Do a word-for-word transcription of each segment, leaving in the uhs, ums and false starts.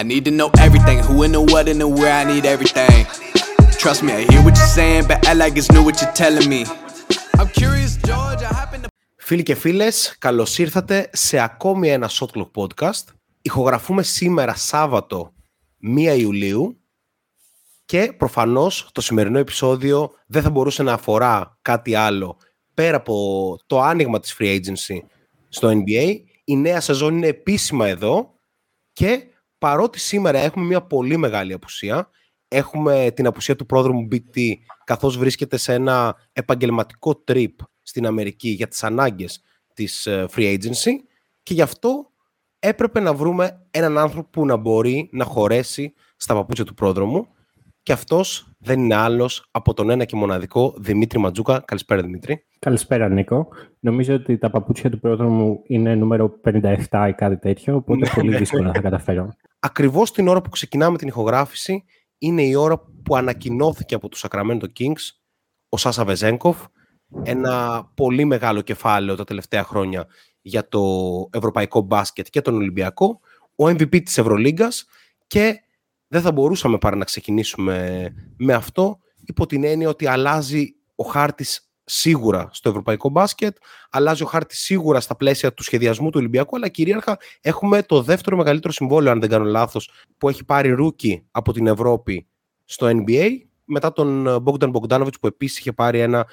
I need to know everything, who and the what and the where, I need everything. Trust me, I hear what you're saying, but I like it's new what you're telling me. I'm curious, George, I happen to... Φίλοι και φίλες, καλώς ήρθατε σε ακόμη ένα Shot Clock podcast. Ηχογραφούμε σήμερα Σάββατο πρώτη Ιουλίου και προφανώς το σημερινό επεισόδιο δεν θα μπορούσε να αφορά κάτι άλλο πέρα από το άνοιγμα της free agency στο N B A. Η νέα σεζόν είναι επίσημα εδώ και παρότι σήμερα έχουμε μια πολύ μεγάλη απουσία, έχουμε την απουσία του πρόδρομου μπι τι, καθώς βρίσκεται σε ένα επαγγελματικό trip στην Αμερική για τις ανάγκες της free agency και γι' αυτό έπρεπε να βρούμε έναν άνθρωπο που να μπορεί να χωρέσει στα παπούτσια του πρόδρομου και αυτός δεν είναι άλλος από τον ένα και μοναδικό Δημήτρη Ματζούκα. Καλησπέρα Δημήτρη. Καλησπέρα Νίκο. Νομίζω ότι τα παπούτσια του πρόδρομου είναι νούμερο πενήντα επτά ή κάτι τέτοιο, οπότε πολύ δύσκολα θα καταφέρω. Ακριβώς την ώρα που ξεκινάμε την ηχογράφηση είναι η ώρα που ανακοινώθηκε από τους Sacramento Kings ο Σάσα Βεζένκοφ. Ένα πολύ μεγάλο κεφάλαιο τα τελευταία χρόνια για το ευρωπαϊκό μπάσκετ και τον Ολυμπιακό, ο εμ βι πι της Ευρωλίγκας, και δεν θα μπορούσαμε παρά να ξεκινήσουμε με αυτό υπό την έννοια ότι αλλάζει ο χάρτης σίγουρα στο ευρωπαϊκό μπάσκετ, αλλάζει ο χάρτης σίγουρα στα πλαίσια του σχεδιασμού του Ολυμπιακού, αλλά κυρίαρχα έχουμε το δεύτερο μεγαλύτερο συμβόλαιο, αν δεν κάνω λάθος, που έχει πάρει ρούκι από την Ευρώπη στο N B A, μετά τον Bogdan Bogdanovic που επίσης είχε πάρει ένα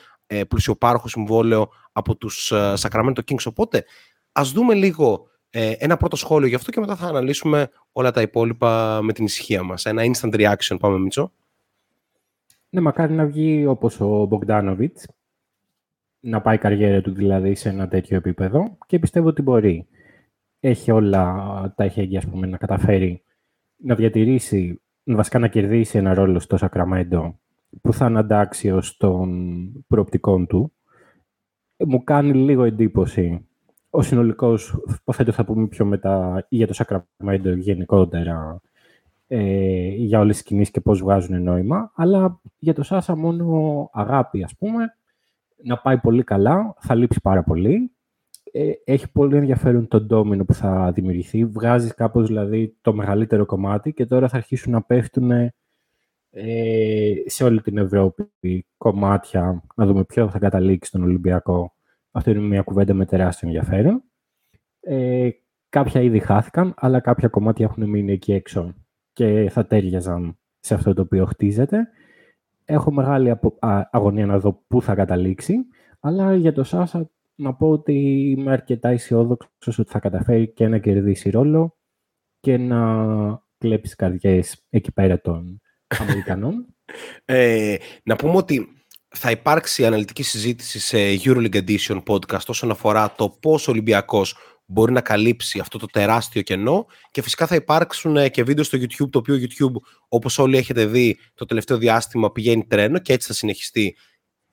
πλουσιοπάροχο συμβόλαιο από τους Sacramento Kings. Οπότε ας δούμε λίγο ένα πρώτο σχόλιο γι' αυτό και μετά θα αναλύσουμε όλα τα υπόλοιπα με την ησυχία μας. Ένα instant reaction, πάμε Μίτσο. Ναι, μακάρι να βγει όπως ο Bogdanovic, να πάει η καριέρα του δηλαδή σε ένα τέτοιο επίπεδο, και πιστεύω ότι μπορεί. Έχει όλα τα εχέγγυα, ας πούμε, να καταφέρει να διατηρήσει, βασικά να κερδίσει ένα ρόλο στο Sacramento που θα είναι αντάξιος των προοπτικών του. Μου κάνει λίγο εντύπωση ο συνολικός, υποθέτω θα πούμε πιο μετά, για το Sacramento γενικότερα, ε, για όλες τις κινήσεις και πώς βγάζουν νόημα, αλλά για το Σάσα μόνο αγάπη, ας πούμε, να πάει πολύ καλά, θα λείψει πάρα πολύ. Ε, έχει πολύ ενδιαφέρον το ντόμινο που θα δημιουργηθεί, βγάζει κάπως δηλαδή το μεγαλύτερο κομμάτι και τώρα θα αρχίσουν να πέφτουν σε όλη την Ευρώπη κομμάτια, να δούμε ποιο θα καταλήξει στον Ολυμπιακό. Αυτό είναι μια κουβέντα με τεράστιο ενδιαφέρον. Ε, κάποια ήδη χάθηκαν, αλλά κάποια κομμάτια έχουν μείνει εκεί έξω και θα τέριαζαν σε αυτό το οποίο χτίζεται. Έχω μεγάλη απο... Α, αγωνία να δω πού θα καταλήξει, αλλά για το Σάσα να πω ότι είμαι αρκετά αισιόδοξος ότι θα καταφέρει και να κερδίσει ρόλο και να κλέψει καρδιές εκεί πέρα των Αμερικανών. ε, να πούμε ότι θα υπάρξει αναλυτική συζήτηση σε EuroLeague Edition podcast όσον αφορά το πώς ο Ολυμπιακός μπορεί να καλύψει αυτό το τεράστιο κενό, και φυσικά θα υπάρξουν και βίντεο στο YouTube, το οποίο YouTube, όπως όλοι έχετε δει, το τελευταίο διάστημα πηγαίνει τρένο και έτσι θα συνεχιστεί.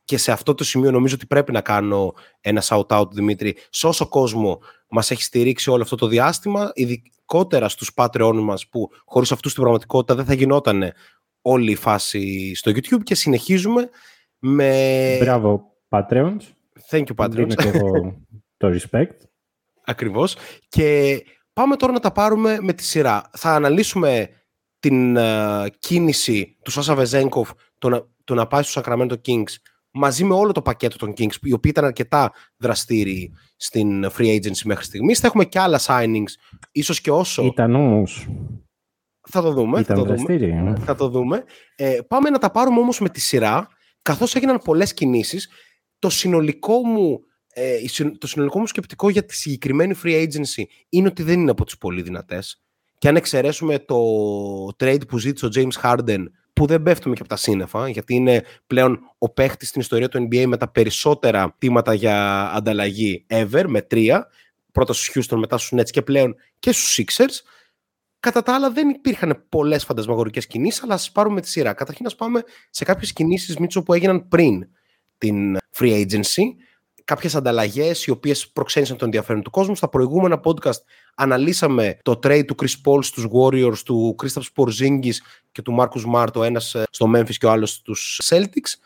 Και σε αυτό το σημείο νομίζω ότι πρέπει να κάνω ένα shout-out, Δημήτρη, σε όσο κόσμο μας έχει στηρίξει όλο αυτό το διάστημα, ειδικότερα στους Patreon μας, που χωρίς αυτούς στην πραγματικότητα δεν θα γινόταν όλη η φάση στο YouTube, και συνεχίζουμε με... Μπράβο, Patreons. Thank you, Patreons. Δίνω και εγώ το respect. Ακριβώς. Και πάμε τώρα να τα πάρουμε με τη σειρά. Θα αναλύσουμε την uh, κίνηση του Σάσα Βεζένκοφ, το να, το να πάει στο Sacramento Kings, μαζί με όλο το πακέτο των Kings, οι οποίοι ήταν αρκετά δραστήριοι στην free agency μέχρι στιγμής. Θα έχουμε και άλλα signings, ίσως και όσο... Ήταν όμως... Θα το δούμε. Ήταν θα το δραστήριοι. Δούμε. Θα το δούμε. Ε, πάμε να τα πάρουμε όμως με τη σειρά, καθώς έγιναν πολλές κινήσεις. Το συνολικό μου, ε, το συνολικό μου σκεπτικό για τη συγκεκριμένη free agency είναι ότι δεν είναι από τις πολύ δυνατές. Και αν εξαιρέσουμε το trade που ζήτησε ο James Harden, που δεν πέφτουμε και από τα σύννεφα, γιατί είναι πλέον ο παίχτης στην ιστορία του N B A με τα περισσότερα τίματα για ανταλλαγή ever, με τρία, πρώτα στους Houston, μετά στους Nets και πλέον και στους Sixers. Κατά τα άλλα δεν υπήρχαν πολλές φαντασμαγορικές κινήσεις, αλλά ας πάρουμε τη σειρά. Καταρχήν ας πάμε σε κάποιες κινήσεις, Μίτσο, που έγιναν πριν την free agency, κάποιες ανταλλαγές οι οποίες προξένησαν το ενδιαφέρον του κόσμου. Στα προηγούμενα podcast αναλύσαμε το trade του Chris Paul στους Warriors, του Kristaps Porzingis και του Marcus Smart, ο ένας στο Memphis και ο άλλος στους Celtics.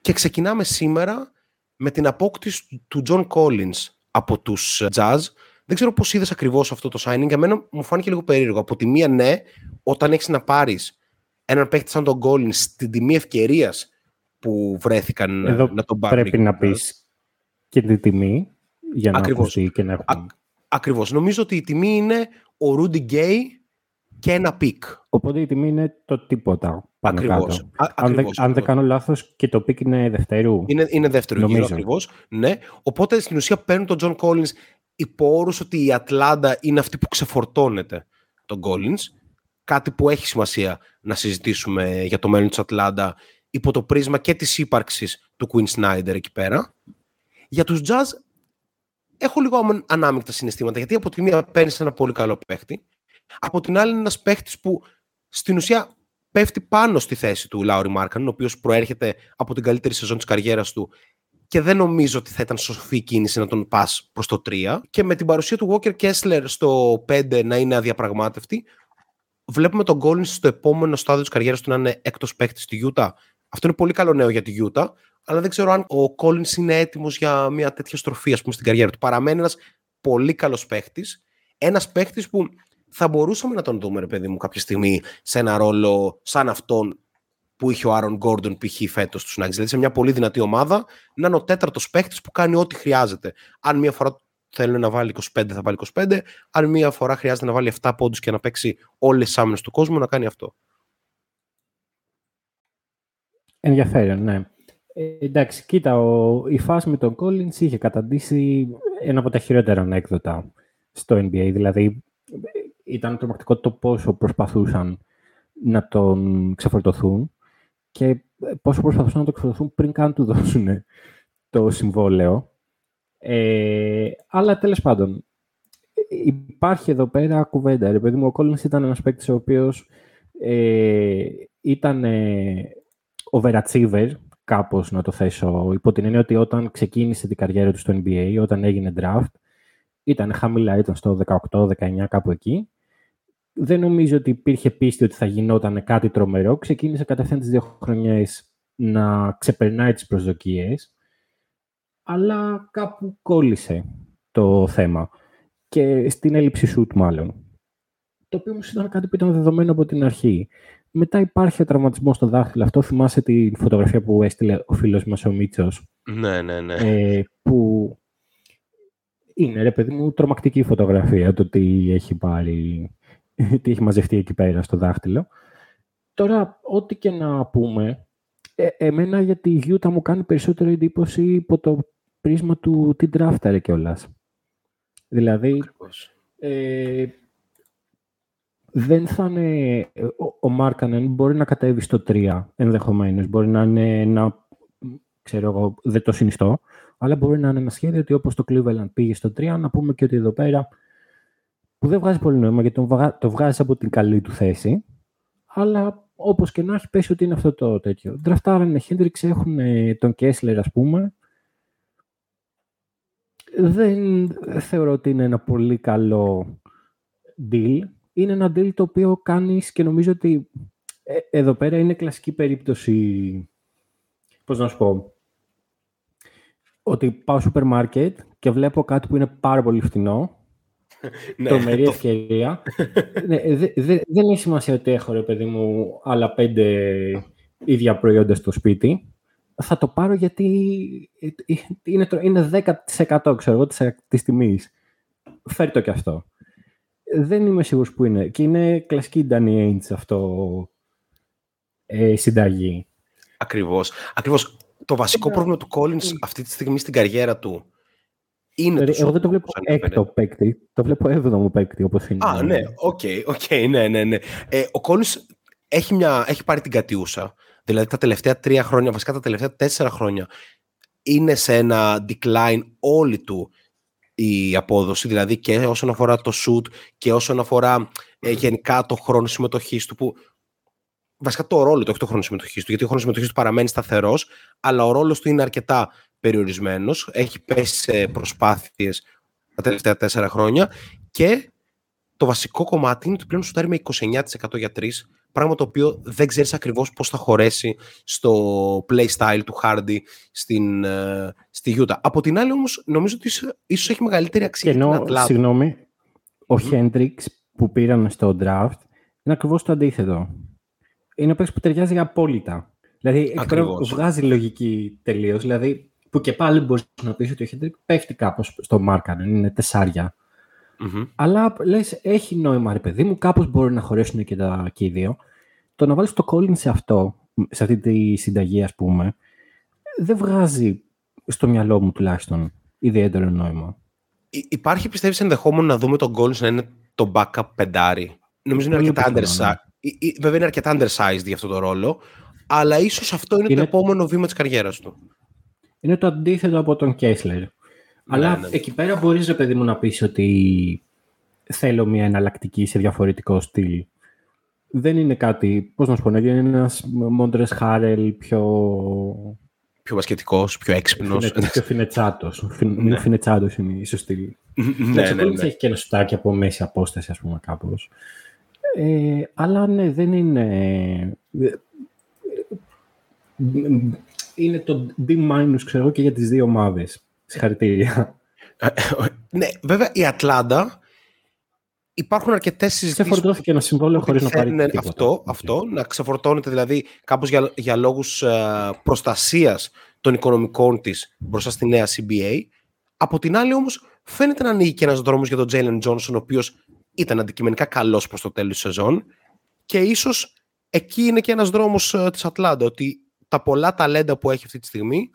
Και ξεκινάμε σήμερα με την απόκτηση του John Collins από τους Jazz, Δεν ξέρω πώς είδες ακριβώς αυτό το signing. Για μένα μου φάνηκε λίγο περίεργο. Από τη μία, ναι, όταν έχεις να πάρεις έναν παίκτη σαν τον Collins στην τιμή ευκαιρίας που βρέθηκαν εδώ να τον πάρουν. Πρέπει να πεις και την τιμή για να ακουστεί και να έχουμε. Α, ακριβώς. Νομίζω ότι η τιμή είναι ο Rudy Gay και ένα πικ. Οπότε η τιμή είναι το τίποτα. Πάνω ακριβώς. Κάτω. Α, αν, ακριβώς, δε, αν δεν κάνω λάθος, και το πικ είναι δευτερού. Είναι, είναι δεύτερο γύρο, ακριβώς. Ναι. Οπότε στην ουσία παίρνουν τον John Collins υπό όρους ότι η Ατλάντα είναι αυτή που ξεφορτώνεται τον Collins. Κάτι που έχει σημασία να συζητήσουμε για το μέλλον της Ατλάντα υπό το πρίσμα και της ύπαρξης του Quinn Snyder εκεί πέρα. Για τους Jazz έχω λίγο ανάμεικτα συναισθήματα, γιατί από τη μία παίρνεις ένα πολύ καλό παίχτη, από την άλλη είναι ένας παίχτης που στην ουσία πέφτει πάνω στη θέση του Lauri Markkanen, ο οποίος προέρχεται από την καλύτερη σεζόν της καριέρας του και δεν νομίζω ότι θα ήταν σοφή κίνηση να τον πας προς το τρία. Και με την παρουσία του Walker Kessler στο πέντε να είναι αδιαπραγμάτευτη, βλέπουμε τον Collins στο επόμενο στάδιο της καριέρας του να είναι έκτος παίκτης στη Utah. Αυτό είναι πολύ καλό νέο για τη Utah, αλλά δεν ξέρω αν ο Collins είναι έτοιμος για μια τέτοια στροφή, ας πούμε, στην καριέρα του. Παραμένει ένας πολύ καλός παίκτης. Ένας παίκτης που θα μπορούσαμε να τον δούμε, ρε παιδί μου, κάποια στιγμή σε ένα ρόλο σαν αυτόν που είχε ο Άρον Γκόρντον π.χ. φέτος στους Nuggets. Δηλαδή σε μια πολύ δυνατή ομάδα να είναι ο τέταρτος παίκτης που κάνει ό,τι χρειάζεται. Αν μια φορά θέλει να βάλει είκοσι πέντε, θα βάλει είκοσι πέντε. Αν μια φορά χρειάζεται να βάλει επτά πόντους και να παίξει όλες τις άμυνες του κόσμου, να κάνει αυτό. Ενδιαφέρον, ναι. Ε, εντάξει, κοίτα, ο, η φάση με τον Collins είχε καταντήσει ένα από τα χειρότερα ανέκδοτα στο N B A. Δηλαδή, ήταν τρομακτικό το πόσο προσπαθούσαν να τον ξεφορτωθούν και πόσο προσπαθούσαν να τον ξεφορτωθούν πριν καν του δώσουν το συμβόλαιο. Ε, αλλά τέλος πάντων, υπάρχει εδώ πέρα κουβέντα. Ρε παιδί μου, ο Collins ήταν ένας παίκτης ο οποίος ε, ήταν ε, overachiever, κάπως να το θέσω, υπό την έννοια ότι όταν ξεκίνησε την καριέρα του στο N B A, όταν έγινε draft, ήταν χαμηλά, ήταν στο δεκαοκτώ δεκαεννιά, κάπου εκεί. Δεν νομίζω ότι υπήρχε πίστη ότι θα γινόταν κάτι τρομερό. Ξεκίνησε κατευθείαν τις δύο χρονιές να ξεπερνάει τις προσδοκίες, αλλά κάπου κόλλησε το θέμα και στην έλλειψη σουτ μάλλον. Το οποίο όμως ήταν κάτι που ήταν δεδομένο από την αρχή. Μετά υπάρχει ο τραυματισμός στο δάχτυλο. Αυτό θυμάσαι τη φωτογραφία που έστειλε ο φίλος μας ο Μίτσος. Ναι, ναι, ναι. Ε, που είναι, ρε παιδί μου, τρομακτική φωτογραφία το τι έχει πάρει, τι έχει μαζευτεί εκεί πέρα στο δάχτυλο. Τώρα, ό,τι και να πούμε, ε, εμένα για τη Utah μου κάνει περισσότερη εντύπωση υπό το πρίσμα του τι draftare κιόλας. Δηλαδή, ε, δεν θα είναι... Ο Markkanen μπορεί να κατέβει στο τρία ενδεχομένως. Μπορεί να είναι ένα... ξέρω εγώ, δεν το συνιστώ. Αλλά μπορεί να είναι ένα σχέδιο ότι όπως το Cleveland πήγε στο τρία, να πούμε και ότι εδώ πέρα, που δεν βγάζει πολύ νόημα γιατί το βγάζει από την καλή του θέση, αλλά όπως και να έχει πέσει ότι είναι αυτό το τέτοιο. Δραφτάρανε Χέντριξ, έχουν τον Κέσλερ, ας πούμε. Δεν θεωρώ ότι είναι ένα πολύ καλό deal. Είναι ένα deal το οποίο κάνεις και νομίζω ότι ε, εδώ πέρα είναι κλασική περίπτωση, πώς να σου πω, ότι πάω σούπερ μάρκετ και βλέπω κάτι που είναι πάρα πολύ φθηνό, τρομερή ευκαιρία. ναι, δε, δε, δεν έχει σημασία ότι έχω, ρε παιδί μου, άλλα πέντε ίδια προϊόντα στο σπίτι. Θα το πάρω γιατί είναι, είναι δέκα τοις εκατό, ξέρω εγώ, της τιμής. Φέρ' το κι αυτό. Δεν είμαι σίγουρος που είναι. Και είναι κλασική Danny Ainge αυτό ε, συνταγή. Ακριβώς. Ακριβώς. Το βασικό Εντά... πρόβλημα του Collins αυτή τη στιγμή στην καριέρα του είναι... Εγώ το δεν το βλέπω έκτο παίκτη, το βλέπω έβδομο παίκτη, όπως είναι. Α, ναι, οκ, okay, okay, ναι, ναι, ναι. Ε, ο Collins έχει, μια, έχει πάρει την κατιούσα, δηλαδή τα τελευταία τρία χρόνια, βασικά τα τελευταία τέσσερα χρόνια, είναι σε ένα decline όλη του η απόδοση, δηλαδή και όσον αφορά το shoot και όσον αφορά ε, γενικά το χρόνο συμμετοχής του, που... Βασικά το ρόλο του, όχι το χρόνο συμμετοχής του, γιατί ο χρόνος συμμετοχής του παραμένει σταθερός, αλλά ο ρόλος του είναι αρκετά περιορισμένος. Έχει πέσει σε προσπάθειες τα τελευταία τέσσερα χρόνια και το βασικό κομμάτι είναι ότι πλέον σουτάρει με είκοσι εννιά τοις εκατό για τρεις Πράγμα το οποίο δεν ξέρεις ακριβώς πώς θα χωρέσει στο playstyle του Hardy στην, στη Utah. Από την άλλη όμως νομίζω ότι ίσως έχει μεγαλύτερη αξία. Και ενώ, συγγνώμη, ο Χέντριξ mm-hmm. που πήραν στο draft είναι ακριβώς το αντίθετο. Είναι ο παίκτης που ταιριάζει απόλυτα. Δηλαδή βγάζει λογική τελείως. Δηλαδή που και πάλι μπορείς να πεις ότι ο Χέντριξ πέφτει κάπως στο Markkanen, είναι τεσσάρια. Mm-hmm. Αλλά λες, έχει νόημα ρε παιδί μου, κάπως μπορεί να χωρέσουν και, τα, και οι δύο. Το να βάλεις το Collins σε αυτό, σε αυτή τη συνταγή ας πούμε, δεν βγάζει στο μυαλό μου τουλάχιστον ιδιαίτερο νόημα. Υ- υπάρχει πιστεύεις ενδεχόμενο να δούμε τον Collins να είναι το backup πεντάρι? Νομίζω είναι αρκετά, πιθανό, ναι. Ή, ή, βέβαια είναι αρκετά undersized για αυτό το ρόλο, αλλά ίσως αυτό είναι, είναι το επόμενο βήμα της καριέρας του. Είναι το αντίθετο από τον Kessler. Αλλά ναι, ναι. εκεί πέρα μπορείς ρε παιδί μου να πεις ότι θέλω μια εναλλακτική σε διαφορετικό στυλ. Δεν είναι κάτι, πώς να σου πω, είναι ένας Μόντρες Χάρελ πιο... Πιο μπασκετικός, πιο έξυπνος. Πιο φινετσάτος. Ναι. Φινετσάτος είναι ίσως στυλ. Ναι, ναι, ναι, ναι. Έχει και ένα σουτάκι από μέση απόσταση ας πούμε κάπως. Ε, αλλά ναι, δεν είναι... Είναι το D- ξέρω και για τις δύο ομάδες. Συγχαρητήρια. Ναι, βέβαια η Ατλάντα υπάρχουν αρκετές συζητήσεις. Ξεφορτώθηκε ένα συμβόλαιο χωρίς να πάρει τίποτα. Αυτό, αυτό, να ξεφορτώνεται δηλαδή κάπως για, για λόγους προστασίας των οικονομικών της μπροστά στη νέα σι μπι έι. Από την άλλη όμως φαίνεται να ανοίγει και ένας δρόμος για τον Τζέιλεν Τζόνσον, ο οποίος ήταν αντικειμενικά καλός προς το τέλος της σεζόν, και ίσως εκεί είναι και ένας δρόμος της Ατλάντα, ότι τα πολλά ταλέντα που έχει αυτή τη στιγμή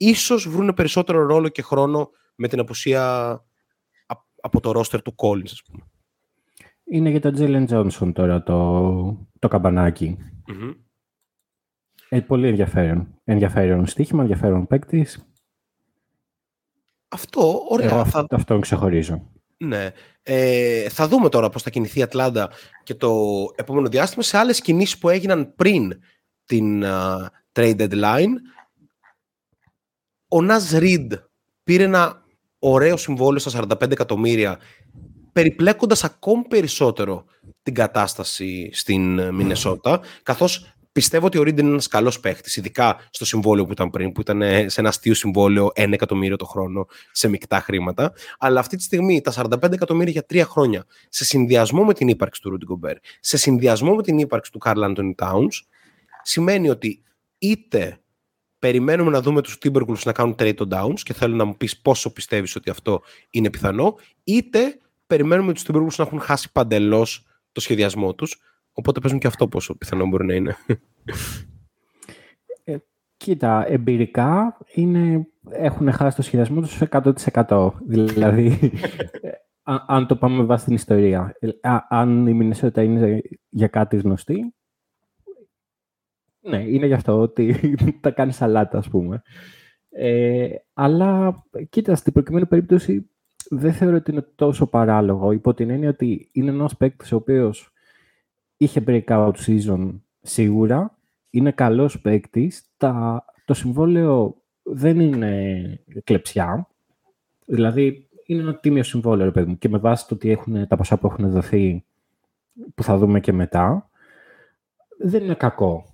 ίσως βρουν περισσότερο ρόλο και χρόνο με την απουσία από το roster του Collins, ας πούμε. Είναι για τον Τζέιλεν Τζόνσον τώρα το, το καμπανάκι. Mm-hmm. Ε, πολύ ενδιαφέρον. Ενδιαφέρον στοίχημα, ενδιαφέρον παίκτης. Αυτό, ωραία. Εγώ θα... αυτόν ξεχωρίζω. Ναι. Ε, θα δούμε τώρα πώς θα κινηθεί η Ατλάντα και το επόμενο διάστημα σε άλλες κινήσεις που έγιναν πριν την uh, trade deadline. Ο Ναζ Ριντ πήρε ένα ωραίο συμβόλαιο στα σαράντα πέντε εκατομμύρια, περιπλέκοντας ακόμη περισσότερο την κατάσταση στην Μινεσότα, καθώς πιστεύω ότι ο Ριντ είναι ένας καλός παίχτης, ειδικά στο συμβόλαιο που ήταν πριν, που ήταν σε ένα αστείο συμβόλαιο ένα εκατομμύριο το χρόνο σε μεικτά χρήματα. Αλλά αυτή τη στιγμή τα σαράντα πέντε εκατομμύρια για τρία χρόνια, σε συνδυασμό με την ύπαρξη του Ρούντι Γκομπέρ, σε συνδυασμό με την ύπαρξη του Καρλ-Άντονι Τάουνς, σημαίνει ότι είτε περιμένουμε να δούμε τους Timberwolves να κάνουν trade on downs, και θέλω να μου πεις πόσο πιστεύεις ότι αυτό είναι πιθανό, είτε περιμένουμε τους Timberwolves να έχουν χάσει παντελώς το σχεδιασμό τους. Οπότε παίζουν και αυτό πόσο πιθανό μπορεί να είναι. Ε, κοίτα, εμπειρικά είναι, έχουν χάσει το σχεδιασμό τους εκατό τοις εκατό. Δηλαδή, α, αν το πάμε βάσει την ιστορία. Α, αν η Μινεσότα είναι για κάτι γνωστή, ναι, είναι γι' αυτό ότι τα κάνει σαλάτα, ας πούμε. Ε, αλλά, κοίτα, στην προκειμένη περίπτωση δεν θεωρώ ότι είναι τόσο παράλογο, υπό την έννοια ότι είναι ένας παίκτης ο οποίος είχε breakout season σίγουρα, είναι καλός παίκτης, τα, το συμβόλαιο δεν είναι κλεψιά, δηλαδή είναι ένα τίμιο συμβόλαιο, ρε παιδί μου, και με βάση το ότι έχουν, τα ποσά που έχουν δοθεί, που θα δούμε και μετά, δεν είναι κακό.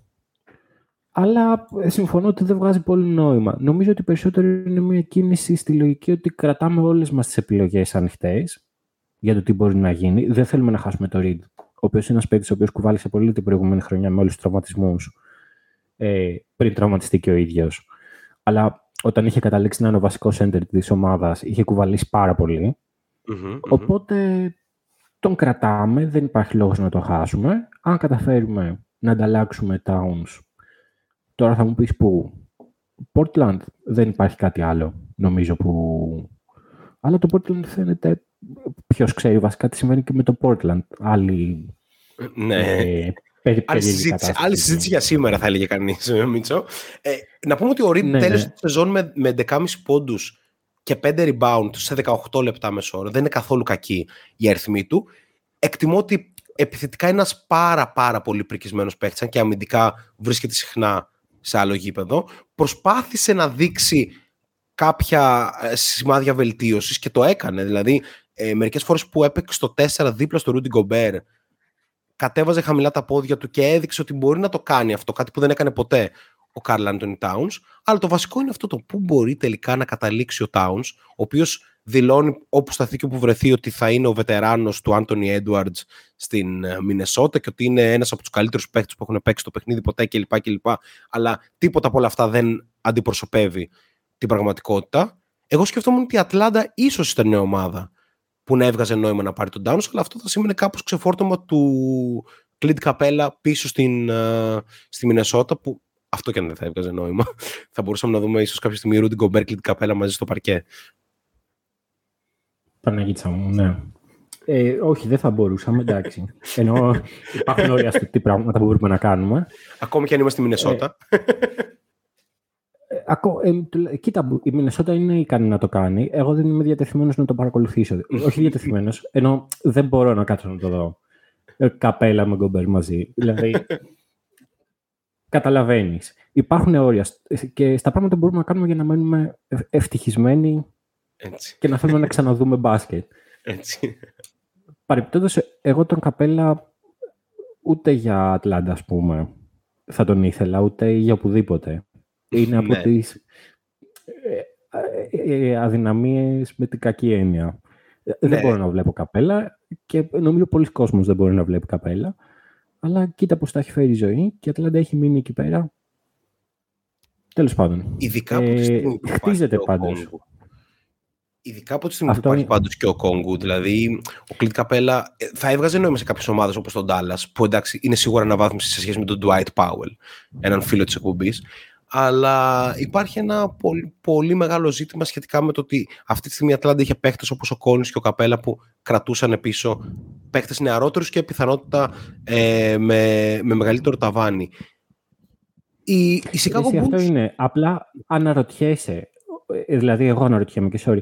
Αλλά συμφωνώ ότι δεν βγάζει πολύ νόημα. Νομίζω ότι περισσότερο είναι μια κίνηση στη λογική ότι κρατάμε όλες μας τις επιλογές ανοιχτές για το τι μπορεί να γίνει. Δεν θέλουμε να χάσουμε το Reed, ο οποίος είναι ένας παίκτης ο οποίος κουβάλησε πολύ την προηγούμενη χρονιά με όλους τους τραυματισμούς, ε, πριν τραυματιστεί και ο ίδιος. Αλλά όταν είχε καταλήξει να είναι ο βασικός center της ομάδας, είχε κουβαλήσει πάρα πολύ. Mm-hmm, mm-hmm. Οπότε τον κρατάμε, δεν υπάρχει λόγος να τον χάσουμε. Αν καταφέρουμε να ανταλλάξουμε Towns. Τώρα θα μου πεις που Portland, δεν υπάρχει κάτι άλλο, νομίζω που... Αλλά το Portland φαίνεται, ποιος ξέρει βασικά τι σημαίνει και με το Portland. Άλλη, ναι. ε, περι, άλλη, συζήτηση, άλλη συζήτηση για σήμερα θα έλεγε κανείς, Μίτσο. Ε, να πούμε ότι ο Reed ναι, τέλειωσε ναι. τη σεζόν με, με έντεκα κόμμα πέντε πόντους και πέντε rebound σε δεκαοκτώ λεπτά μεσόωρο. Δεν είναι καθόλου κακή η αριθμή του. Εκτιμώ ότι επιθετικά είναι ένας πάρα πάρα πολύ πρικισμένος παίκτης, αν και αμυντικά βρίσκεται συχνά σε άλλο γήπεδο. Προσπάθησε να δείξει κάποια σημάδια βελτίωσης και το έκανε. Δηλαδή, ε, μερικές φορές που έπαιξε το τέσσερα δίπλα στο Rudy Gobert, κατέβαζε χαμηλά τα πόδια του και έδειξε ότι μπορεί να το κάνει αυτό, κάτι που δεν έκανε ποτέ ο Karl-Anthony Towns. Αλλά το βασικό είναι αυτό, το που μπορεί τελικά να καταλήξει ο Towns, ο οποίος δηλώνει όπου σταθεί και όπου βρεθεί ότι θα είναι ο βετεράνος του Anthony Edwards στην Μινεσότα και ότι είναι ένας από τους καλύτερους παίκτες που έχουν παίξει το παιχνίδι ποτέ κλπ. κλπ. Αλλά τίποτα από όλα αυτά δεν αντιπροσωπεύει την πραγματικότητα. Εγώ σκεφτόμουν ότι η Ατλάντα ίσως ήταν μια ομάδα που να έβγαζε νόημα να πάρει τον Towns, αλλά αυτό θα σήμαινε κάπως ξεφόρτωμα του Clint Capella πίσω στην, στη Μινεσότα, που αυτό και αν δεν θα έβγαζε νόημα. Θα μπορούσαμε να δούμε ίσως κάποια στιγμή Rudy Gobert, Clint Capella μαζί στο παρκέ. Παναγίτσα μου, ναι. Ε, όχι, δεν θα μπορούσαμε, εντάξει. Ενώ υπάρχουν όρια στο τι πράγματα που μπορούμε να κάνουμε. Ακόμη και αν είμαστε στη Μινεσότα. Ε, ε, ε, κοίτα, η Μινεσότα είναι ικανή να το κάνει. Εγώ δεν είμαι διατεθειμένος να το παρακολουθήσω. Όχι διατεθειμένος, ενώ δεν μπορώ να κάτσω να το δω. Καπέλα με Γκομπέρ μαζί. Δηλαδή, καταλαβαίνεις. Υπάρχουν όρια και στα πράγματα που μπορούμε να κάνουμε για να μένουμε ευτυχισμένοι. Έτσι. Και να θέλουμε να ξαναδούμε μπάσκετ. Παρεπιπτόντως, εγώ τον Καπέλα ούτε για Ατλάντα, ας πούμε, θα τον ήθελα, ούτε για οπουδήποτε. Είναι από τις αδυναμίες με την κακή έννοια. Δεν μπορώ να βλέπω Καπέλα και νομίζω πολλοί κόσμος δεν μπορεί να βλέπει Καπέλα. Αλλά κοίτα πώς τα έχει φέρει η ζωή και η Ατλάντα έχει μείνει εκεί πέρα. Τέλος πάντων. Ειδικά από τη στιγμή που χτίζεται πάντως. Ειδικά από τη στιγμή που υπάρχει είναι... πάντως και ο Κόγκου, δηλαδή ο Clint Capella θα έβγαζε νόημα σε κάποιες ομάδες όπως τον Dallas, που εντάξει είναι σίγουρα αναβάθμιση σε σχέση με τον Dwight Powell, έναν φίλο της εκπομπής, αλλά υπάρχει ένα πολύ, πολύ μεγάλο ζήτημα σχετικά με το ότι αυτή τη στιγμή η Ατλάντα είχε παίχτες όπως ο Collins και ο Capella που κρατούσαν πίσω παίχτες νεαρότερους και πιθανότητα ε, με, με μεγαλύτερο ταβάνι. Η, η Chicago Bulls... Αυτό είναι, απλά αναρωτιέσαι, δηλαδή εγώ αναρωτιέμαι και sorry,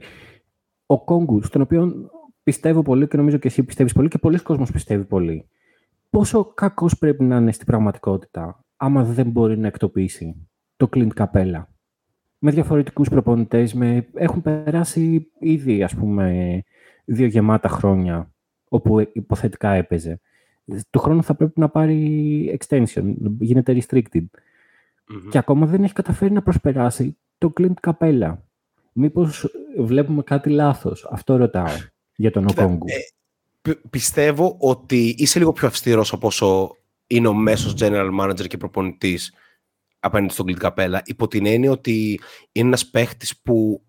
ο Κόγκου, στον οποίο πιστεύω πολύ και νομίζω και εσύ πιστεύεις πολύ και πολλοί κόσμος πιστεύει πολύ. Πόσο κακός πρέπει να είναι στην πραγματικότητα άμα δεν μπορεί να εκτοπίσει το Clint Capella. Με διαφορετικούς προπονητές, με... έχουν περάσει ήδη ας πούμε δύο γεμάτα χρόνια όπου υποθετικά έπαιζε. Το χρόνο θα πρέπει να πάρει extension, γίνεται restricted. Mm-hmm. Και ακόμα δεν έχει καταφέρει να προσπεράσει το Clint Capella. Μήπως βλέπουμε κάτι λάθος? Αυτό ρωτάω για τον Okongwu. Ε, πιστεύω ότι είσαι λίγο πιο αυστηρός από όσο είναι ο μέσος general manager και προπονητής απέναντι στον Clint Capella, υπό την έννοια ότι είναι ένας παίχτης που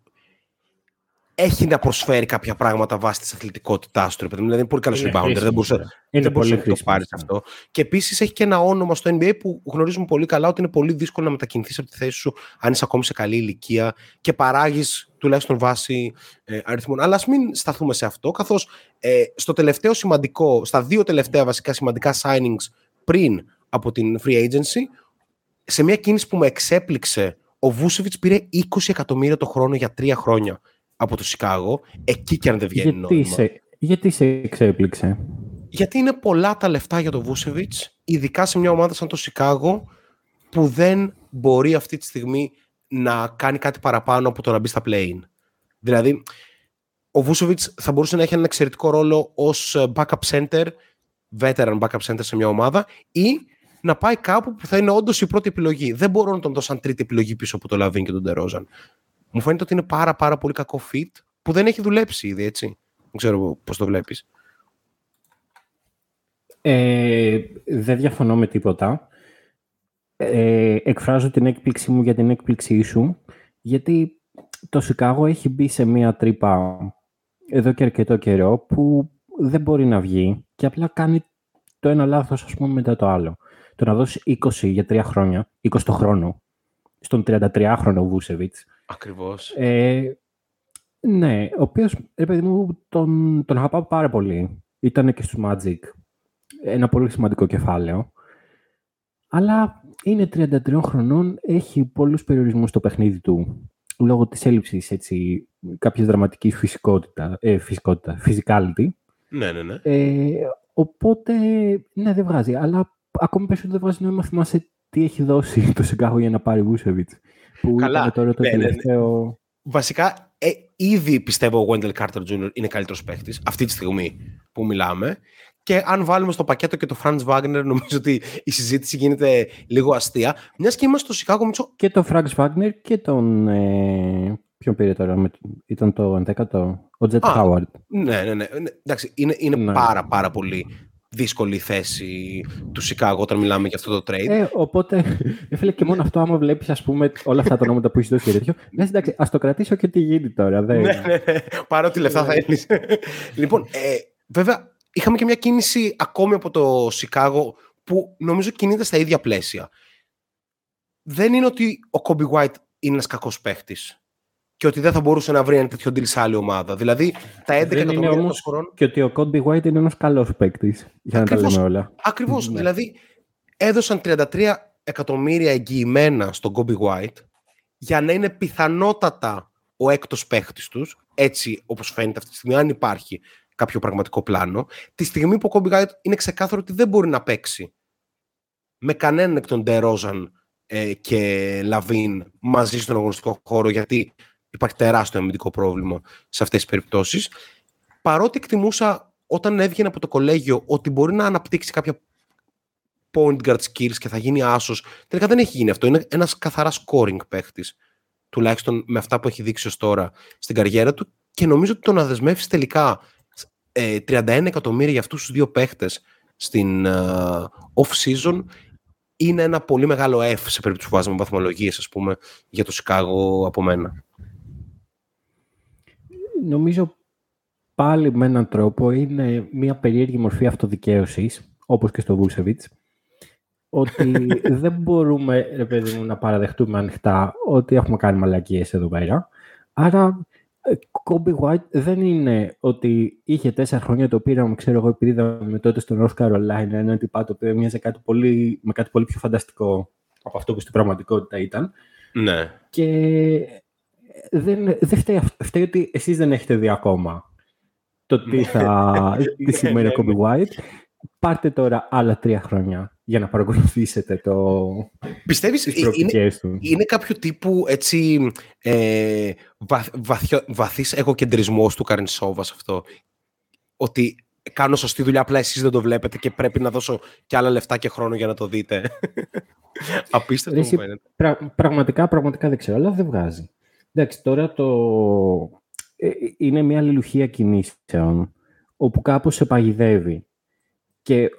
έχει να προσφέρει κάποια πράγματα βάσει της αθλητικότητάς του. Δηλαδή είναι πολύ καλός rebounder, δεν μπορούσε να το πάρει αυτό. Και επίσης έχει και ένα όνομα στο N B A που γνωρίζουμε πολύ καλά ότι είναι πολύ δύσκολο να μετακινηθείς από τη θέση σου αν είσαι ακόμη σε καλή ηλικία και παράγεις τουλάχιστον βάση ε, αριθμών. Αλλά ας μην σταθούμε σε αυτό, καθώς ε, στο τελευταίο σημαντικό, στα δύο τελευταία βασικά σημαντικά signings πριν από την free agency, σε μια κίνηση που με εξέπληξε, ο Vucevic πήρε είκοσι εκατομμύρια το χρόνο για τρία χρόνια από το Σικάγο, εκεί και αν δεν βγαίνει γιατί νόημα. Σε, γιατί σε εξέπληξε? Γιατί είναι πολλά τα λεφτά για τον Vucevic, ειδικά σε μια ομάδα σαν το Σικάγο, που δεν μπορεί αυτή τη στιγμή να κάνει κάτι παραπάνω από το να μπει στα play-in. Δηλαδή, ο Vucevic θα μπορούσε να έχει έναν εξαιρετικό ρόλο ως backup center, veteran backup center σε μια ομάδα, ή να πάει κάπου που θα είναι όντως η πρώτη επιλογή. Δεν μπορώ να τον δω σαν τρίτη επιλογή πίσω από τον Λαβίν και τον Ντερόζαν. Μου φαίνεται ότι είναι πάρα πάρα πολύ κακό fit που δεν έχει δουλέψει ήδη, έτσι. Δεν ξέρω πώς το βλέπεις. Ε, δεν διαφωνώ με τίποτα. Ε, εκφράζω την έκπληξη μου για την έκπληξή σου, γιατί το Σικάγο έχει μπει σε μία τρύπα εδώ και αρκετό καιρό που δεν μπορεί να βγει και απλά κάνει το ένα λάθος, ας πούμε, μετά το άλλο. Το να δώσει είκοσι για τρία χρόνια, είκοσι το χρόνο, στον τριανταχρονο Vucevic. Ακριβώς. Ε, ναι, ο οποίος, ρε παιδί μου, τον, τον αγαπάω πάρα πολύ. Ήταν και στους Magic. Ένα πολύ σημαντικό κεφάλαιο. Αλλά είναι τριαντατριών χρονών, έχει πολλούς περιορισμούς στο παιχνίδι του. Λόγω της έλλειψης, έτσι, κάποιας δραματικής φυσικότητα, ε, φυσικότητα, physicality. Ναι, ναι, ναι. Ε, οπότε, ναι, δεν βγάζει. Αλλά ακόμη περισσότερο δεν βγάζει νόημα, θυμάσαι τι έχει δώσει το Σικάγο για να πάρει Vucevic. Που καλά, τώρα το ναι, τελευταίο... ναι, ναι. Βασικά, ε, ήδη πιστεύω ο Wendell Carter τζούνιορ είναι καλύτερος παίχτης αυτή τη στιγμή που μιλάμε Και αν βάλουμε στο πακέτο και το Franz Wagner, νομίζω ότι η συζήτηση γίνεται λίγο αστεία. Μιας και είμαστε στο Σικάγο, Μητσο... Και το Franz Wagner και τον... Ε... Ποιον πήρε τώρα, με... ήταν το δέκατο, ο Τζετ Χάουαρντ. Ναι, ναι, ναι. Εντάξει, είναι, είναι ναι. πάρα πάρα πολύ δύσκολη θέση του Σικάγο όταν μιλάμε για αυτό το trade. Ε, οπότε, έφερε και μόνο αυτό, άμα βλέπεις, ας πούμε, όλα αυτά τα νόματα που έχεις δώσει και τέτοιο. Ναι, εντάξει, ας το κρατήσω και τι γίνει τώρα. Ναι, ναι, ναι. Παρότι λεφτά θα έλεις. Λοιπόν, ε, βέβαια, είχαμε και μια κίνηση ακόμη από το Σικάγο που νομίζω κινείται στα ίδια πλαίσια. Δεν είναι ότι ο Coby White είναι ένας κακός παίχτης και ότι δεν θα μπορούσε να βρει ένα τέτοιο deal σε άλλη ομάδα. Δηλαδή, τα έντεκα εκατομμύρια του χρόνου. Και ότι ο Coby White είναι ένας καλός παίκτης. Για να ακριβώς, τα λέμε όλα. Ακριβώς. Ναι. Δηλαδή, έδωσαν τριάντα τρία εκατομμύρια εγγυημένα στον Coby White για να είναι πιθανότατα ο έκτος παίκτης τους. Έτσι, όπως φαίνεται αυτή τη στιγμή, αν υπάρχει κάποιο πραγματικό πλάνο. Τη στιγμή που ο Coby White είναι ξεκάθαρο ότι δεν μπορεί να παίξει με κανέναν εκ των Ντερόζαν ε, και Λαβίν μαζί στον αγωνιστικό χώρο, γιατί υπάρχει τεράστιο αμυντικό πρόβλημα σε αυτές τις περιπτώσεις. Παρότι εκτιμούσα όταν έβγαινε από το κολέγιο ότι μπορεί να αναπτύξει κάποια point guard skills και θα γίνει άσος, τελικά δεν έχει γίνει αυτό. Είναι ένας καθαρά scoring παίχτης, τουλάχιστον με αυτά που έχει δείξει ως τώρα στην καριέρα του. Και νομίζω ότι το να δεσμεύσει τελικά ε, τριάντα ένα εκατομμύρια για αυτούς τους δύο παίχτες στην ε, off-season είναι ένα πολύ μεγάλο F σε περίπτωση που βάζουμε βαθμολογίες, ας πούμε, για το Σικάγο από μένα. Νομίζω πάλι με έναν τρόπο είναι μια περίεργη μορφή αυτοδικαίωσης, όπως και στο Vucevic, ότι δεν μπορούμε, ρε παιδί μου, να παραδεχτούμε ανοιχτά ότι έχουμε κάνει μαλακίες εδώ πέρα. Άρα, Coby White δεν είναι ότι είχε τέσσερα χρόνια το πήραμε, ξέρω εγώ, επειδή είδαμε τότε στον North Carolina ένα τυπά το οποίο μοιάζει κάτι πολύ, με κάτι πολύ πιο φανταστικό από αυτό που στην πραγματικότητα ήταν. Ναι. Και... Δεν, δεν φταίει, φταίει ότι εσείς δεν έχετε δει ακόμα το τι θα σημαίνει ο Coby White. Πάρτε τώρα άλλα τρία χρόνια για να παρακολουθήσετε το... Πιστεύεις είναι, του. Είναι κάποιο τύπου έτσι, ε, βα, βαθιο, βαθύς εγωκεντρισμός του Καρνισόβα αυτό. Ότι κάνω σωστή δουλειά, απλά εσείς δεν το βλέπετε και πρέπει να δώσω και άλλα λεφτά και χρόνο για να το δείτε. Απίστευτο μου φαίνεται. Πρα, πραγματικά, πραγματικά δεν ξέρω, αλλά δεν βγάζει. Εντάξει, τώρα το... είναι μια αλληλουχία κινήσεων, όπου κάπως σε παγιδεύει. Και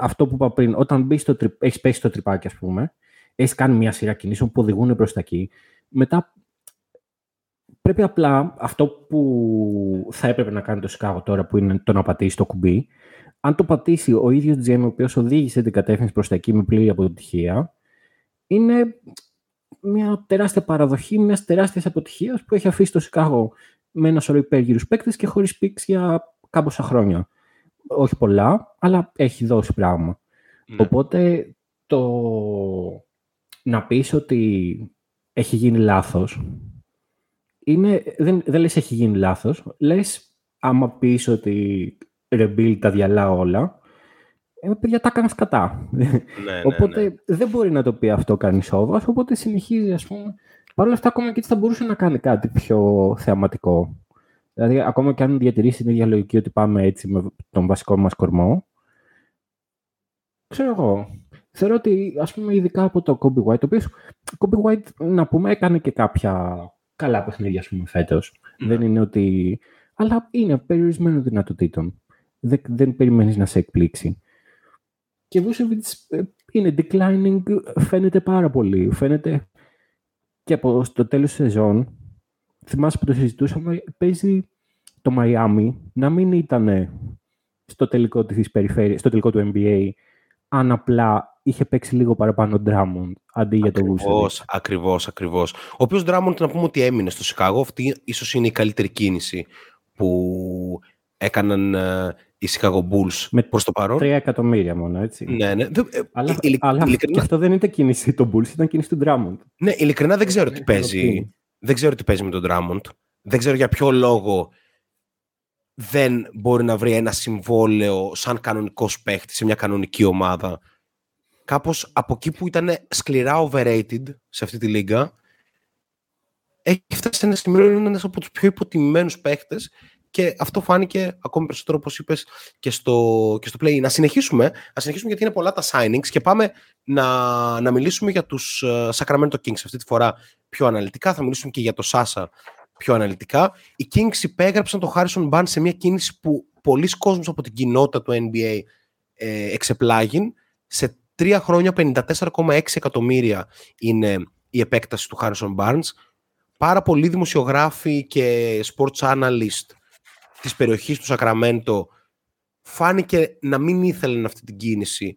αυτό που είπα πριν, όταν μπεις στο τρι... έχεις πέσει στο τρυπάκι, ας πούμε, έχεις κάνει μια σειρά κινήσεων που οδηγούν προς τα εκεί, μετά πρέπει απλά αυτό που θα έπρεπε να κάνει το Σικάγο τώρα, που είναι το να πατήσει το κουμπί, αν το πατήσει ο ίδιος τζι εμ, ο οποίος οδήγησε την κατεύθυνση προς τα εκεί με πλήρη αποτυχία, είναι... μια τεράστια παραδοχή μια τεράστια αποτυχία που έχει αφήσει το Σικάγο με ένα σωρό υπέργυρους παίκτες και χωρίς πίξ για κάμποσα χρόνια. Όχι πολλά, αλλά έχει δώσει πράγμα. Ναι. Οπότε το να πεις ότι έχει γίνει λάθος, είναι... δεν, δεν λες έχει γίνει λάθος. Λες άμα πεις ότι ρεμπίλ τα διαλάω όλα, παιδιά τα έκανας κατά. Ναι, ναι, οπότε ναι. Δεν μπορεί να το πει αυτό ο Καρνισόβας, οπότε συνεχίζει, ας πούμε. Παρ' όλα αυτά, ακόμα και έτσι θα μπορούσε να κάνει κάτι πιο θεαματικό. Δηλαδή, ακόμα και αν διατηρήσει την ίδια λογική ότι πάμε έτσι με τον βασικό μας κορμό. Ξέρω εγώ. Θεωρώ ότι, ας πούμε, ειδικά από το Coby White, ο οποίος Coby White, να πούμε, έκανε και κάποια καλά παιχνίδια, ας πούμε, φέτος. Mm. Δεν είναι ότι... Αλλά είναι περιορισμένο δυνατοτήτων. Δεν, δεν περιμένεις να σε εκπλήξει. Και Vucevic είναι declining, φαίνεται πάρα πολύ. Φαίνεται και από το τέλος της σεζόν, θυμάσαι που το συζητούσαμε, παίζει το Μαϊάμι να μην ήταν στο τελικό της περιφέρειας, στο τελικό του εν μπι έι, αν απλά είχε παίξει λίγο παραπάνω Drummond αντί για τον Vucevic. Ακριβώς, ακριβώς, ακριβώς. Ο οποίος Drummond, να πούμε ότι έμεινε στο Σικάγο, αυτή ίσως είναι η καλύτερη κίνηση που έκαναν... οι Chicago Bulls προς το παρόν. Τρία εκατομμύρια μόνο, έτσι. Ναι, ναι. Αλλά, Ειλικ... αλλά ειλικρινά... αυτό δεν ήταν κίνηση των Bulls, ήταν κίνηση του Drummond. Ναι, ειλικρινά δεν ξέρω τι παίζει. Δεν ξέρω τι παίζει με τον Drummond. Δεν ξέρω για ποιο λόγο δεν μπορεί να βρει ένα συμβόλαιο σαν κανονικός παίχτη σε μια κανονική ομάδα. Κάπως από εκεί που ήταν σκληρά overrated σε αυτή τη λίγα, έχει φτάσει σε ένα σημείο, είναι ένας από τους πιο υποτιμημένους παίχτες. Και αυτό φάνηκε ακόμη περισσότερο, όπως είπες, και στο, και στο play. Να συνεχίσουμε, να συνεχίσουμε γιατί είναι πολλά τα signings και πάμε να, να μιλήσουμε για τους uh, Sacramento Kings αυτή τη φορά πιο αναλυτικά. Θα μιλήσουμε και για το Sasha πιο αναλυτικά. Οι Kings υπέγραψαν τον Harrison Barnes σε μια κίνηση που πολλοί κόσμος από την κοινότητα του N B A ε, εξεπλάγει. Σε τρία χρόνια πενήντα τέσσερα κόμμα έξι εκατομμύρια είναι η επέκταση του Harrison Barnes. Πάρα πολλοί δημοσιογράφοι και sports analyst της περιοχής του Σακραμέντο φάνηκε να μην ήθελαν αυτή την κίνηση,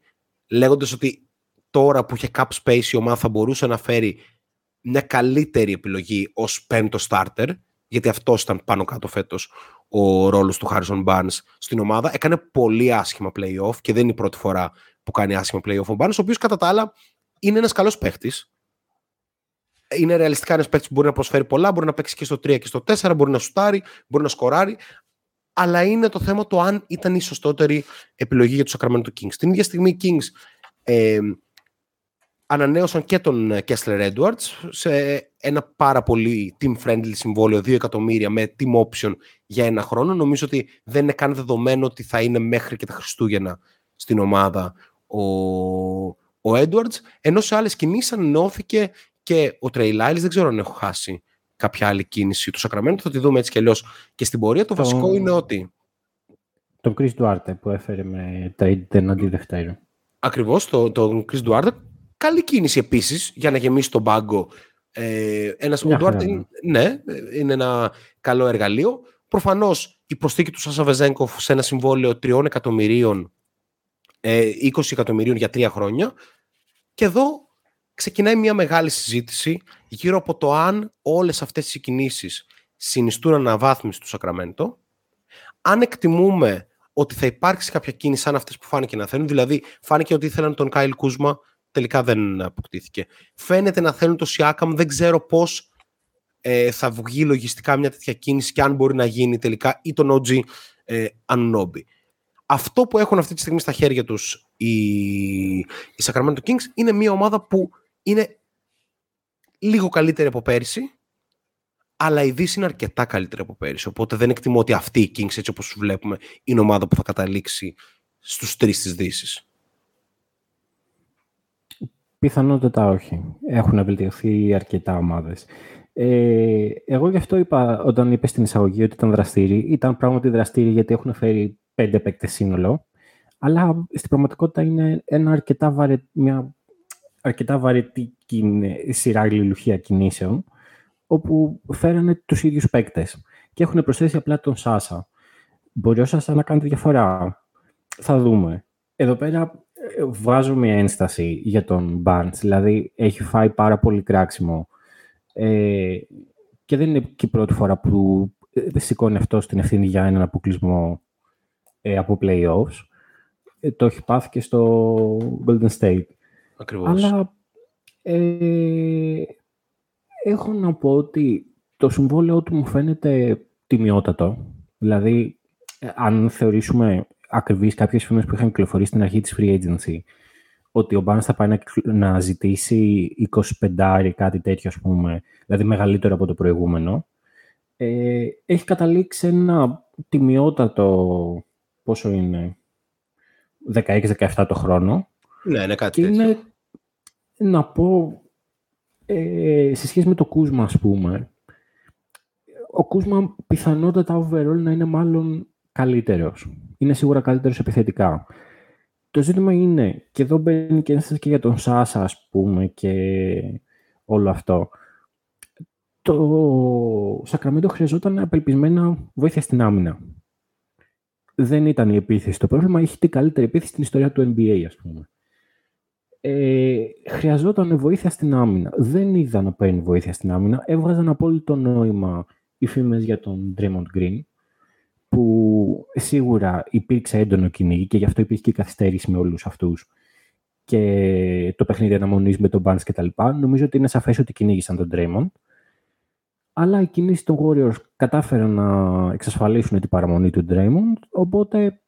λέγοντας ότι τώρα που είχε cap space η ομάδα θα μπορούσε να φέρει μια καλύτερη επιλογή ως πέμπτο starter, γιατί αυτό ήταν πάνω κάτω φέτος ο ρόλος του Harrison Barnes στην ομάδα. Έκανε πολύ άσχημα play-off και δεν είναι η πρώτη φορά που κάνει άσχημα play-off ο Barnes, ο οποίος κατά τα άλλα είναι ένας καλός παίχτης. Είναι ρεαλιστικά ένας παίκτης που μπορεί να προσφέρει πολλά, μπορεί να παίξει και στο τρία και στο τέσσερα, μπορεί να σουτάρει, μπορεί να σκοράρει, αλλά είναι το θέμα το αν ήταν η σωστότερη επιλογή για τους Sacramento Kings. Την ίδια στιγμή οι Kings ε, ανανέωσαν και τον Kessler Edwards σε ένα πάρα πολύ team-friendly συμβόλαιο, δύο εκατομμύρια με team option για ένα χρόνο. Νομίζω ότι δεν είναι καν δεδομένο ότι θα είναι μέχρι και τα Χριστούγεννα στην ομάδα ο, ο Edwards, ενώ σε άλλες κινήσεις ανανεώθηκε και ο Τρέι Λάιλς. Δεν ξέρω αν έχω χάσει κάποια άλλη κίνηση του Σακραμέντου. Θα τη δούμε έτσι κι αλλιώς και στην πορεία. Το, το βασικό είναι ότι τον Chris Duarte που έφερε με trade έναντι Δευτέρου. Ακριβώς, τον το Chris Duarte. Καλή κίνηση επίσης για να γεμίσει τον πάγκο. Ε, ένας ο Duarte είναι, ναι, είναι ένα καλό εργαλείο. Προφανώς η προσθήκη του Sasha Vezenkov σε ένα συμβόλαιο τριών εκατομμυρίων, ε, είκοσι εκατομμυρίων για τρία χρόνια. Και εδώ ξεκινάει μια μεγάλη συζήτηση γύρω από το αν όλες αυτές οι κινήσεις συνιστούν αναβάθμιση του Σακραμέντο, αν εκτιμούμε ότι θα υπάρξει κάποια κίνηση σαν αυτές που φάνηκε να θέλουν, δηλαδή φάνηκε ότι ήθελαν τον Kyle Kuzma, τελικά δεν αποκτήθηκε. Φαίνεται να θέλουν το Siakam, δεν ξέρω πώς ε, θα βγει λογιστικά μια τέτοια κίνηση και αν μπορεί να γίνει τελικά, ή τον ο τζι ε, Anunoby. Αυτό που έχουν αυτή τη στιγμή στα χέρια τους οι, οι Sacramento Kings είναι μια ομάδα που είναι λίγο καλύτερη από πέρυσι, αλλά η Δύση είναι αρκετά καλύτερη από πέρυσι. Οπότε δεν εκτιμώ ότι αυτή η Kings, έτσι όπως τους βλέπουμε, είναι ομάδα που θα καταλήξει στους τρεις της Δύσης. Πιθανότατα όχι. Έχουν βελτιωθεί αρκετά ομάδες. Ε, εγώ γι' αυτό είπα, όταν είπες στην εισαγωγή ότι ήταν δραστήριοι, ήταν πράγματι δραστήριοι γιατί έχουν φέρει πέντε παίκτες σύνολο, αλλά στην πραγματικότητα είναι ένα αρκετά βαρε... μια αρκετά βαρετή σειρά γλυλουχία κινήσεων, όπου φέρανε τους ίδιους παίκτες και έχουν προσθέσει απλά τον Sasha. Μπορεί ο Sasha να κάνει τη διαφορά. Θα δούμε. Εδώ πέρα βγάζω μια ένσταση για τον Barnes, δηλαδή έχει φάει πάρα πολύ κράξιμο ε, και δεν είναι και η πρώτη φορά που σηκώνει αυτό την ευθύνη για έναν αποκλεισμό ε, από play-offs. Ε, το έχει πάθει και στο Golden State. Ακριβώς. Αλλά ε, έχω να πω ότι το συμβόλαιο του μου φαίνεται τιμιότατο. Δηλαδή, ε, αν θεωρήσουμε ακριβείς κάποιες φήμες που είχαν κυκλοφορήσει στην αρχή της free agency, ότι ο Barnes θα πάει να, να ζητήσει είκοσι πέντε, κάτι τέτοιο, ας πούμε, δηλαδή μεγαλύτερο από το προηγούμενο, ε, έχει καταλήξει ένα τιμιότατο, πόσο είναι, δεκαέξι δεκαεπτά το χρόνο. Ναι, είναι κάτι τέτοιο. Είναι, να πω, ε, σε σχέση με το Kuzma, ας πούμε, ο Kuzma πιθανότατα overall να είναι μάλλον καλύτερος. Είναι σίγουρα καλύτερος επιθετικά. Το ζήτημα είναι, και εδώ μπαίνει και ένσταση και για τον Sasha, ας πούμε, και όλο αυτό. Το Sacramento χρειαζόταν απελπισμένα βοήθεια στην άμυνα. Δεν ήταν η επίθεση το πρόβλημα, είχε την καλύτερη επίθεση στην ιστορία του N B A, ας πούμε. Ε, χρειαζόταν βοήθεια στην άμυνα. Δεν είδα να παίρνει βοήθεια στην άμυνα. Έβγαζαν απόλυτο νόημα οι φήμες για τον Draymond Green, που σίγουρα υπήρξε έντονο κυνήγι και γι' αυτό υπήρχε και η καθυστέρηση με όλους αυτούς και το παιχνίδι αναμονής με τον Barnes κτλ. Νομίζω ότι είναι σαφές ότι κυνήγησαν τον Draymond. Αλλά οι κινήσεις των Warriors κατάφεραν να εξασφαλίσουν την παραμονή του Draymond, οπότε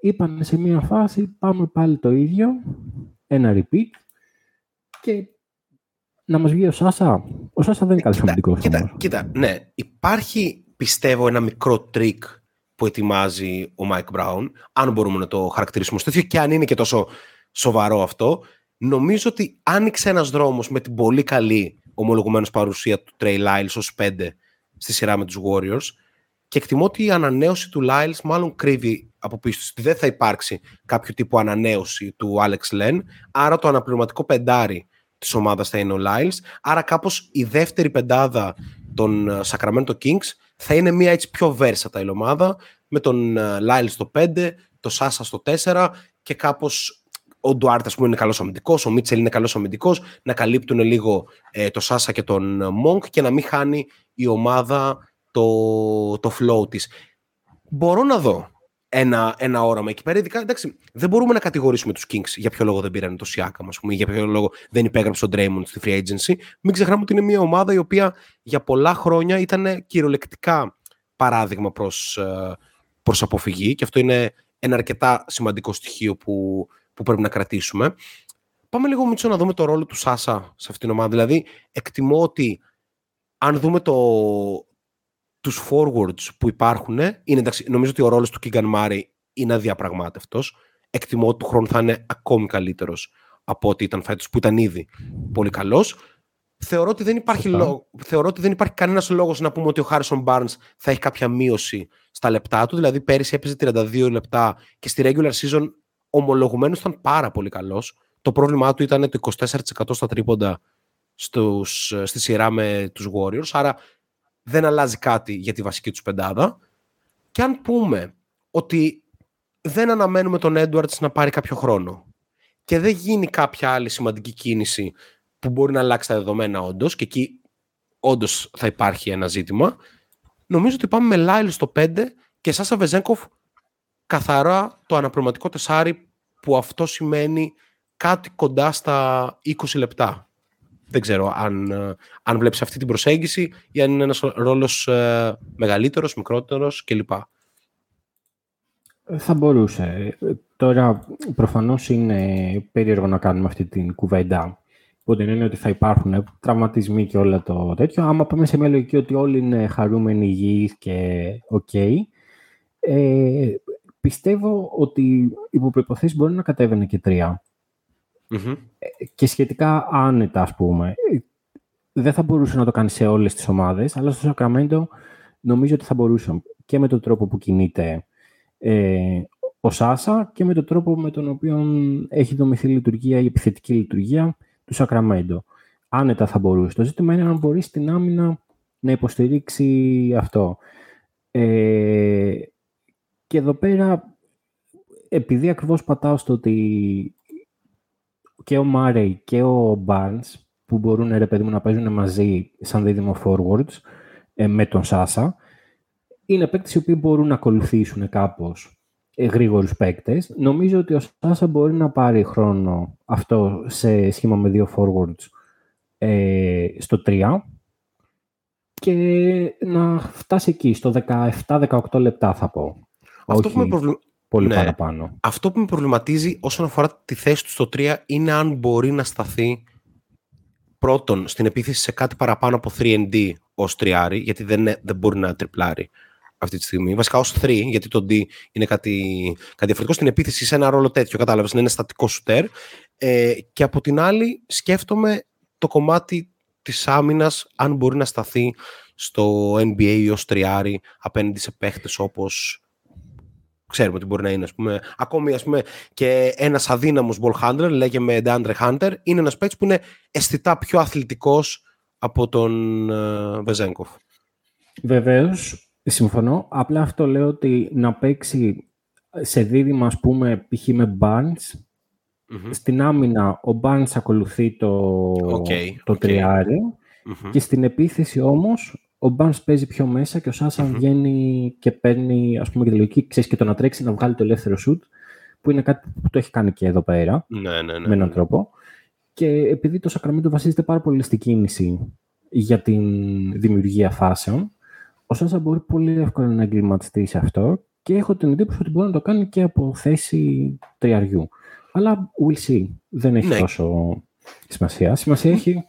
είπαν σε μία φάση πάμε πάλι το ίδιο, ένα repeat, και να μας βγει ο Sasha. Ο Sasha δεν είναι καλός αμυντικός. Κοίτα, κοίτα, ναι, υπάρχει πιστεύω, ένα μικρό τρίκ που ετοιμάζει ο Μάικ Μπράουν, αν μπορούμε να το χαρακτηρίσουμε ως τέτοιο, και αν είναι και τόσο σοβαρό αυτό. Νομίζω ότι άνοιξε ένας δρόμος με την πολύ καλή ομολογουμένως παρουσία του Τρέι Λάιλς ως πέντε στη σειρά με τους Warriors, και εκτιμώ ότι η ανανέωση του Λάιλς μάλλον κρύβει από πίσω ότι δεν θα υπάρξει κάποιο τύπο ανανέωση του Άλεξ Λεν, άρα το αναπληρωματικό πεντάρι της ομάδας θα είναι ο Λάιλς, άρα κάπως η δεύτερη πεντάδα των Sacramento Kings θα είναι μια έτσι πιο versatile ομάδα, με τον Λάιλς στο πέντε, το Σάσα στο τέσσερα και κάπως... Ο Ντουάρτ, ας πούμε, είναι καλός αμυντικός, ο Μίτσελ είναι καλός αμυντικός, να καλύπτουν λίγο ε, το Σάσα και τον Monk και να μην χάνει η ομάδα το, το flow της. Μπορώ να δω ένα, ένα όραμα εκεί πέρα. Ειδικά, εντάξει, δεν μπορούμε να κατηγορήσουμε τους Kings για ποιο λόγο δεν πήραν το Siakam, ας πούμε, για ποιο λόγο δεν υπέγραψε τον Draymond στη free agency. Μην ξεχνάμε ότι είναι μια ομάδα η οποία για πολλά χρόνια ήταν κυριολεκτικά παράδειγμα προς, προς αποφυγή, και αυτό είναι ένα αρκετά σημαντικό στοιχείο που. που πρέπει να κρατήσουμε. Πάμε λίγο, Μίτσο, να δούμε το ρόλο του Σάσα σε αυτήν την ομάδα. Δηλαδή, εκτιμώ ότι αν δούμε το... τους forwards που υπάρχουν, είναι εντάξει, νομίζω ότι ο ρόλος του Κίγκαν Μάρι είναι αδιαπραγμάτευτος. Εκτιμώ ότι του χρόνου θα είναι ακόμη καλύτερος από ό,τι ήταν φέτος, που ήταν ήδη πολύ καλός. Θεωρώ ότι δεν υπάρχει, λο... Θεωρώ ότι δεν υπάρχει κανένας λόγος να πούμε ότι ο Χάρισον Barnes θα έχει κάποια μείωση στα λεπτά του. Δηλαδή, πέρυσι έπαιζε τριάντα δύο λεπτά και στη regular season ομολογουμένως ήταν πάρα πολύ καλός. Το πρόβλημά του ήταν το είκοσι τέσσερα τοις εκατό στα τρίποντα στους, στη σειρά με τους Warriors, άρα δεν αλλάζει κάτι για τη βασική τους πεντάδα. Και αν πούμε ότι δεν αναμένουμε τον Edwards να πάρει κάποιο χρόνο και δεν γίνει κάποια άλλη σημαντική κίνηση που μπορεί να αλλάξει τα δεδομένα όντως, και εκεί όντως θα υπάρχει ένα ζήτημα, νομίζω ότι πάμε με Lyle στο πέντε και Sasha Vezenkov καθαρά το αναπληρωματικό τεσάρι, που αυτό σημαίνει κάτι κοντά στα είκοσι λεπτά. Δεν ξέρω αν, αν βλέπεις αυτή την προσέγγιση ή αν είναι ένας ρόλος ε, μεγαλύτερος, μικρότερος κλπ. Θα μπορούσε. Τώρα προφανώς είναι περίεργο να κάνουμε αυτή την κουβέντα, που την είναι ότι θα υπάρχουν τραυματισμοί και όλα το τέτοιο. Άμα πάμε σε μια λογική ότι όλοι είναι χαρούμενοι, υγιείς και οκ, okay, ε, πιστεύω ότι υπό προϋποθέσεις μπορεί να κατέβαινε και τρία. Mm-hmm. Και σχετικά άνετα, ας πούμε. Δεν θα μπορούσε να το κάνει σε όλες τις ομάδες, αλλά στο Sacramento νομίζω ότι θα μπορούσε, και με τον τρόπο που κινείται ε, ο Σάσα και με τον τρόπο με τον οποίο έχει δομηθεί η λειτουργία, η επιθετική λειτουργία του Sacramento. Άνετα θα μπορούσε. Το ζήτημα είναι αν μπορεί στην άμυνα να υποστηρίξει αυτό. Ε, Και εδώ πέρα, επειδή ακριβώς πατάω στο ότι και ο Murray και ο Barnes, που μπορούν, ρε παιδί μου, να παίζουν μαζί σαν δίδυμο forwards με τον Σάσα, είναι παίκτες οι οποίοι μπορούν να ακολουθήσουν κάπως γρήγορους παίκτες. Νομίζω ότι ο Σάσα μπορεί να πάρει χρόνο αυτό σε σχήμα με δύο forwards στο τρία και να φτάσει εκεί, στο δεκαεπτά δεκαοκτώ λεπτά θα πω. Αυτό, Όχι, που προβλημα... πολύ ναι. παραπάνω. Αυτό που με προβληματίζει όσον αφορά τη θέση του στο τρία είναι αν μπορεί να σταθεί πρώτον στην επίθεση σε κάτι παραπάνω από θρι εντ ντι ως τριάρι, γιατί δεν, δεν μπορεί να τριπλάρει αυτή τη στιγμή. Βασικά ως τρία, γιατί το D είναι κάτι, κάτι διαφορετικό. Στην επίθεση σε ένα ρόλο τέτοιο, κατάλαβες, να είναι στατικό σουτέρ. Ε, και από την άλλη σκέφτομαι το κομμάτι της άμυνας, αν μπορεί να σταθεί στο εν μπι έι ως τριάρι απέναντι σε παίχτες όπως... Ξέρουμε ότι μπορεί να είναι, ας πούμε, ακόμη ας πούμε, και ένας αδύναμος ball handler, λέγεμε DeAndre Hunter, είναι ένας παίκτης που είναι αισθητά πιο αθλητικός από τον Βεζένκοφ. Βεβαίως, συμφωνώ. Απλά αυτό λέω ότι να παίξει σε δίδυμα, ας πούμε, π.χ. με Barnes. Mm-hmm. Στην άμυνα ο Barnes ακολουθεί το, okay, το okay. τριάρι. Mm-hmm. Και στην επίθεση όμως ο Barnes παίζει πιο μέσα και ο Σάσα mm-hmm. βγαίνει και παίρνει, ας πούμε, και τη λογική, ξέρεις, και το να τρέξει, να βγάλει το ελεύθερο σουτ, που είναι κάτι που το έχει κάνει και εδώ πέρα, ναι, ναι, ναι, με έναν ναι. τρόπο. Και επειδή το Sacramento βασίζεται πάρα πολύ στην κίνηση για την δημιουργία φάσεων, ο Σάσα μπορεί πολύ εύκολα να εγκληματιστεί σε αυτό και έχω την εντύπωση ότι μπορεί να το κάνει και από θέση τριαριού. Αλλά we'll see. Δεν έχει ναι. τόσο σημασία. Σημασία έχει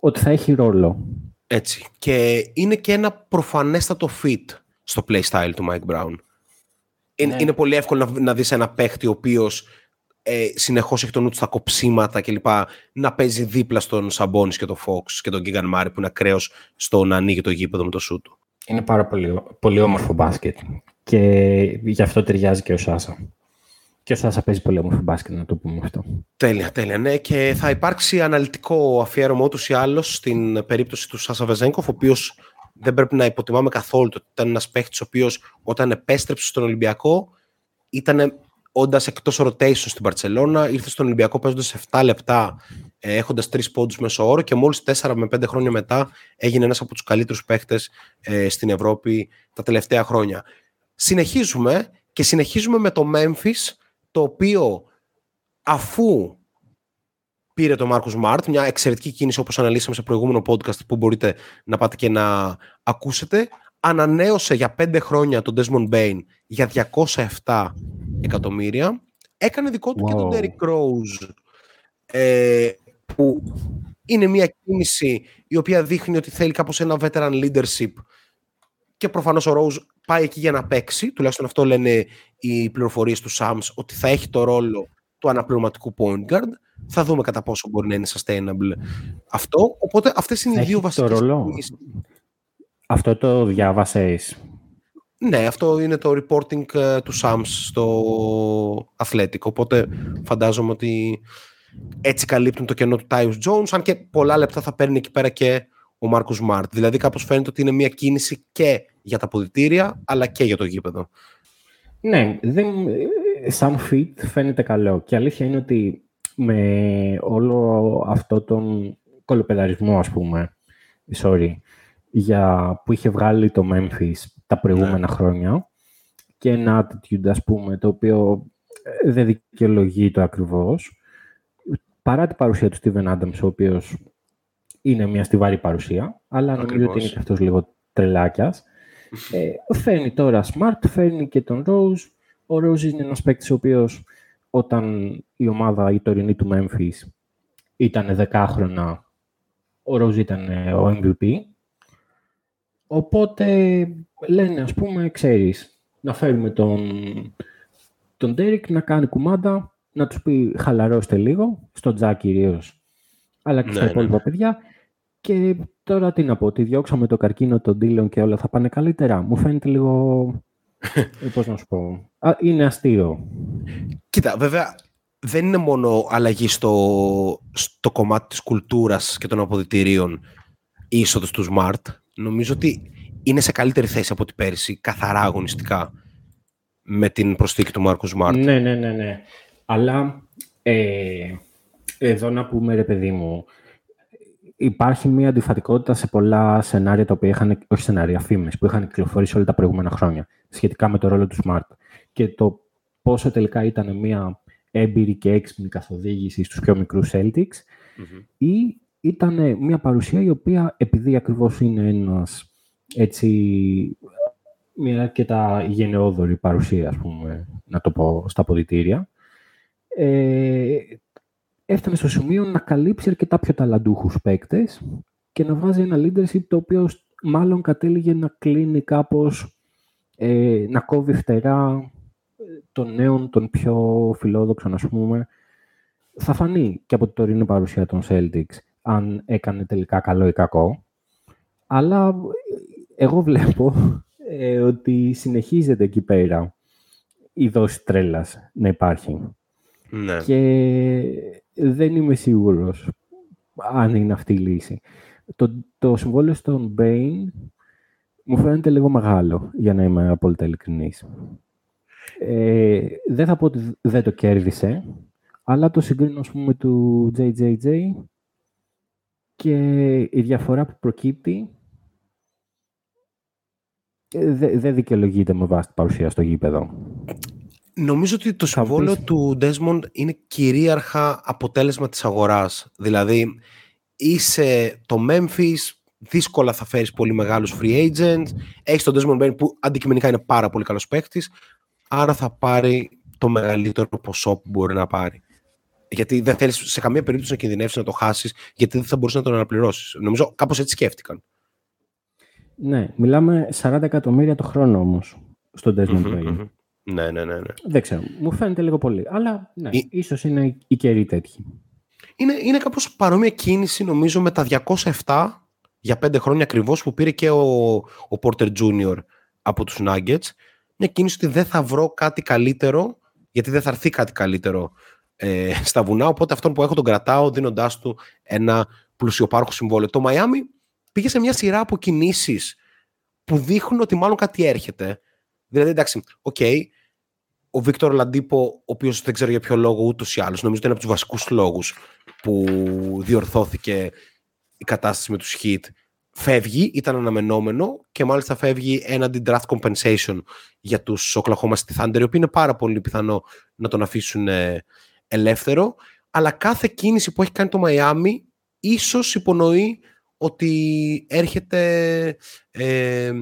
ότι θα έχει ρόλο. Έτσι. Και είναι και ένα προφανέστατο fit στο playstyle του Mike Brown. Είναι, ναι. είναι πολύ εύκολο να, να δεις ένα παίχτη ο οποίος ε, συνεχώς έχει τον νου του στα κοψίματα κλπ. Να παίζει δίπλα στον Σαμπόνις και τον Fox και τον Γκίγαν Μάρι που είναι ακραίος στο να ανοίγει το γήπεδο με το σου του. Είναι πάρα πολύ, πολύ όμορφο μπάσκετ και γι' αυτό ταιριάζει και ο Σάσα. Και ο Σάσα παίζει πολύ όμορφο μπάσκετ, να το πούμε αυτό. Τέλεια, τέλεια, ναι. Και θα υπάρξει αναλυτικό αφιέρωμα ούτως ή άλλως στην περίπτωση του Σάσα Βεζένκοφ, ο οποίος δεν πρέπει να υποτιμάμε καθόλου το ότι ήταν ένας παίχτης ο οποίος όταν επέστρεψε στον Ολυμπιακό ήταν όντας εκτός rotation στην Μπαρτσελώνα, ήρθε στον Ολυμπιακό παίζοντας επτά λεπτά, έχοντας τρεις πόντους μέσο όρο και μόλις τέσσερα με πέντε χρόνια μετά έγινε ένας από τους καλύτερους παίχτες στην Ευρώπη τα τελευταία χρόνια. Συνεχίζουμε και συνεχίζουμε με το Memphis, το οποίο αφού πήρε τον Μάρκους Σμαρτ, μια εξαιρετική κίνηση όπως αναλύσαμε σε προηγούμενο podcast που μπορείτε να πάτε και να ακούσετε, ανανέωσε για πέντε χρόνια τον Desmond Bain για διακόσια επτά εκατομμύρια. Έκανε δικό του wow. και τον Derrick Rose, ε, που είναι μια κίνηση η οποία δείχνει ότι θέλει κάπως ένα veteran leadership και προφανώς ο Rose πάει εκεί για να παίξει, τουλάχιστον αυτό λένε οι πληροφορίες του Σαμς, ότι θα έχει το ρόλο του αναπληρωματικού point guard. Θα δούμε κατά πόσο μπορεί να είναι sustainable αυτό. Οπότε αυτές είναι οι δύο βασικές κινήσεις. Αυτό το διάβασες? Ναι, αυτό είναι το reporting του Σαμς στο Athletic. Οπότε φαντάζομαι ότι έτσι καλύπτουν το κενό του Tyus Jones, αν και πολλά λεπτά θα παίρνει εκεί πέρα και ο Μάρκους Σμαρτ. Δηλαδή κάπως φαίνεται ότι είναι μια κίνηση και για τα αποδυτήρια, αλλά και για το γήπεδο. Ναι, δεν... σαν fit φαίνεται καλό. Και αλήθεια είναι ότι με όλο αυτό τον κολοπεδαρισμό, ας πούμε, sorry, για... που είχε βγάλει το Memphis τα προηγούμενα ναι. χρόνια και ένα attitude, ας πούμε, το οποίο δεν δικαιολογεί το ακριβώς, παρά την παρουσία του Steven Adams, ο οποίος είναι μια στιβάρη παρουσία, αλλά ακριβώς. νομίζω ότι είναι και αυτός λίγο τρελάκιας. Ε, φέρνει τώρα Smart, φέρνει και τον Rose. Ο Rose είναι ένας παίκτης ο οποίος όταν η ομάδα η τωρινή του Memphis ήταν δεκάχρονα, ο Rose ήταν ο εμ βι πι. Οπότε λένε, ας πούμε, ξέρεις, να φέρουμε τον, τον Derrick να κάνει κουμάντα, να τους πει χαλαρώστε λίγο, στον Τζακ κυρίως, αλλά και στα ναι, υπόλοιπα ναι. παιδιά. Και τώρα τι να πω, ότι διώξαμε το καρκίνο των Dillon και όλα θα πάνε καλύτερα. Μου φαίνεται λίγο, πώς να σου πω, Α, είναι αστείο. Κοίτα, βέβαια, δεν είναι μόνο αλλαγή στο, στο κομμάτι της κουλτούρας και των αποδυτηρίων η είσοδος του Smart. Νομίζω ότι είναι σε καλύτερη θέση από την πέρυσι, καθαρά αγωνιστικά, με την προσθήκη του Μάρκου Smart. Ναι, ναι, ναι, ναι. Αλλά ε, εδώ να πούμε, ρε παιδί μου, υπάρχει μια αντιφατικότητα σε πολλά σενάρια τα οποία είχαν, όχι σενάρια, φήμες που είχαν κυκλοφορήσει όλα τα προηγούμενα χρόνια σχετικά με το ρόλο του Smart και το πόσο τελικά ήταν μια έμπειρη και έξυπνη καθοδήγηση στους πιο μικρούς Celtics mm-hmm. ή ήταν μια παρουσία η οποία, επειδή ακριβώς είναι ένας, έτσι, μια αρκετά γενναιόδορη παρουσία, ας πούμε, να το πω, στα αποδυτήρια, ε, έφτανε στο σημείο να καλύψει αρκετά πιο ταλαντούχους παίκτες και να βάζει ένα leadership το οποίο μάλλον κατέληγε να κλείνει κάπως, ε, να κόβει φτερά των νέων, των πιο φιλόδοξων, ας πούμε. Θα φανεί και από την τωρινή παρουσία των Celtics αν έκανε τελικά καλό ή κακό. Αλλά εγώ βλέπω ε, ότι συνεχίζεται εκεί πέρα η δόση τρέλας να υπάρχει. Ναι. Και δεν είμαι σίγουρος αν είναι αυτή η λύση. Το, το συμβόλαιο στον Bain μου φαίνεται λίγο μεγάλο, για να είμαι απόλυτα ειλικρινής. Ε, δεν θα πω ότι δεν το κέρδισε, αλλά το συγκρίνω, ας πούμε, του τζέι τζέι τζέι και η διαφορά που προκύπτει δεν δε δικαιολογείται με βάση την παρουσία στο γήπεδο. Νομίζω ότι το συμβόλαιο του Desmond είναι κυρίαρχα αποτέλεσμα της αγοράς. Δηλαδή, είσαι το Memphis, δύσκολα θα φέρεις πολύ μεγάλους free agents, έχεις τον Desmond Bain που αντικειμενικά είναι πάρα πολύ καλός παίκτης, άρα θα πάρει το μεγαλύτερο ποσό που μπορεί να πάρει. Γιατί δεν θέλεις σε καμία περίπτωση να κινδυνεύσεις να το χάσεις, γιατί δεν θα μπορείς να τον αναπληρώσεις. Νομίζω κάπως έτσι σκέφτηκαν. Ναι, μιλάμε σαράντα εκατομμύρια το χρόνο όμως στον Desmond Bain. Mm-hmm, mm-hmm. Ναι, ναι, ναι, ναι. Δεν ξέρω, μου φαίνεται λίγο πολύ. Αλλά ναι, ε... ίσως είναι οι καιροί τέτοιοι. Είναι, είναι κάπως παρόμοια κίνηση νομίζω με τα διακόσια επτά για πέντε χρόνια ακριβώς που πήρε και ο, ο Porter Junior από τους Nuggets. Μια κίνηση ότι δεν θα βρω κάτι καλύτερο, γιατί δεν θα έρθει κάτι καλύτερο ε, στα βουνά. Οπότε αυτόν που έχω τον κρατάω δίνοντάς του ένα πλουσιοπάροχο συμβόλαιο. Το Miami πήγε σε μια σειρά από κινήσεις που δείχνουν ότι μάλλον κάτι έρχεται. Δηλαδή, εντάξει, οκ, okay, ο Βίκτορ Λαντίπο, ο οποίος δεν ξέρω για ποιο λόγο ούτως ή άλλως, νομίζω ότι είναι από τους βασικούς λόγους που διορθώθηκε η κατάσταση με τους Heat, φεύγει, ήταν αναμενόμενο και μάλιστα φεύγει έναντι draft compensation για τους Oklahoma City Thunder, οι οποίοι είναι πάρα πολύ πιθανό να τον αφήσουν ελεύθερο. Αλλά κάθε κίνηση που έχει κάνει το Miami ίσως υπονοεί ότι έρχεται ε,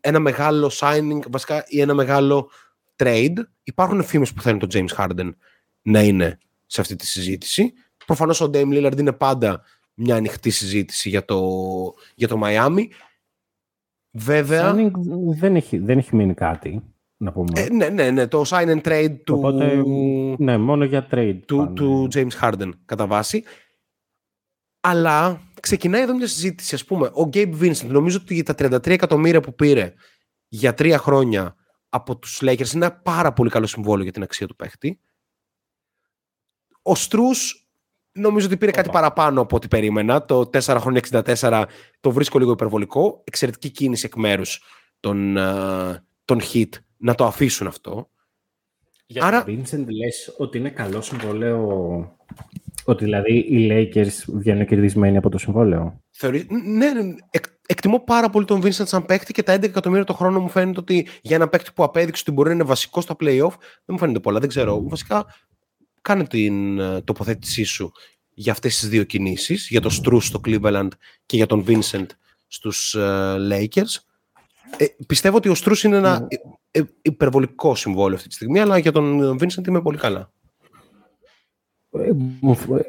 ένα μεγάλο signing βασικά, ή ένα μεγάλο trade. Υπάρχουν φήμες που θέλουν τον James Harden να είναι σε αυτή τη συζήτηση. Προφανώς ο Dame Lillard είναι πάντα μια ανοιχτή συζήτηση για το, για το Miami. Βέβαια δεν έχει, δεν έχει μείνει κάτι να πούμε. Ε, ναι, ναι, ναι, το sign and trade του, οπότε, ναι, μόνο για trade του, του James Harden κατά βάση. Αλλά ξεκινάει εδώ μια συζήτηση, ας πούμε, ο Gabe Vincent, νομίζω ότι τα τριάντα τρία εκατομμύρια που πήρε για τρία χρόνια από τους Lakers είναι ένα πάρα πολύ καλό συμβόλαιο για την αξία του παίχτη. Ο Strus νομίζω ότι πήρε κάτι παραπάνω από ό,τι περίμενα, το τέσσερα χρόνια εξήντα τέσσερα, το βρίσκω λίγο υπερβολικό, εξαιρετική κίνηση εκ μέρους των, των Hit να το αφήσουν αυτό. Για Άρα... τον Vincent λες ότι είναι καλό συμβόλαιο... Ότι δηλαδή οι Lakers βγαίνουν κερδισμένοι από το συμβόλαιο. Θεωρεί... Ναι, εκ, εκτιμώ πάρα πολύ τον Vincent σαν παίκτη και τα έντεκα εκατομμύρια το χρόνο μου φαίνεται ότι για ένα παίκτη που απέδειξε ότι μπορεί να είναι βασικό στα play-off δεν μου φαίνεται πολλά, δεν ξέρω. Mm. Βασικά κάνε την τοποθέτησή σου για αυτές τις δύο κινήσεις, για τον Strus στο Cleveland και για τον Vincent στους uh, Lakers. Ε, πιστεύω ότι ο Strus είναι ένα mm. ε, υπερβολικό συμβόλαιο αυτή τη στιγμή, αλλά για τον Vincent είμαι πολύ καλά.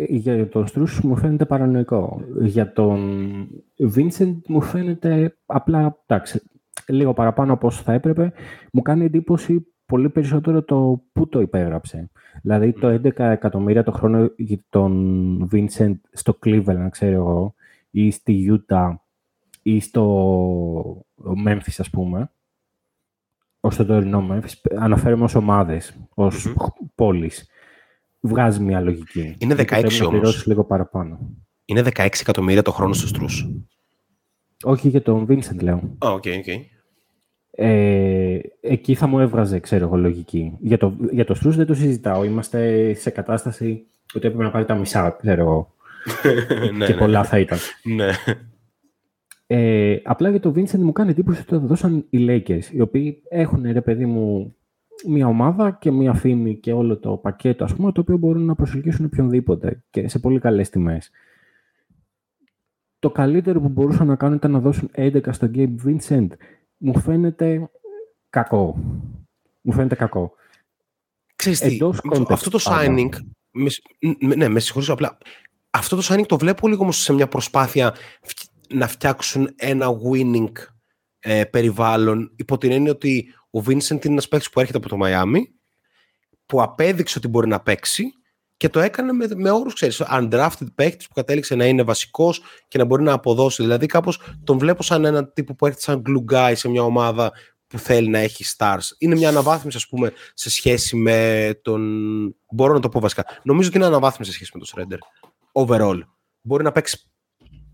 Για τον Strus μου φαίνεται παρανοϊκό. Για τον Vincent μου φαίνεται απλά, εντάξει, λίγο παραπάνω από όσο θα έπρεπε. Μου κάνει εντύπωση πολύ περισσότερο το που το υπέγραψε. Δηλαδή το έντεκα εκατομμύρια το χρόνο για τον Vincent στο Cleveland, ξέρω εγώ, ή στη Utah ή στο Memphis, ας πούμε, ως το τωρινό Memphis, αναφέρομαι ως ομάδες, ως mm-hmm. πόλεις. Βγάζει μια λογική. Είναι δεκαέξι όμως. Λίγο παραπάνω. Είναι δεκαέξι εκατομμύρια το χρόνο στους Strus. Όχι για τον Vincent, λέω. Α, οκ, οκ. Εκεί θα μου έβγαζε, ξέρω εγώ, λογική. Για το, για το Strus δεν το συζητάω. Είμαστε σε κατάσταση ότι έπρεπε να πάρει τα μισά, ξέρω εγώ. Και πολλά θα ήταν. Ναι. ε, απλά για τον Vincent μου κάνει εντύπωση ότι το δώσαν οι Lakers, οι οποίοι έχουν, ρε παιδί μου, μια ομάδα και μια φήμη και όλο το πακέτο, ας πούμε, το οποίο μπορούν να προσελκύσουν οποιονδήποτε και σε πολύ καλές τιμές. Το καλύτερο που μπορούσαν να κάνουν ήταν να δώσουν έντεκα στον Gabe Vincent. Μου φαίνεται κακό. Μου φαίνεται κακό. Ξέρεις τι, αυτό το signing... Με, ναι, με συγχωρήσω απλά. Αυτό το signing το βλέπω λίγο όμως σε μια προσπάθεια να φτιάξουν ένα winning ε, περιβάλλον, υπό την έννοια ότι ο Vincent είναι ένας παίκτης που έρχεται από το Miami, που απέδειξε ότι μπορεί να παίξει και το έκανε με, με όρους, ξέρεις, undrafted παίκτης που κατέληξε να είναι βασικός και να μπορεί να αποδώσει. Δηλαδή κάπως τον βλέπω σαν έναν τύπο που έρχεται σαν glue guy σε μια ομάδα που θέλει να έχει stars. Είναι μια αναβάθμιση, ας πούμε, σε σχέση με τον... Μπορώ να το πω βασικά. Νομίζω ότι είναι αναβάθμιση σε σχέση με τον Schroeder. Overall. Μπορεί να παίξει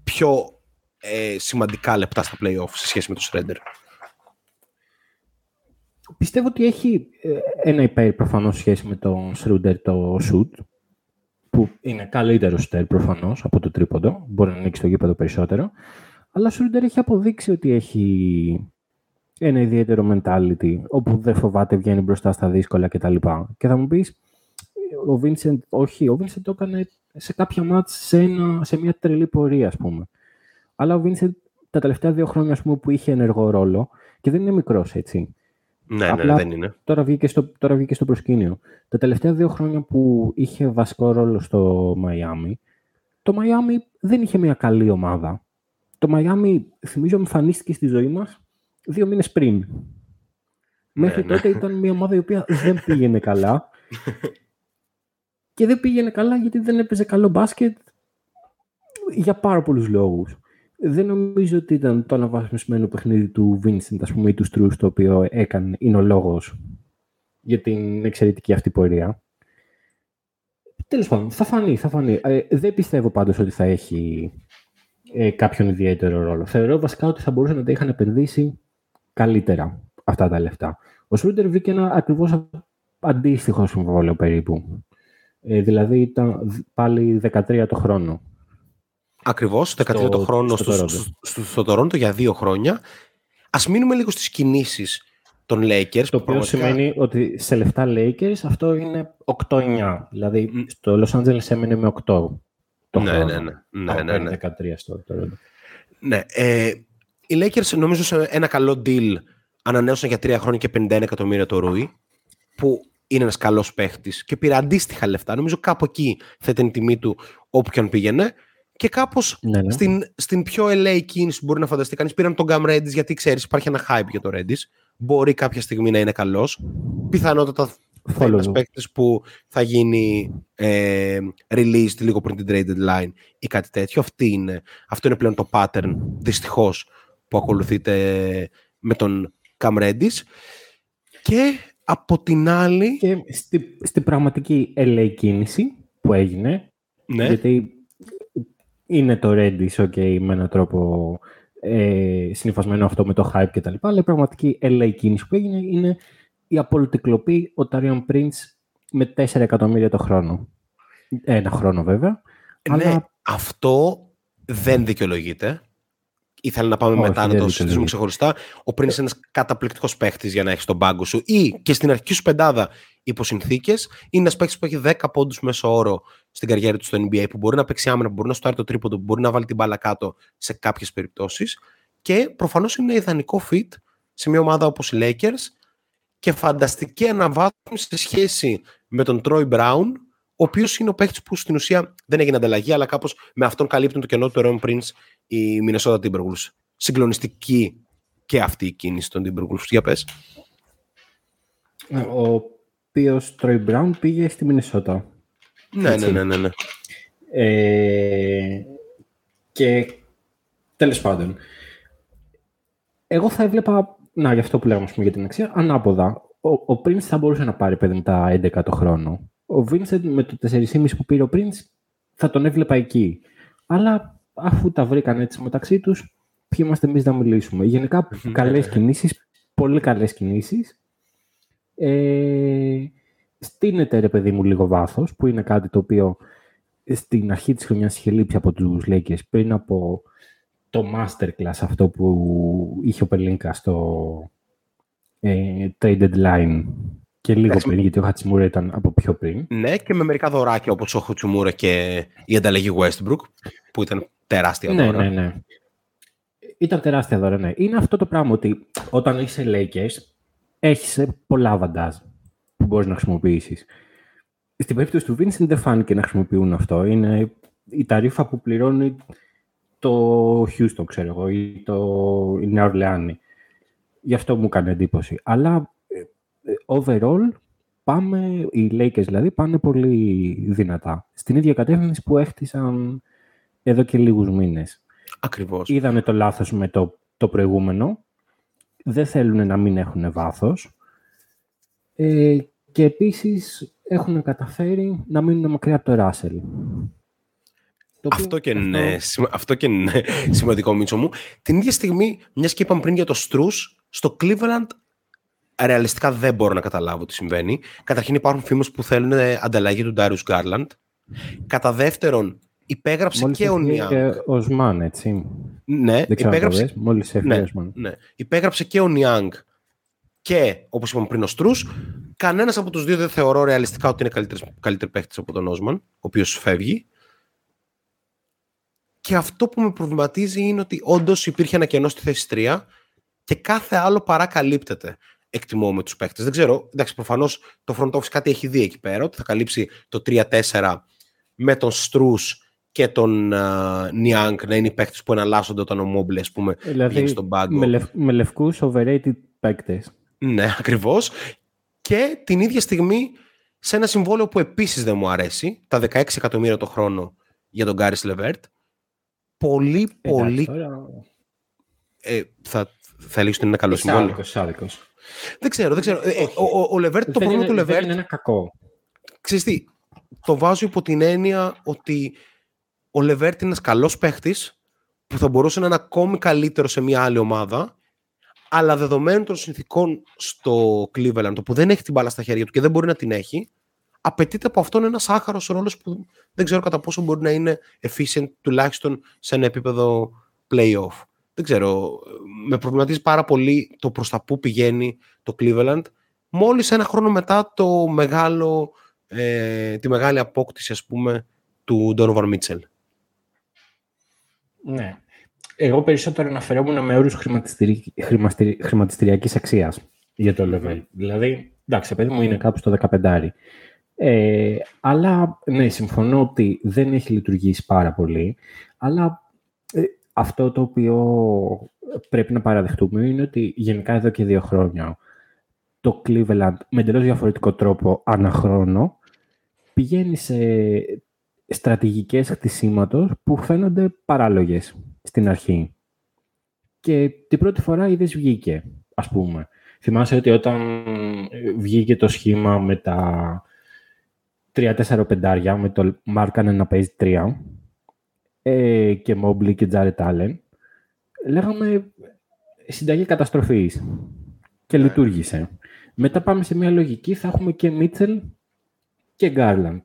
πιο ε, σημαντικά λεπτά στα play-off σε σχέση με τον Schroeder. Πιστεύω ότι έχει ένα υπέρ προφανώς σχέση με τον Schroeder το shoot, που είναι καλύτερο shooter προφανώς από το τρίποντο, μπορεί να ανοίξει το γήπεδο περισσότερο, αλλά ο Schroeder έχει αποδείξει ότι έχει ένα ιδιαίτερο mentality, όπου δεν φοβάται, βγαίνει μπροστά στα δύσκολα κτλ. Και θα μου πεις, ο Vincent, όχι, ο Vincent το έκανε σε κάποια μάτς, σε, ένα, σε μια τρελή πορεία, ας πούμε. Αλλά ο Vincent τα τελευταία δύο χρόνια, ας πούμε, που είχε ενεργό ρόλο, και δεν είναι μικρός, έτσι. Ναι, απλά, ναι, δεν είναι. Τώρα βγήκε, στο, τώρα βγήκε στο προσκήνιο. Τα τελευταία δύο χρόνια που είχε βασικό ρόλο στο Miami, το Miami δεν είχε μια καλή ομάδα. Το Μαϊάμι, θυμίζω, εμφανίστηκε στη ζωή μας δύο μήνες πριν. Μέχρι ναι, τότε ναι. ήταν μια ομάδα η οποία δεν πήγαινε καλά. Και δεν πήγαινε καλά γιατί δεν έπαιζε καλό μπάσκετ για πάρα πολλούς λόγους. Δεν νομίζω ότι ήταν το αναβαθμισμένο παιχνίδι του Vincent, ας πούμε, ή του Στρούς, το οποίο έκανε, είναι ο λόγος για την εξαιρετική αυτή πορεία. Τέλος πάντων, θα φανεί, θα φανεί. Ε, δεν πιστεύω πάντως ότι θα έχει ε, κάποιον ιδιαίτερο ρόλο. Θεωρώ βασικά ότι θα μπορούσαν να τα είχαν επενδύσει καλύτερα αυτά τα λεφτά. Ο Σρούντερ βγήκε ένα ακριβώς αντίστοιχο συμβόλαιο περίπου. Ε, δηλαδή ήταν πάλι δεκατρία το χρόνο. Ακριβώς, δεκατρία το χρόνο στο Τορόντο για δύο χρόνια. Ας μείνουμε λίγο στις κινήσεις των Lakers. Το οποίο πραγματικά... σημαίνει ότι σε λεφτά Lakers αυτό είναι οκτώ εννιά. Δηλαδή mm. στο Los Angeles έμεινε με οκτώ το ναι, χρόνο. Ναι, ναι, ναι. ναι, ναι. δεκατρία στο Τορόντο. Ναι. Ε, οι Lakers νομίζω σε ένα καλό deal ανανέωσαν για τρία χρόνια και πενήντα ένα εκατομμύρια το Ρούι, που είναι ένας καλός παίχτης και πήρε αντίστοιχα λεφτά. Νομίζω κάπου εκεί θα ήταν η τιμή του όποιον πήγαινε. Και κάπως ναι, ναι. Στην, στην πιο ελ έι κίνηση που μπορεί να φανταστεί κανείς, πήραν τον Cam Reddish, γιατί ξέρεις, υπάρχει ένα hype για το Reddish. Μπορεί κάποια στιγμή να είναι καλός. Πιθανότατα θα είναι ένας παίκτης που θα γίνει ε, released λίγο πριν την trade deadline ή κάτι τέτοιο. Αυτή είναι, αυτό είναι πλέον το pattern, δυστυχώς, που ακολουθείται με τον Cam Reddish. Και από την άλλη... Και στη, στη πραγματική ελ έι κίνηση που έγινε, ναι. γιατί... Είναι το Reddish, okay, με έναν τρόπο ε, συνυφασμένο αυτό με το hype κτλ. Αλλά η πραγματική ελ έι κίνηση που έγινε είναι η απόλυτη κλοπή ο Τάριον Πριντς με τέσσερα εκατομμύρια το χρόνο. Ένα χρόνο βέβαια. Ναι, αλλά... αυτό δεν δικαιολογείται. Ήθελα να πάμε Όχι, μετά να το συζητήσουμε ξεχωριστά. Ο Πριντς είναι ένας καταπληκτικός παίχτης για να έχεις τον πάγκο σου ή και στην αρχική σου πεντάδα υπό συνθήκες. Είναι ένας παίχτης που έχει δέκα πόντους μέσο όρο στην καριέρα του στο εν μπι έι, που μπορεί να παίξει άμυνα, που μπορεί να στάρει το τρίποντο, που μπορεί να βάλει την μπάλα κάτω σε κάποιες περιπτώσεις. Και προφανώς είναι ιδανικό fit σε μια ομάδα όπως οι Lakers και φανταστική αναβάθμιση σε σχέση με τον Troy Brown, ο οποίος είναι ο παίχτης που στην ουσία δεν έγινε ανταλλαγή, αλλά κάπως με αυτόν καλύπτουν το κενό του Ρόιμ Prince η Minnesota Timberwolves. Συγκλονιστική και αυτή η κίνηση των Timberwolves. Για πες. Ο οποίος Troy Brown πήγε στη Minnesota. Ναι, ναι, ναι, ναι, ναι. Ε, και τέλος πάντων, εγώ θα έβλεπα, να, γι' αυτό που λέγαμε για την αξία, ανάποδα. Ο, ο Prince θα μπορούσε να πάρει παιδί με τα έντεκα το χρόνο. Ο Vincent με το τέσσερα και μισό που πήρε ο Prince θα τον έβλεπα εκεί. Αλλά αφού τα βρήκαν έτσι μεταξύ τους, ποιοι είμαστε εμείς να μιλήσουμε. Γενικά καλές κινήσεις, πολύ καλές κινήσεις. Ε, στείνεται ρε παιδί μου λίγο βάθος, που είναι κάτι το οποίο στην αρχή της χρονιάς είχε λείψει από τους Lakers πριν από το masterclass αυτό που είχε ο Pelinka στο ε, trade deadline. Και λίγο πριν, γιατί ο Χατσιμούρα ήταν από πιο πριν. Ναι, και με μερικά δωράκια όπως ο Χατσιμούρα και η ανταλλαγή Westbrook, που ήταν τεράστια δώρα. Ναι, ναι, ναι. Ήταν τεράστια δώρα, ναι. Είναι αυτό το πράγμα ότι όταν είσαι Lakers, έχεις πολλά βαντάζ που μπορείς να χρησιμοποιήσεις. Στην περίπτωση του Vincent δεν φάνηκε να χρησιμοποιούν αυτό. Είναι η ταρίφα που πληρώνει το Houston, ξέρω εγώ, ή το η Νέα Ορλεάνη. Γι' αυτό μου έκανε εντύπωση. Αλλά overall, πάμε, οι Lakers δηλαδή πάνε πολύ δυνατά. Στην ίδια κατεύθυνση που έχτισαν εδώ και λίγους μήνες. Ακριβώς. Είδανε το λάθος με το, το προηγούμενο. Δεν θέλουν να μην έχουν βάθος. Ε, και επίσης έχουν καταφέρει να μείνουν μακριά από το Ράσελ. Αυτό και ναι, αυτό και ναι, σημαντικό Μίτσο μου. Την ίδια στιγμή, μιας και είπαμε πριν για το Στρούς, στο Cleveland ρεαλιστικά δεν μπορώ να καταλάβω τι συμβαίνει. Καταρχήν υπάρχουν φήμες που θέλουν ανταλλαγή του Darius Garland. Κατά δεύτερον, υπέγραψε μόλις και ο Νιάνγκ. Και ο Σμαν, έτσι. Ναι, υπέγραψε... Μόλις ναι, ναι. υπέγραψε και ο Νιάνγκ και, όπως είπαμε πριν, ο Στρούς. Κανένας από τους δύο δεν θεωρώ ρεαλιστικά ότι είναι καλύτερος, καλύτερο παίχτης από τον Όσμαν, ο οποίος φεύγει. Και αυτό που με προβληματίζει είναι ότι όντως υπήρχε ένα κενό στη θέση τρία και κάθε άλλο παρακαλύπτεται. Εκτιμώ με τους παίκτες. Δεν ξέρω, εντάξει, προφανώς το front office κάτι έχει δει εκεί πέρα, ότι θα καλύψει το τρία τέσσερα με τον Στρούς και τον uh, Niang να είναι οι παίκτες που εναλλάσσονται όταν ο Μόμπλε, ας πούμε, δηλαδή, πήγε στον πάγκο. Με, λευ, με λευκούς overrated παίκτες. Ναι, ακριβώς. Και την ίδια στιγμή σε ένα συμβόλαιο που επίσης δεν μου αρέσει, τα δεκαέξι εκατομμύρια το χρόνο για τον Γκάρις Λεβέρτ. Πολύ, εντάξει, πολύ... Τώρα... Ε, θα θα λήξει ότι είναι ένα καλό συμβόλαιο. Άδικος. Δεν ξέρω, δεν ξέρω. Ε, ο, ο, ο Λεβέρτ, το πρόβλημα του Λεβέρτ... είναι ένα κακό. Ξέρεις τι, το βάζω υπό την έννοια ότι ο Λεβέρτ είναι ένας καλός παίχτης που θα μπορούσε να είναι ακόμη καλύτερο σε μια άλλη ομάδα, αλλά δεδομένου των συνθηκών στο Cleveland, το που δεν έχει την μπάλα στα χέρια του και δεν μπορεί να την έχει, απαιτείται από αυτόν ένας άχαρος ρόλος που δεν ξέρω κατά πόσο μπορεί να είναι efficient, τουλάχιστον σε ένα επίπεδο play-off. Δεν ξέρω, με προβληματίζει πάρα πολύ το προς τα που πηγαίνει το Cleveland, μόλις ένα χρόνο μετά το μεγάλο, ε, τη μεγάλη απόκτηση, ας πούμε, του Donovan Mitchell. Ναι. Εγώ περισσότερο αναφερόμουν με όρους χρηματιστηρι... χρηματιστηρι... χρηματιστηριακής αξίας για το level. Δηλαδή, εντάξει, παιδί μου είναι κάπου στο δεκαπεντάρι. Ε, αλλά, ναι, συμφωνώ ότι δεν έχει λειτουργήσει πάρα πολύ, αλλά ε, αυτό το οποίο πρέπει να παραδεχτούμε είναι ότι γενικά εδώ και δύο χρόνια το Cleveland με εντελώς διαφορετικό τρόπο αναχρόνο πηγαίνει σε στρατηγικές χτισήματος που φαίνονται παράλογες στην αρχή. Και την πρώτη φορά είδες βγήκε, ας πούμε. Θυμάσαι ότι όταν βγήκε το σχήμα με τα τρία τέσσερα πεντάρια, με το Markkanen να παίζει τρία ε, και Mobley και Jared Allen, λέγαμε συνταγή καταστροφής και λειτουργήσε. Μετά πάμε σε μια λογική, θα έχουμε και Mitchell και Garland.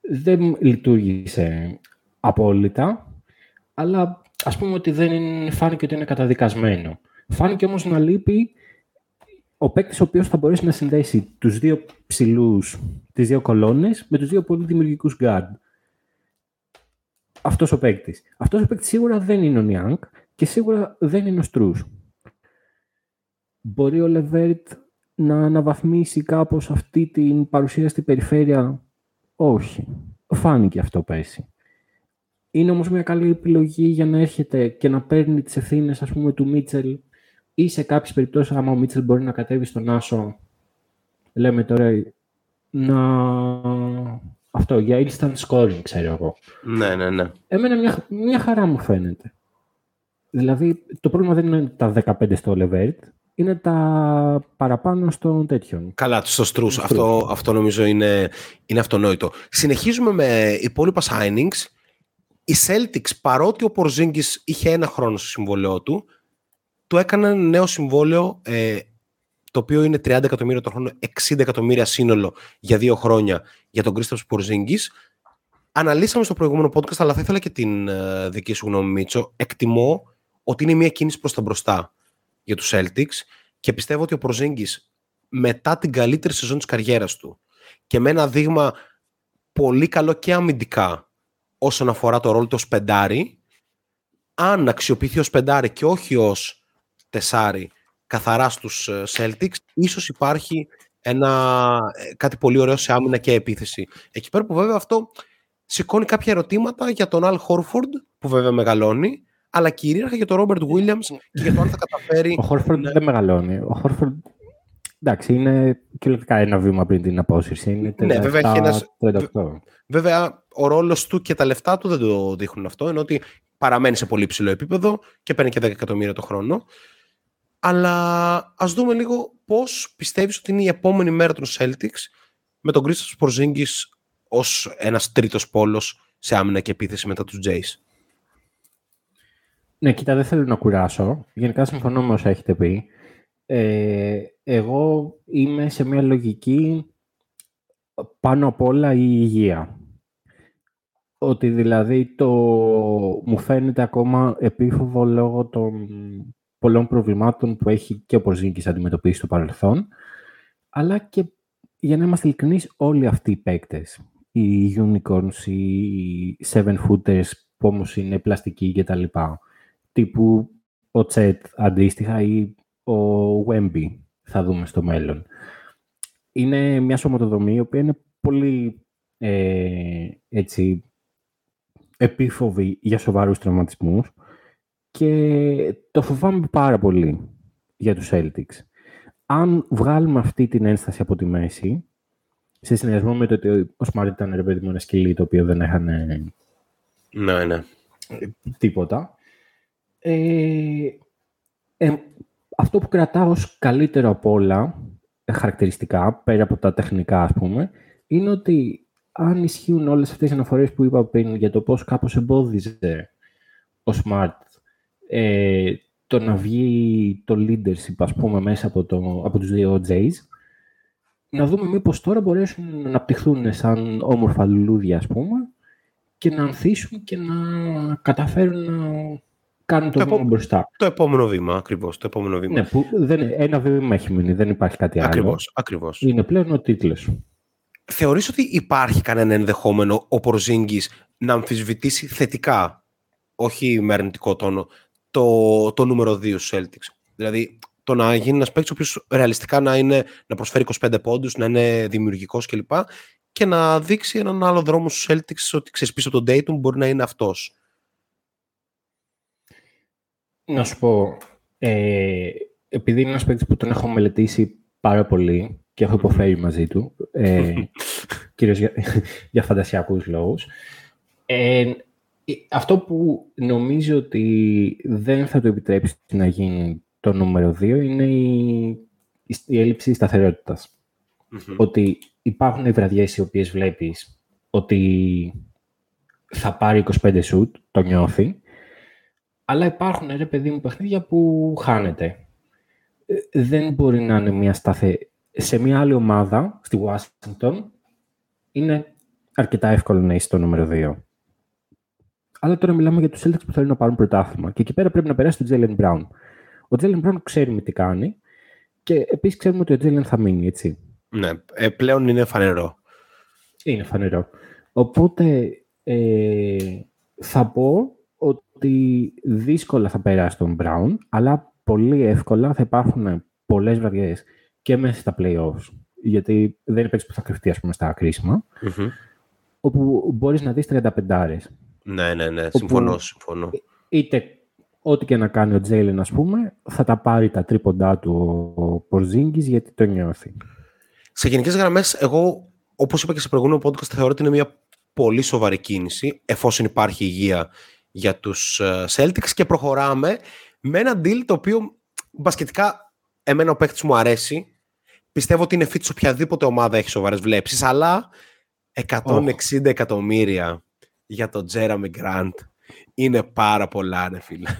Δεν λειτουργήσε απόλυτα, αλλά ας πούμε ότι δεν είναι, φάνηκε ότι είναι καταδικασμένο. Φάνηκε όμως να λείπει ο παίκτης ο οποίος θα μπορέσει να συνδέσει τους δύο ψηλούς, τις δύο κολόνες, με τους δύο πολύ δημιουργικούς guard. Αυτός ο παίκτης. Αυτός ο παίκτης σίγουρα δεν είναι ο Νιάνγκ και σίγουρα δεν είναι ο Στρούς. Μπορεί ο Λεβέρτ να αναβαθμίσει κάπως αυτή την παρουσία στην περιφέρεια? Όχι. Φάνηκε αυτό πέρσι. Είναι όμως μια καλή επιλογή για να έρχεται και να παίρνει τις ευθύνες, ας πούμε, του Μίτσελ, ή σε κάποιες περιπτώσεις, άμα ο Μίτσελ μπορεί να κατέβει στον άσο, λέμε τώρα, να... αυτό, για instant scoring, ξέρω εγώ. Ναι, ναι, ναι. Εμένα μια, μια χαρά μου φαίνεται. Δηλαδή, το πρόβλημα δεν είναι τα δεκαπέντε στο Λεβέρτ, είναι τα παραπάνω στον τέτοιον. Καλά, στο Στρούς. Αυτό, αυτό νομίζω είναι, είναι αυτονόητο. Συνεχίζουμε με υπόλοιπα signings. Οι Celtics, παρότι ο Πορζίνγκης είχε ένα χρόνο στο συμβόλαιό του, του έκαναν νέο συμβόλαιο, ε, το οποίο είναι τριάντα εκατομμύρια το χρόνο, εξήντα εκατομμύρια σύνολο για δύο χρόνια για τον Κρίστοφ Πορζίνγκης. Αναλύσαμε στο προηγούμενο podcast, αλλά θα ήθελα και την ε, δική σου γνώμη, Μίτσο. Εκτιμώ ότι είναι μια κίνηση προς τα μπροστά για τους Celtics και πιστεύω ότι ο Πορζίνγκης, μετά την καλύτερη σεζόν της καριέρας του και με ένα δείγμα πολύ καλό και αμυντικά όσον αφορά το ρόλο του ως πεντάρι, αν αξιοποιηθεί ως πεντάρι και όχι ως τεσάρι καθαρά στους Celtics, ίσως υπάρχει ένα, κάτι πολύ ωραίο σε άμυνα και επίθεση. Εκεί πέρα που βέβαια αυτό σηκώνει κάποια ερωτήματα για τον Al Horford, που βέβαια μεγαλώνει, αλλά κυρίαρχα για τον Ρόμπερτ Γουίλιαμς και για το αν θα καταφέρει... Ο Χόρφορντ ναι. δεν μεγαλώνει. Ο Χόρφορντ, εντάξει, είναι κυριολεκτικά ένα βήμα πριν την απόσυρση. Είναι ναι, βέβαια, έχει ένας... βέβαια ο ρόλος του και τα λεφτά του δεν το δείχνουν αυτό, ενώ ότι παραμένει σε πολύ ψηλό επίπεδο και παίρνει και δέκα εκατομμύρια το χρόνο. Αλλά ας δούμε λίγο πώς πιστεύεις ότι είναι η επόμενη μέρα των Celtics με τον Κρίστοφ Πορζίνγκης ως ένας τρίτος πόλος σε άμυνα και επίθεση μετά τους Jays. Ναι, κοίτα, δεν θέλω να κουράσω. Γενικά συμφωνώ με όσα έχετε πει. Ε, εγώ είμαι σε μια λογική πάνω απ' όλα η υγεία. Ότι δηλαδή το μου φαίνεται ακόμα επίφοβο λόγω των πολλών προβλημάτων που έχει και ο Πορζίνγκης αντιμετωπίσει στο παρελθόν, αλλά και, για να είμαστε ειλικρινείς, όλοι αυτοί οι παίκτες, οι unicorns, οι seven footers που όμως είναι πλαστικοί και τα λοιπά, τύπου ο Τσέτ αντίστοιχα ή ο Wemby, θα δούμε στο μέλλον. Είναι μια σωματοδομή η οποία είναι πολύ ε, έτσι, επίφοβοι για σοβαρούς τραυματισμούς και το φοβάμαι πάρα πολύ για τους Celtics. Αν βγάλουμε αυτή την ένσταση από τη μέση, σε συνδυασμό με το ότι ο Smart ήταν ρε παιδί μου ένα σκυλί το οποίο δεν είχαν ναι, ναι. τίποτα, ε, ε, αυτό που κρατάω ως καλύτερο από όλα χαρακτηριστικά, πέρα από τα τεχνικά ας πούμε, είναι ότι αν ισχύουν όλες αυτές οι αναφορές που είπα πριν για το πώς κάπως εμπόδιζε ο Smart ε, το να βγει το leadership ας πούμε μέσα από, το, από τους δύο Jays, να δούμε μήπως τώρα μπορέσουν να αναπτυχθούν σαν όμορφα λουλούδια ας πούμε και να ανθίσουν και να καταφέρουν να κάνουν το, το βήμα επο... μπροστά. Το επόμενο βήμα, ακριβώς. Το επόμενο βήμα. Ναι, που δεν, ένα βήμα έχει μείνει, δεν υπάρχει κάτι άλλο. Ακριβώς, ακριβώς. Είναι πλέον ο τίτλος. Θεωρείς ότι υπάρχει κανένα ενδεχόμενο ο Πορζίνγκης να αμφισβητήσει θετικά, όχι με αρνητικό τόνο, το, το νούμερο δύο στους Celtics? Δηλαδή, το να γίνει ένας παίκτης ο οποίος ρεαλιστικά να, είναι, να προσφέρει είκοσι πέντε πόντους, να είναι δημιουργικός κλπ. Και, και να δείξει έναν άλλο δρόμο στους Celtics ότι ξεσπίσω τον Dayton μπορεί να είναι αυτός. Να σου πω, ε, επειδή είναι ένας παίκτης που τον έχω μελετήσει πάρα πολύ και έχω υποφέρει μαζί του, ε, κυρίως για, για φαντασιακούς λόγους, ε, αυτό που νομίζω ότι δεν θα του επιτρέψει να γίνει το νούμερο δύο είναι η, η έλλειψη σταθερότητας. Mm-hmm. Ότι υπάρχουν οι βραδιές οι οποίες βλέπεις ότι θα πάρει είκοσι πέντε σουτ, το νιώθει, αλλά υπάρχουν, ρε παιδί μου, παιχνίδια που χάνεται. Δεν μπορεί να είναι μια σταθερή. Σε μια άλλη ομάδα, στη Washington, είναι αρκετά εύκολο να είσαι το νούμερο δύο. Αλλά τώρα μιλάμε για τους Celtics που θέλουν να πάρουν πρωτάθλημα. Και εκεί πέρα πρέπει να περάσει τον Jaylen Brown. Ο Jaylen Brown ξέρουμε τι κάνει και επίσης ξέρουμε ότι ο Jaylen θα μείνει, έτσι. Ναι, ε, πλέον είναι φανερό. Είναι φανερό. Οπότε ε, θα πω ότι δύσκολα θα περάσει τον Brown, αλλά πολύ εύκολα θα υπάρχουν πολλές βραδιές και μέσα στα play-offs, γιατί δεν είναι παίκτης που θα κρυφτεί, ας πούμε, στα κρίσιμα, mm-hmm. όπου μπορείς να δεις τριανταπεντάρες. Ναι, ναι, ναι, συμφωνώ, συμφωνώ. Είτε ό,τι και να κάνει ο Jaylen, ας πούμε, θα τα πάρει τα τρίποντά του ο Πορζίνγκης, γιατί το νιώθει. Σε γενικές γραμμές, εγώ, όπως είπα και σε προηγούμενο podcast, θεωρώ ότι είναι μια πολύ σοβαρή κίνηση, εφόσον υπάρχει υγεία για τους Celtics, και προχωράμε με ένα deal το οποίο μπασκετικά εμένα ο παίκτης μου αρέσει. Πιστεύω ότι είναι fit σε οποιαδήποτε ομάδα έχει σοβαρές βλέψεις, αλλά εκατόν εξήντα oh. εκατομμύρια για τον Jeremy Grant είναι πάρα πολλά, ρε φίλε.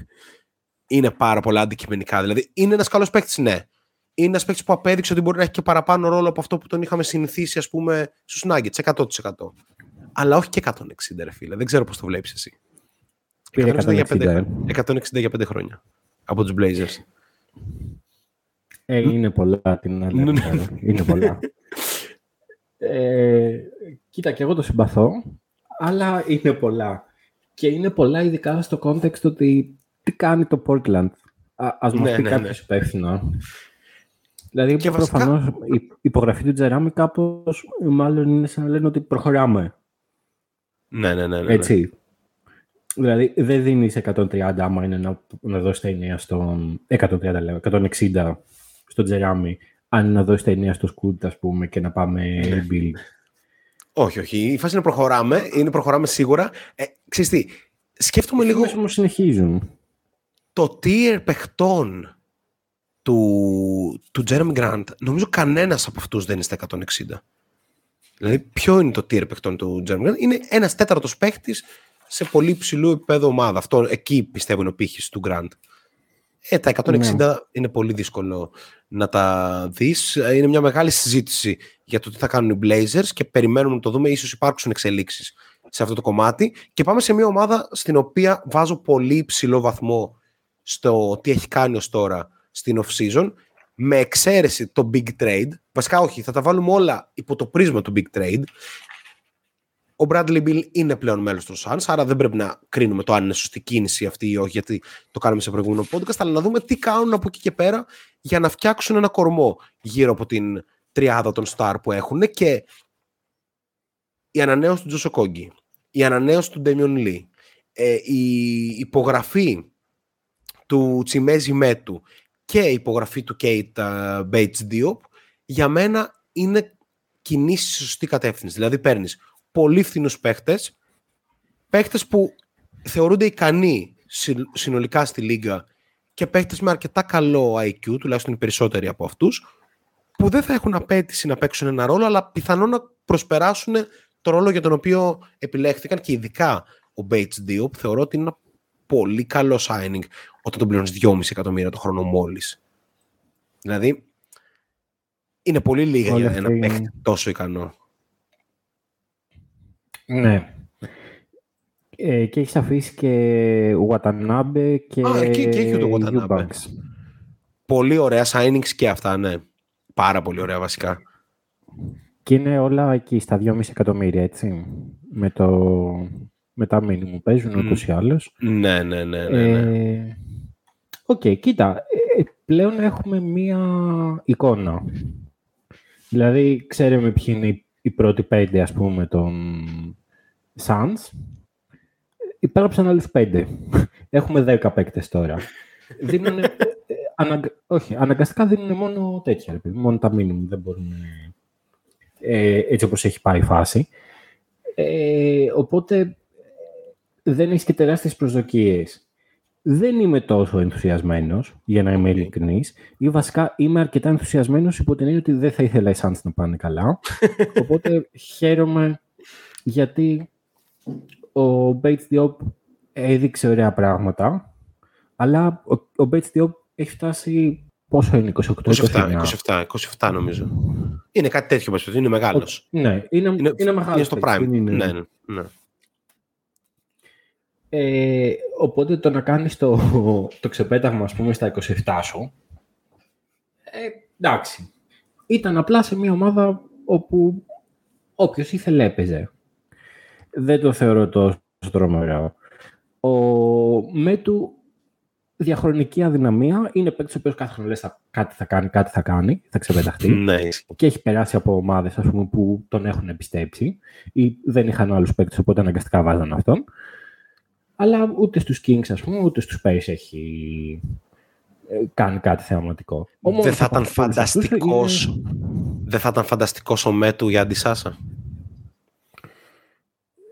Είναι πάρα πολλά αντικειμενικά. Δηλαδή, είναι ένας καλός παίκτης, ναι. Είναι ένας παίκτης που απέδειξε ότι μπορεί να έχει και παραπάνω ρόλο από αυτό που τον είχαμε συνηθίσει, ας πούμε, στους Nuggets, εκατό τοις εκατό. Αλλά όχι και εκατόν εξήντα, ρε φίλε. Δεν ξέρω πώς το βλέπεις εσύ. εκατόν εξήντα, εκατόν εξήντα, για πέντε, εκατόν εξήντα για πέντε χρόνια από τους Blazers. Ε, είναι πολλά την άλλη. Είναι πολλά. Ε, κοίτα, και εγώ το συμπαθώ, αλλά είναι πολλά. Και είναι πολλά ειδικά στο context ότι τι κάνει το Portland. Α, ας μας πει κάποιος υπεύθυνο. Δηλαδή, και προφανώς βασικά... η υπογραφή του Τζεράμι κάπως μάλλον είναι σαν να λένε ότι προχωράμε. Ναι, ναι, ναι. ναι, ναι. Έτσι. Δηλαδή, δεν δίνεις εκατόν τριάντα άμα είναι να, να δώσεις τα εννέα στον... εκατόν τριάντα λέω, εκατόν εξήντα στον Τζεράμι, αν να δώσεις τα εννέα στο Σκούτ, ας πούμε, και να πάμε rebuild. Όχι, όχι. Η φάση είναι προχωράμε. Είναι προχωράμε σίγουρα. Ε, ξέρεις τι, σκέφτομαι λίγο... Όμως συνεχίζουν. Το tier παιχτών του, του Jeremy Grant, νομίζω κανένας από αυτούς δεν είναι στα εκατόν εξήντα. Δηλαδή, ποιο είναι το tier παιχτών του Jeremy Grant? Είναι ένας τέταρτος παίχτης σε πολύ ψηλού επίπεδο ομάδα. Αυτό, εκεί πιστεύω είναι ο πύχης του Grant. Ε, τα εκατόν εξήντα ναι. είναι πολύ δύσκολο να τα δεις. Είναι μια μεγάλη συζήτηση για το τι θα κάνουν οι Blazers και περιμένουμε να το δούμε. Ίσως υπάρξουν εξελίξεις σε αυτό το κομμάτι. Και πάμε σε μια ομάδα στην οποία βάζω πολύ ψηλό βαθμό στο τι έχει κάνει ως τώρα στην off-season, με εξαίρεση το big trade. Βασικά όχι, θα τα βάλουμε όλα υπό το πρίσμα του big trade. Ο Bradley Beal είναι πλέον μέλος των Suns, άρα δεν πρέπει να κρίνουμε το αν είναι σωστή κίνηση αυτή ή όχι, γιατί το κάνουμε σε προηγούμενο podcast, αλλά να δούμε τι κάνουν από εκεί και πέρα για να φτιάξουν ένα κορμό γύρω από την τριάδα των Star που έχουν, και η ανανέωση του Τζος Οκόγγι, η ανανέωση του Ντέμιον Λι, ε, η υπογραφή του Τσιμέζι Μέτου και η υπογραφή του Κέιτ Μπέιτς Ντίοπ, για μένα είναι κινήσεις στη σωστή κατεύθυνση. Δηλαδή παίρνεις πολύ φθηνούς παίχτες, παίχτες που θεωρούνται ικανοί συνολικά στη λίγα και παίχτες με αρκετά καλό άι κιου, τουλάχιστον οι περισσότεροι από αυτούς, που δεν θα έχουν απέτηση να παίξουν ένα ρόλο, αλλά πιθανόν να προσπεράσουν το ρόλο για τον οποίο επιλέχθηκαν, και ειδικά ο Bates δύο, που θεωρώ ότι είναι ένα πολύ καλό signing όταν τον πληρώνεις δυόμισι εκατομμύρια το χρόνο μόλις. Δηλαδή, είναι πολύ λίγα για ένα παίχτη τόσο ικανό. Ναι. Ε, και έχεις αφήσει και Watanabe και Eubanks. Πολύ ωραία signings και αυτά, ναι. Πάρα πολύ ωραία βασικά. Και είναι όλα εκεί στα δυόμισι εκατομμύρια, έτσι. Με, το... με τα μήνυμα που παίζουν, ούτως ή άλλως. Ναι, ναι, ναι. Οκ, ναι, ναι. ε... okay, κοίτα. Ε, πλέον έχουμε μία εικόνα. Δηλαδή, ξέρουμε ποιοι είναι οι πρώτοι πέντε, ας πούμε, των Suns. Υπέραψαν άλλους πέντε. Έχουμε δέκα παίκτες τώρα. Δίνουν... Αναγ... Όχι, αναγκαστικά δίνουν μόνο τέτοια, μόνο τα μήνυμα, δεν μπορούν, ε, έτσι όπως έχει πάει η φάση. Ε, οπότε δεν έχεις και τεράστιες προσδοκίες. Δεν είμαι τόσο ενθουσιασμένος, για να είμαι ειλικρινής, ή βασικά είμαι αρκετά ενθουσιασμένος υπό την έννοια ότι δεν θα ήθελα οι Suns να πάνε καλά. Οπότε χαίρομαι γιατί ο Bates Diop έδειξε ωραία πράγματα, αλλά ο, ο Bates Diop έχει φτάσει, πόσο είναι, είκοσι οκτώ είκοσι επτά, είκοσι επτά, είκοσι επτά νομίζω. Είναι κάτι τέτοιο, είναι μεγάλος. Ναι, είναι, είναι, είναι μεγάλος. Είναι στο prime. Είναι, ναι, ναι, ναι. Ε, οπότε το να κάνεις το, το ξεπέταγμα, ας πούμε, στα είκοσι επτά σου, ε, εντάξει. Ήταν απλά σε μια ομάδα όπου όποιος ήθελε έπαιζε. Δεν το θεωρώ τόσο τρομερό. Ο Μέτου... διαχρονική αδυναμία. Είναι παίκτης ο οποίος κάθε χρόνο λες θα, κάτι θα κάνει, κάτι θα κάνει, θα ξεπεταχτεί. Ναι. Και έχει περάσει από ομάδες, ας πούμε, που τον έχουν εμπιστέψει ή δεν είχαν άλλους παίκτες, οπότε αναγκαστικά βάζαν αυτόν. Αλλά ούτε στους Kings, ας πούμε, ούτε στους Pace έχει κάνει κάτι θεαματικό. Δεν θα, θα φανταστικός... είναι... δεν θα ήταν φανταστικός ο Μέτου για αντισάσα.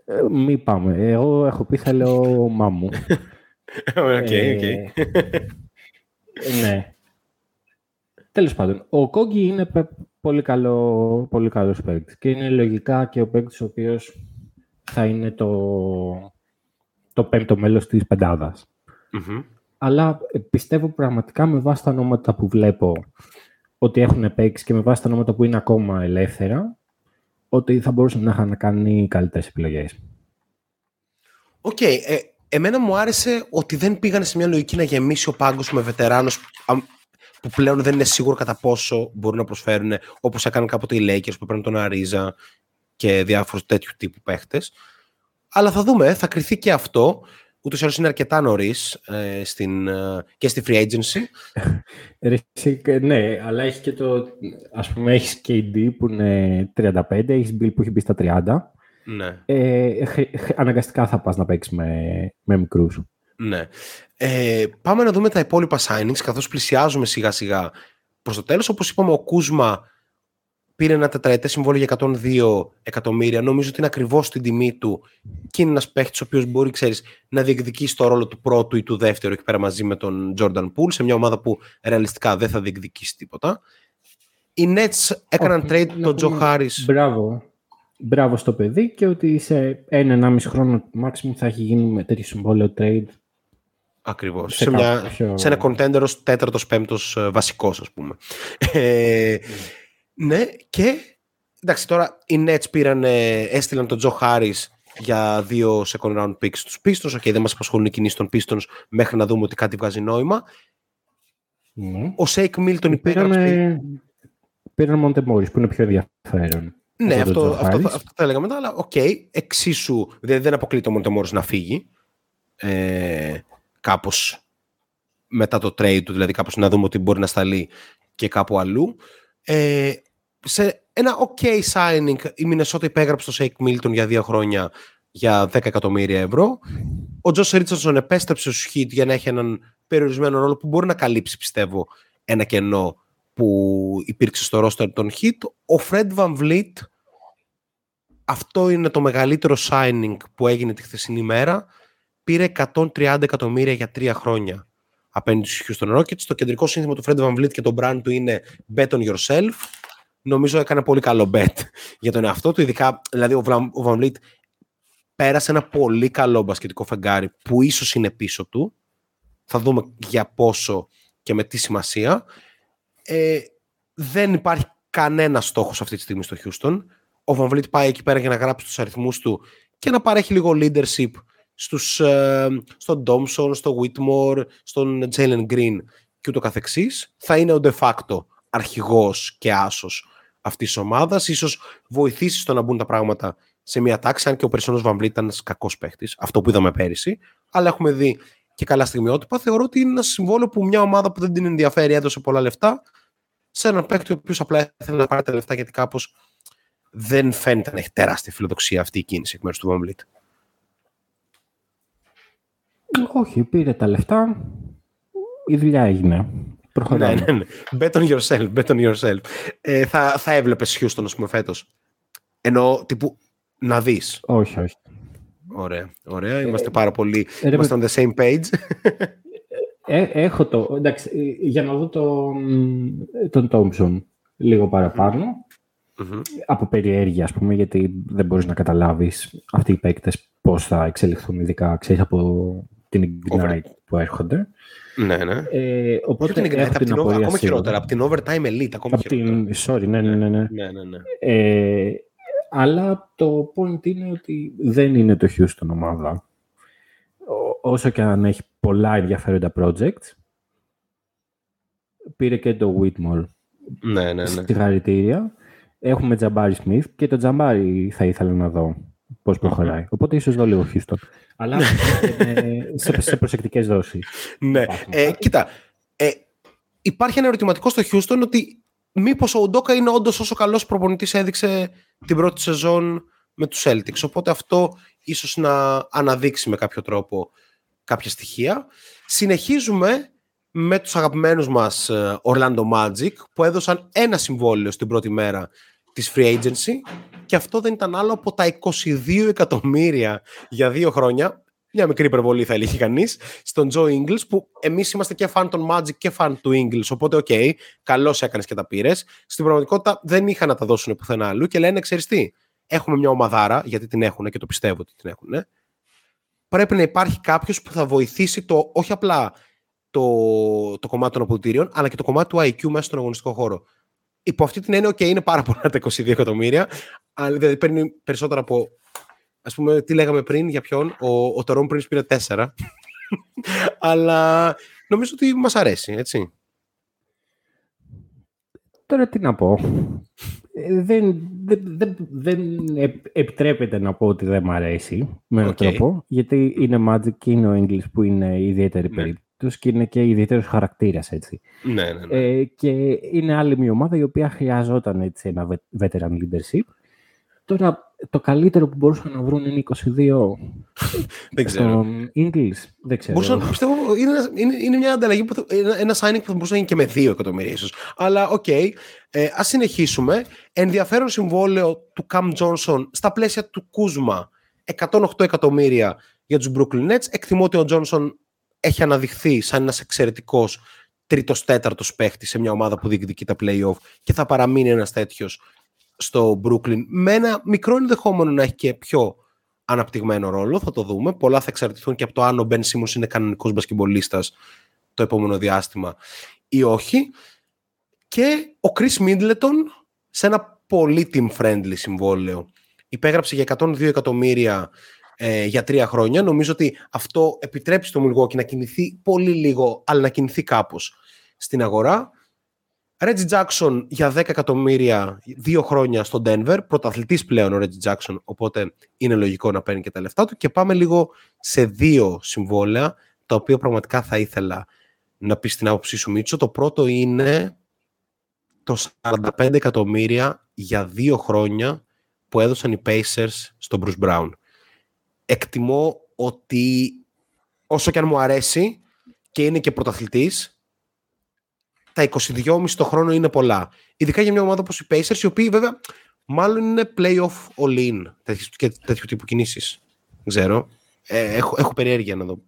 Ε, μη πάμε. Εγώ έχω πει θα λέω μάμου. Οκ, okay, okay. ε, ναι. Τέλος πάντων, ο Κόγκι είναι πολύ, καλό, πολύ καλός παίκτης και είναι λογικά και ο παίκτης ο οποίος θα είναι το, το πέμπτο μέλος της πεντάδας. Mm-hmm. Αλλά πιστεύω πραγματικά, με βάση τα ονόματα που βλέπω ότι έχουν παίξει και με βάση τα ονόματα που είναι ακόμα ελεύθερα, ότι θα μπορούσαν να είχαν κάνει καλύτερες επιλογές. Οκ, okay, ε... εμένα μου άρεσε ότι δεν πήγανε σε μια λογική να γεμίσει ο πάγκος με βετεράνους που πλέον δεν είναι σίγουρο κατά πόσο μπορούν να προσφέρουν, όπως έκαναν κάποτε οι Lakers που παίρνουν τον Αρίζα και διάφορους τέτοιου τύπου παίχτες. Αλλά θα δούμε, θα κριθεί και αυτό. Ούτως ή άλλως είναι αρκετά νωρίς ε, στην, ε, και στη free agency. Ναι, αλλά έχει και το. Ας πούμε, έχει κέι ντι που είναι τριάντα πέντε, έχει Bill που έχει μπει στα τριάντα. Ναι. Ε, αναγκαστικά θα πας να παίξεις με, με μικρούς. Ναι. Ε, πάμε να δούμε τα υπόλοιπα signings, καθώς πλησιάζουμε σιγά σιγά προς το τέλος. Όπως είπαμε, ο Κούσμα πήρε ένα τετραετές συμβόλαιο για εκατόν δύο εκατομμύρια. Νομίζω ότι είναι ακριβώς στην τιμή του και είναι ένας παίχτης ο οποίος μπορεί, ξέρεις, να διεκδικήσει το ρόλο του πρώτου ή του δεύτερου εκεί πέρα μαζί με τον Jordan Poole, σε μια ομάδα που ρεαλιστικά δεν θα διεκδικήσει τίποτα. Οι Nets έκαναν trade τον Τζο Χάρις. Μπράβο. Μπράβο στο παιδί, και ότι σε ένα-ενάμιση χρόνο maximum θα έχει γίνει με τέτοιο συμβόλαιο trade. Ακριβώς. Σε, σε, κάποιο... σε ένα contender ως τέταρτος, πέμπτος βασικός, ας πούμε. Ε, ναι, και εντάξει, τώρα οι Nets πήραν, έστειλαν τον Τζο Χάρις για δύο second round picks στους Pistons. Οκ, okay, δεν μας απασχολούν οι κινήσεις των Pistons μέχρι να δούμε ότι κάτι βγάζει νόημα. Mm. Ο Σέικ Μίλτον υπέγραψε. Πήραν Μοντεμόρις, που είναι πιο ενδιαφέρον. Ναι, αυτό, αυτό, αυτό, αυτό τα έλεγα μετά, αλλά οκ, okay, εξίσου, δηλαδή δεν αποκλείται ο Μοντεμόρις να φύγει ε, κάπως μετά το trade του, δηλαδή κάπως να δούμε ότι μπορεί να σταλεί και κάπου αλλού. Ε, σε ένα οκ okay signing, η Μινεσότα υπέγραψε το Shake Milton για δύο χρόνια για δέκα εκατομμύρια ευρώ. Ο Τζος Ρίτσαρνσον επέστρεψε στους Heat για να έχει έναν περιορισμένο ρόλο που μπορεί να καλύψει, πιστεύω, ένα κενό που υπήρξε στο roster των Heat. Ο Fred VanVleet, αυτό είναι το μεγαλύτερο signing που έγινε τη χθεσινή μέρα, πήρε εκατόν τριάντα εκατομμύρια για τρία χρόνια απέναντι στους Houston Rockets. Το κεντρικό σύνθημα του Fred VanVleet και το brand του είναι Bet on Yourself. Νομίζω έκανε πολύ καλό bet για τον εαυτό του, ειδικά δηλαδή ο VanVleet πέρασε ένα πολύ καλό μπασκετικό φεγγάρι που ίσως είναι πίσω του. Θα δούμε για πόσο και με τι σημασία. Ε, δεν υπάρχει κανένα στόχος αυτή τη στιγμή στο Houston. Ο VanVleet πάει εκεί πέρα για να γράψει τους αριθμούς του και να παρέχει λίγο leadership στους, ε, στον Thompson, στο Whitmore, στον Jalen Green και ούτω καθεξής. Θα είναι ο de facto αρχηγός και άσος αυτής της ομάδας. Ίσως βοηθήσει στο να μπουν τα πράγματα σε μια τάξη, αν και ο Περσίνος VanVleet ήταν ένας κακός παίχτης, αυτό που είδαμε πέρυσι, αλλά έχουμε δει και καλά στιγμιότυπα. Θεωρώ ότι είναι ένα συμβόλαιο που μια ομάδα που δεν την ενδιαφέρει έδωσε πολλά λεφτά σε έναν παίκτη ο οποίος απλά ήθελε να πάρει τα λεφτά, γιατί κάπως δεν φαίνεται να έχει τεράστια φιλοδοξία αυτή η κίνηση εκ μέρους του VanVleet. Όχι, πήρε τα λεφτά, η δουλειά έγινε. Ναι, ναι, ναι. Bet on yourself, bet on yourself. Ε, θα, θα έβλεπες Houston, ας πούμε, φέτος? Ενώ τύπου να δεις. Όχι, όχι. Ωραία, ωραία. Είμαστε ε, πάρα πολύ. Ε, Είμαστε on the same page. Ε, έχω το. Εντάξει, για να δω το, τον Thompson λίγο παραπάνω. Mm-hmm. Από περιέργεια, ας πούμε, γιατί δεν μπορείς να καταλάβεις αυτοί οι παίκτες πώς θα εξελιχθούν, ειδικά ξέρεις από την Ignite Over... που έρχονται. Ναι, ναι. Ε, οπότε την Ignite, την over... ακόμα χειρότερα. Από την Overtime Elite, ακόμα από χειρότερα. Την... Sorry, ναι, ναι, ναι. ναι. ναι, ναι, ναι. Ε, Αλλά το point είναι ότι δεν είναι το Houston ομάδα. Όσο και αν έχει πολλά ενδιαφέροντα projects, πήρε και το Whitmore. Ναι, ναι, ναι. Συγχαρητήρια. Έχουμε Τζαμπάρι Σμιθ και το Τζαμπάρι θα ήθελα να δω πώς προχωράει. Οπότε ίσως δω λίγο Houston. Αλλά σε, σε προσεκτικές δόσεις. Ναι. Ε, κοίτα, ε, υπάρχει ένα ερωτηματικό στο Houston ότι μήπως ο Ουντόκα είναι όντως όσο καλός προπονητής έδειξε την πρώτη σεζόν με τους Celtics. Οπότε αυτό ίσως να αναδείξει με κάποιο τρόπο κάποια στοιχεία. Συνεχίζουμε με τους αγαπημένους μας Orlando Magic, που έδωσαν ένα συμβόλαιο στην πρώτη μέρα της Free Agency και αυτό δεν ήταν άλλο από τα είκοσι δύο εκατομμύρια για δύο χρόνια. Μια μικρή υπερβολή θα έλεγε κανείς, στον Joe Ingles, που εμείς είμαστε και φαν των Magic και φαν του Ingles, οπότε οκ, okay, καλώς έκανες και τα πήρες. Στην πραγματικότητα δεν είχαν να τα δώσουν πουθενά αλλού και λένε, ξέρεις τι, έχουμε μια ομαδάρα, γιατί την έχουν και το πιστεύω ότι την έχουν. Πρέπει να υπάρχει κάποιος που θα βοηθήσει το, όχι απλά το, το κομμάτι των αποδυτήριων, αλλά και το κομμάτι του άι κιου μέσα στον αγωνιστικό χώρο. Υπό αυτή την έννοια, οκ, okay, είναι πάρα πολλά τα είκοσι δύο εκατομμύρια, αλλά δηλαδή παίρνει περισσότερα από. Ας πούμε, τι λέγαμε πριν, για ποιον, ο, ο Τωρόν πριν πήρε τέσσερα. Αλλά νομίζω ότι μας αρέσει, έτσι. Τώρα τι να πω. Δεν, δεν, δεν επιτρέπεται να πω ότι δεν μ' αρέσει, με έναν okay. τρόπο, γιατί είναι Magic και είναι ο English που είναι ιδιαίτερη ναι. περίπτωση και είναι και ιδιαίτερος χαρακτήρας, έτσι. Ναι, ναι, ναι. Ε, και είναι άλλη μια ομάδα η οποία χρειαζόταν έτσι, ένα veteran leadership. Τώρα... Το καλύτερο που μπορούσαν να βρουν είναι είκοσι δύο. Δεν ξέρω. English. Δεν ξέρω. Μπορούσαν, πιστεύω, είναι, είναι, είναι μια ανταλλαγή, που, ένα signing που θα μπορούσε να γίνει και με δύο εκατομμύρια ίσως. Αλλά οκ, okay, ε, ας συνεχίσουμε. Ενδιαφέρον συμβόλαιο του Cam Johnson στα πλαίσια του Kuzma. εκατόν οκτώ εκατομμύρια για τους Brooklyn Nets. Εκτιμώ ότι ο Johnson έχει αναδειχθεί σαν ένας εξαιρετικός τρίτος τέταρτος παίχτης σε μια ομάδα που διεκδικεί τα play-off και θα παραμείνει ένας τέτοιος στο Brooklyn, με ένα μικρό ενδεχόμενο να έχει και πιο αναπτυγμένο ρόλο, θα το δούμε. Πολλά θα εξαρτηθούν και από το αν ο Ben Simmons είναι κανονικός μπασκεμπολίστας το επόμενο διάστημα ή όχι. Και ο Chris Middleton σε ένα πολύ team-friendly συμβόλαιο υπέγραψε για εκατόν δύο εκατομμύρια ε, για τρία χρόνια. Νομίζω ότι αυτό επιτρέψει το Milwaukee να κινηθεί πολύ λίγο, αλλά να κινηθεί κάπως στην αγορά. Reggie Jackson για δέκα εκατομμύρια δύο χρόνια στον Denver, πρωταθλητής πλέον ο Reggie Jackson, οπότε είναι λογικό να παίρνει και τα λεφτά του. Και πάμε λίγο σε δύο συμβόλαια, τα οποία πραγματικά θα ήθελα να πεις την άποψή σου, Μίτσο. Το πρώτο είναι το σαράντα πέντε εκατομμύρια για δύο χρόνια που έδωσαν οι Pacers στον Bruce Brown. εκτιμώ ότι όσο και αν μου αρέσει και είναι και πρωταθλητής, τα είκοσι δυόμισι το χρόνο είναι πολλά. Ειδικά για μια ομάδα όπως οι Pacers, οι οποίοι βέβαια μάλλον είναι play-off all-in και τέτοιου τύπου κινήσεις. Δεν ξέρω. Ε, έχω, έχω περιέργεια να δω.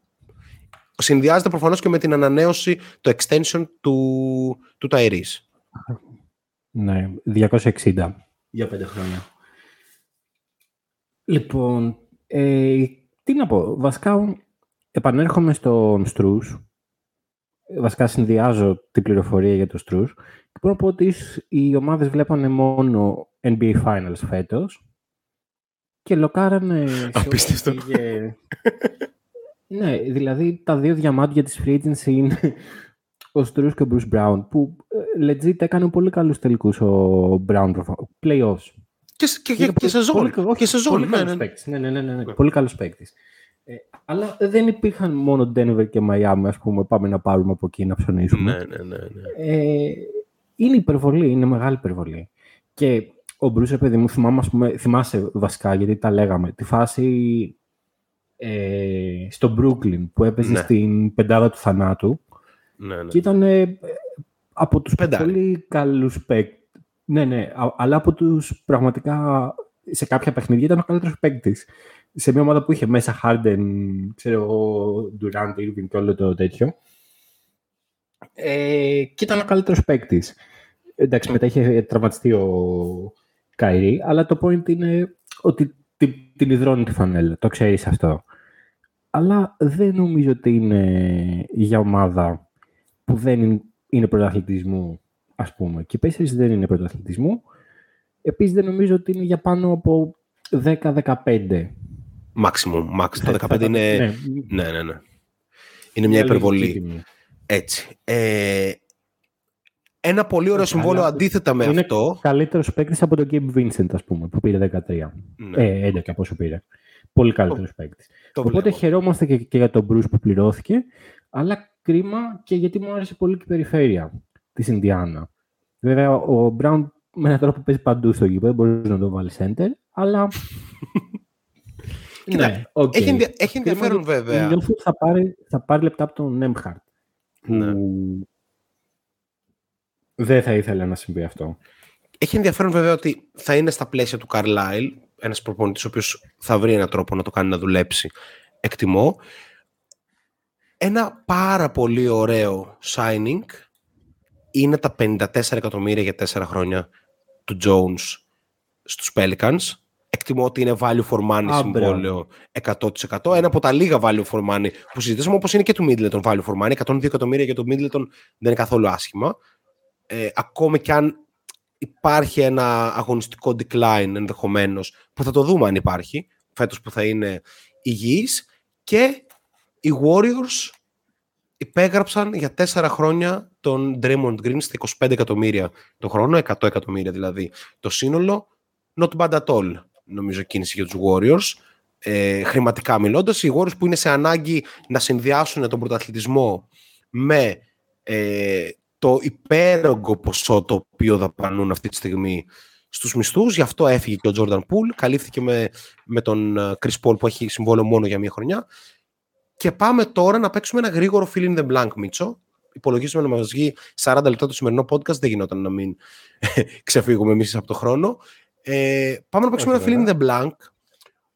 Συνδυάζεται προφανώς και με την ανανέωση, το extension του, του Tyrese. Ναι, διακόσια εξήντα για πέντε χρόνια. Λοιπόν, ε, τι να πω. Βασικά, επανέρχομαι στο Strus. Βασικά, συνδυάζω την πληροφορία για το Strus. Και μπορώ να πω ότι οι ομάδες βλέπανε μόνο N B A Finals φέτος και λοκάρανε... Απίστευτο. Και... ναι, δηλαδή τα δύο διαμάντια της free agency είναι ο Strus και ο Bruce Brown, που legit έκανε πολύ καλούς τελικούς ο Brown playoffs. Και, και, και, και σεζόν. Πολύ καλός παίκτης. Ναι, ναι, ναι, ναι, ναι. Πολύ καλός παίκτης. Ε, αλλά δεν υπήρχαν μόνο Denver και Miami, ας πούμε, πάμε να πάρουμε από εκεί να ψωνίσουμε. Ναι, ναι, ναι, ναι. Ε, είναι υπερβολή, είναι μεγάλη υπερβολή. Και ο Bruce, επειδή μου θυμάμαι, ας πούμε, θυμάσαι βασικά, γιατί τα λέγαμε, τη φάση ε, στο Brooklyn που έπαιζε ναι. στην πεντάδα του θανάτου. Ναι, ναι. Και ήταν ε, από τους Πεντάρι. Πολύ καλούς παίκτες. Ναι, ναι, αλλά από τους πραγματικά σε κάποια παιχνίδια ήταν ο καλύτερος παίκτης. Σε μια ομάδα που είχε μέσα Harden, ξέρω εγώ, Durant, Irving και όλο το τέτοιο. Ε, και ήταν ο καλύτερος παίκτης. Εντάξει, μετά είχε τραυματιστεί ο Kyrie, αλλά το point είναι ότι την υδρώνει τη φανέλα, το ξέρεις αυτό. Αλλά δεν νομίζω ότι είναι για ομάδα που δεν είναι πρωταθλητισμού, ας πούμε. Και οι Pacers δεν είναι πρωταθλητισμού. Επίσης δεν νομίζω ότι είναι για πάνω από δέκα δεκαπέντε. Μάξιμουμ, μάξιμουμ. Τα δεκαπέντε είναι... Ναι, ναι, ναι. ναι. Είναι μια υπερβολή. Έτσι. Ε... Ένα πολύ ωραίο συμβόλαιο αντίθετα με είναι αυτό. Είναι καλύτερος παίκτης από τον Gabe Vincent, ας πούμε, που πήρε δεκατρία. Ναι. Ε, έντεκα από όσο πήρε. Πολύ καλύτερος παίκτης. Οπότε βλέπω. Χαιρόμαστε και, και για τον Bruce που πληρώθηκε, αλλά κρίμα και γιατί μου άρεσε πολύ και η περιφέρεια της Ινδιάνα. Βέβαια, ο Brown με έναν τρόπο παίζει παντού στο γήπεδο, δεν μπορείς να το βάλεις center, αλλά... Κοίτα, ναι, okay. έχει, ενδια... έχει ενδιαφέρον κρίμα, βέβαια. Νιώθω ότι θα πάρει, θα πάρει λεπτά από τον Νέμχαρτ. Ναι. Που... δεν θα ήθελα να συμβεί αυτό. Έχει ενδιαφέρον βέβαια ότι θα είναι στα πλαίσια του Καρλάιλ, ένας προπονητής ο οποίος θα βρει έναν τρόπο να το κάνει να δουλέψει. Εκτιμώ. Ένα πάρα πολύ ωραίο signing είναι τα πενήντα τέσσερα εκατομμύρια για τέσσερα χρόνια του Jones στους Pelicans. Εκτιμώ ότι είναι value for money ah, συμβόλαιο εκατό τοις εκατό. Ένα από τα λίγα value for money που συζητήσαμε, όπως είναι και του Middleton value for money. εκατόν δύο εκατομμύρια για τον Middleton δεν είναι καθόλου άσχημα. Ε, ακόμη κι αν υπάρχει ένα αγωνιστικό decline ενδεχομένως, που θα το δούμε αν υπάρχει φέτος που θα είναι υγιής. Και οι Warriors υπέγραψαν για τέσσερα χρόνια τον Draymond Green στα είκοσι πέντε εκατομμύρια το χρόνο, εκατό εκατομμύρια δηλαδή το σύνολο. Not bad at all, νομίζω, κίνηση για τους Warriors. Ε, χρηματικά μιλώντας, οι Warriors που είναι σε ανάγκη να συνδυάσουν τον πρωταθλητισμό με ε, το υπέρογκο ποσό το οποίο δαπανούν αυτή τη στιγμή στους μισθούς. Γι' αυτό έφυγε και ο Jordan Poole. Καλύφθηκε με, με τον Chris Paul που έχει συμβόλαιο μόνο για μία χρονιά. Και πάμε τώρα να παίξουμε ένα γρήγορο fill in the blank, Μίτσο. Υπολογίζουμε να μας βγει σαράντα λεπτά το σημερινό podcast. Δεν γινόταν να μην ξεφύγουμε εμείς από το χρόνο. Ε, πάμε να παίξουμε okay, ένα fill in the blank,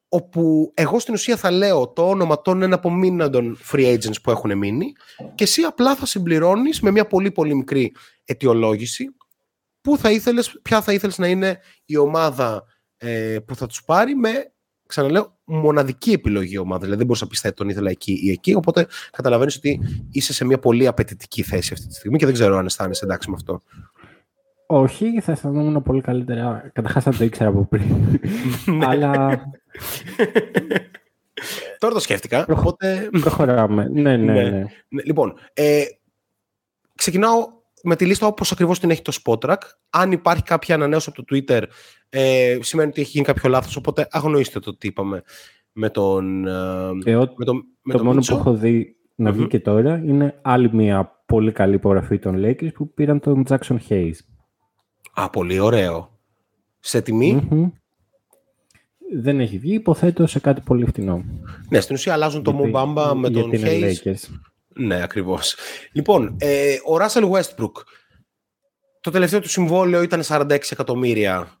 όπου εγώ στην ουσία θα λέω το όνομα των εναπομείναντων free agents που έχουν μείνει και εσύ απλά θα συμπληρώνεις με μια πολύ πολύ μικρή αιτιολόγηση που θα ήθελες, ποια θα ήθελες να είναι η ομάδα ε, που θα τους πάρει, με, ξαναλέω, μοναδική επιλογή ομάδα. Δηλαδή δεν μπορείς να πεις θα τον ήθελα εκεί ή εκεί, οπότε καταλαβαίνεις ότι είσαι σε μια πολύ απαιτητική θέση αυτή τη στιγμή και δεν ξέρω αν αισθάνεσαι εντάξει με αυτό. Όχι, θα αισθανόμουν πολύ καλύτερα. Καταρχάς θα το ήξερα από πριν. Αλλά... τώρα το σκέφτηκα. Οπότε... προχωράμε. Ναι, ναι, ναι. ναι. Λοιπόν, ε, ξεκινάω με τη λίστα όπως ακριβώς την έχει το Spotrac. Αν υπάρχει κάποια ανανέωση από το Twitter, ε, σημαίνει ότι έχει γίνει κάποιο λάθος, οπότε αγνοήστε το τι είπαμε με τον ε, ο, με το, με το, το μόνο Μίτσο. Που έχω δει να βγει mm-hmm. και τώρα είναι άλλη μια πολύ καλή υπογραφή των Lakers που πήραν τον Jackson Hayes. Α, πολύ ωραίο. Σε τιμή. Mm-hmm. δεν έχει βγει, υποθέτω σε κάτι πολύ φτηνό. Ναι, στην ουσία αλλάζουν το Mo Bamba με τον Hayes. Ναι, ακριβώς. Λοιπόν, ε, ο Russell Westbrook, το τελευταίο του συμβόλαιο ήταν σαράντα έξι εκατομμύρια.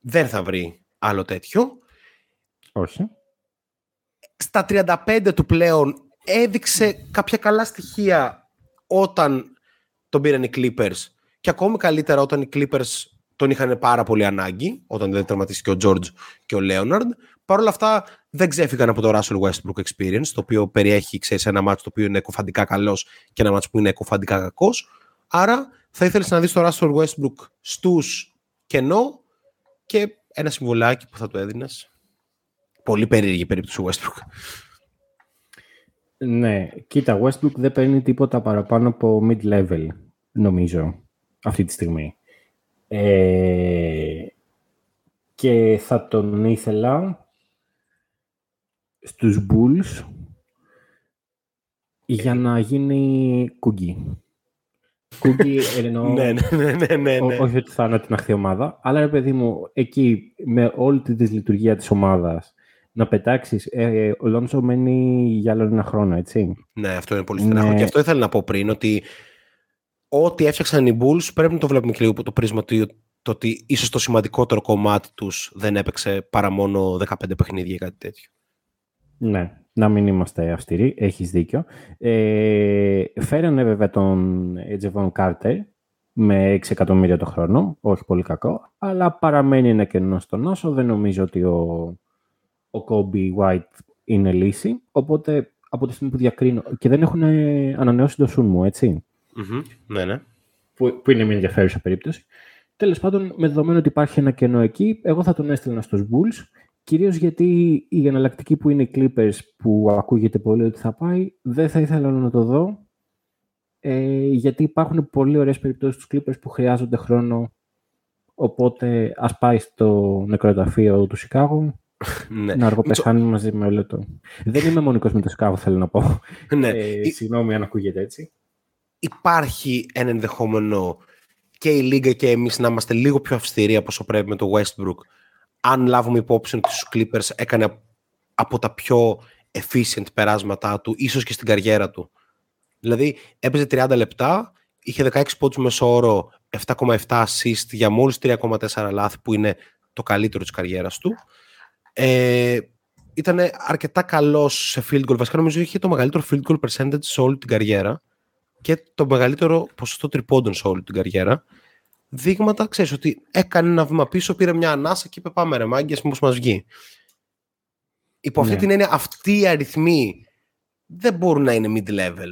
Δεν θα βρει άλλο τέτοιο. Όχι. Στα τριάντα πέντε του πλέον έδειξε κάποια καλά στοιχεία όταν τον πήραν οι Clippers και ακόμη καλύτερα όταν οι Clippers τον είχαν πάρα πολύ ανάγκη, όταν δεν τερματίστηκε ο George και ο Λέοναρντ. Παρ' όλα αυτά δεν ξέφυγαν από το Russell Westbrook Experience, το οποίο περιέχει, ξέρεις, ένα μάτσο το οποίο είναι εκοφαντικά καλός και ένα μάτσο που είναι εκοφαντικά κακός. Άρα θα ήθελες να δεις το Russell Westbrook στους κενό και ένα συμβολάκι που θα του έδινες. Πολύ περίεργη περίπτωση Westbrook. Ναι, κοίτα, Westbrook δεν παίρνει τίποτα παραπάνω από mid-level, νομίζω, αυτή τη στιγμή. Ε, και θα τον ήθελα στους Bulls για να γίνει κουγκί. Κουγκί εννοώ, ναι, ναι, ναι, ναι, ναι. όχι ότι θα ανατιναχθεί την ομάδα, αλλά ρε παιδί μου, εκεί με όλη τη δυσλειτουργία της ομάδας, να πετάξεις, ε, ο Λόνσο μένει για άλλο ένα χρόνο, έτσι. Ναι, αυτό είναι πολύ στενάχο. Ναι. Και αυτό ήθελα να πω πριν, ότι ό,τι έφτιαξαν οι Bulls πρέπει να το βλέπουμε και λίγο από το πρίσμα του το ότι ίσως το σημαντικότερο κομμάτι τους δεν έπαιξε παρά μόνο δεκαπέντε παιχνίδια ή κάτι τέτοιο. Ναι, να μην είμαστε αυστηροί, έχεις δίκιο. Ε, φέρανε βέβαια τον Javon Carter με έξι εκατομμύρια το χρόνο, όχι πολύ κακό, αλλά παραμένει ένα κενό στον νόσο, δεν νομίζω ότι ο... ο Coby White είναι λύση, οπότε από τη στιγμή που διακρίνω και δεν έχουν ανανεώσει το Sun μου, έτσι, mm-hmm, ναι, ναι. Που, που είναι μια ενδιαφέρουσα περίπτωση. Τέλος πάντων, με δεδομένο ότι υπάρχει ένα κενό εκεί, εγώ θα τον έστελνα στους Bulls, κυρίως γιατί η εναλλακτική που είναι οι Clippers, που ακούγεται πολύ ότι θα πάει, δεν θα ήθελα να το δω, ε, γιατί υπάρχουν πολύ ωραίες περιπτώσεις στους Clippers που χρειάζονται χρόνο, οπότε ας πάει στο νεκροταφείο του Σικάγου. Ναι. Να αργοπεθάνει μαζί με όλο το. Δεν είμαι μονικός με το Σικάγο, θέλω να πω. Ναι. Ε, συγγνώμη αν ακούγεται έτσι. Υπάρχει ένα ενδεχόμενο και η Λίγκα και εμείς να είμαστε λίγο πιο αυστηροί από όσο πρέπει με το Westbrook. Αν λάβουμε υπόψη ότι τους Clippers έκανε από τα πιο efficient περάσματά του, ίσως και στην καριέρα του. Δηλαδή έπαιζε τριάντα λεπτά, είχε δεκαέξι πόντους μεσόωρο, επτά κόμμα επτά assist για μόλις τρία κόμμα τέσσερα λάθη, που είναι το καλύτερο της καριέρας του. Ε, ήταν αρκετά καλός σε field goal. Βασικά νομίζω είχε το μεγαλύτερο field goal percentage σε όλη την καριέρα και το μεγαλύτερο ποσοστό τριπόντων σε όλη την καριέρα. Δείγματα, ξέρεις, ότι έκανε ένα βήμα πίσω, πήρε μια ανάσα και είπε πάμε ρε μάγκες, μήπως μας βγει. Υπό αυτή, ναι, την έννοια, αυτοί οι αριθμοί δεν μπορούν να είναι mid-level,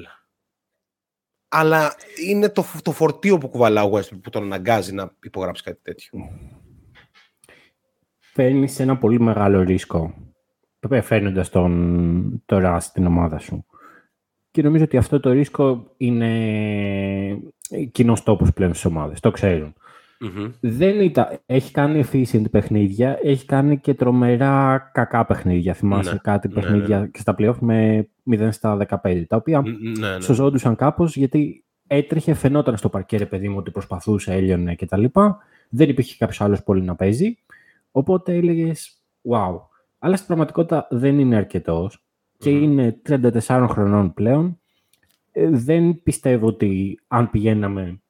αλλά είναι το, το φορτίο που κουβαλά ο Westbrook που τον αναγκάζει να υπογράψει κάτι τέτοιο. Παίρνεις ένα πολύ μεγάλο ρίσκο φέρνοντας τον τώρα στην ομάδα σου. Και νομίζω ότι αυτό το ρίσκο είναι κοινός τόπος πλέον στις ομάδες. Το ξέρουν. Mm-hmm. Δεν ήταν... Έχει κάνει efficient παιχνίδια, έχει κάνει και τρομερά κακά παιχνίδια. Θυμάσαι, ναι, κάτι παιχνίδια, ναι, ναι, και στα playoff με μηδέν στα δεκαπέντε. Τα οποία, ναι, ναι, σωζόντουσαν κάπως, γιατί έτρεχε, φαινόταν στο παρκέρι, παιδί μου, ότι προσπαθούσε, έλειωνε κτλ. Δεν υπήρχε κάποιος άλλος πολύ να παίζει. Οπότε έλεγες, wow. Αλλά στην πραγματικότητα δεν είναι αρκετός και mm. είναι τριάντα τεσσάρων χρονών πλέον. Ε, δεν πιστεύω ότι αν πηγαίναμε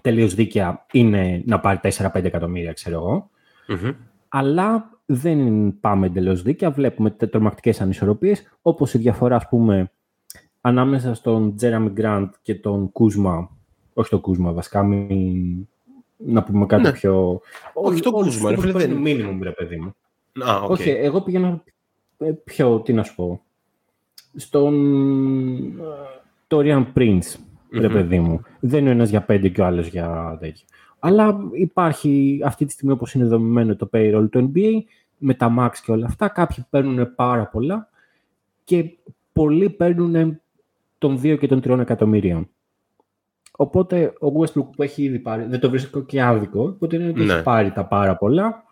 τελείως δίκαια είναι να πάρει τέσσερα με πέντε εκατομμύρια, ξέρω εγώ. Mm-hmm. Αλλά δεν πάμε τελείως δίκαια. Βλέπουμε τρομακτικές ανισορροπίες, όπως η διαφορά, ας πούμε, ανάμεσα στον Jeremy Grant και τον Κούσμα. Όχι τον Κούσμα, βασικά, μην... Να πούμε κάτι, ναι, πιο... Όχι το Κούσμα, δεν είναι μήνυμο, ρε παιδί μου. Ah, okay. Όχι, εγώ πήγαινα πιο, τι να σου πω, στον Torian Prince, mm-hmm, ρε παιδί μου. Δεν είναι ένας για πέντε και ο άλλος για τέτοιο. Αλλά υπάρχει αυτή τη στιγμή, όπως είναι δομημένο το payroll του N B A, με τα max και όλα αυτά, κάποιοι παίρνουν πάρα πολλά και πολλοί παίρνουν των δύο και των τριών εκατομμυρίων. Οπότε ο Westbrook που έχει ήδη πάρει, δεν το βρίσκω και άδικο, οπότε είναι ότι, ναι, έχει πάρει τα πάρα πολλά.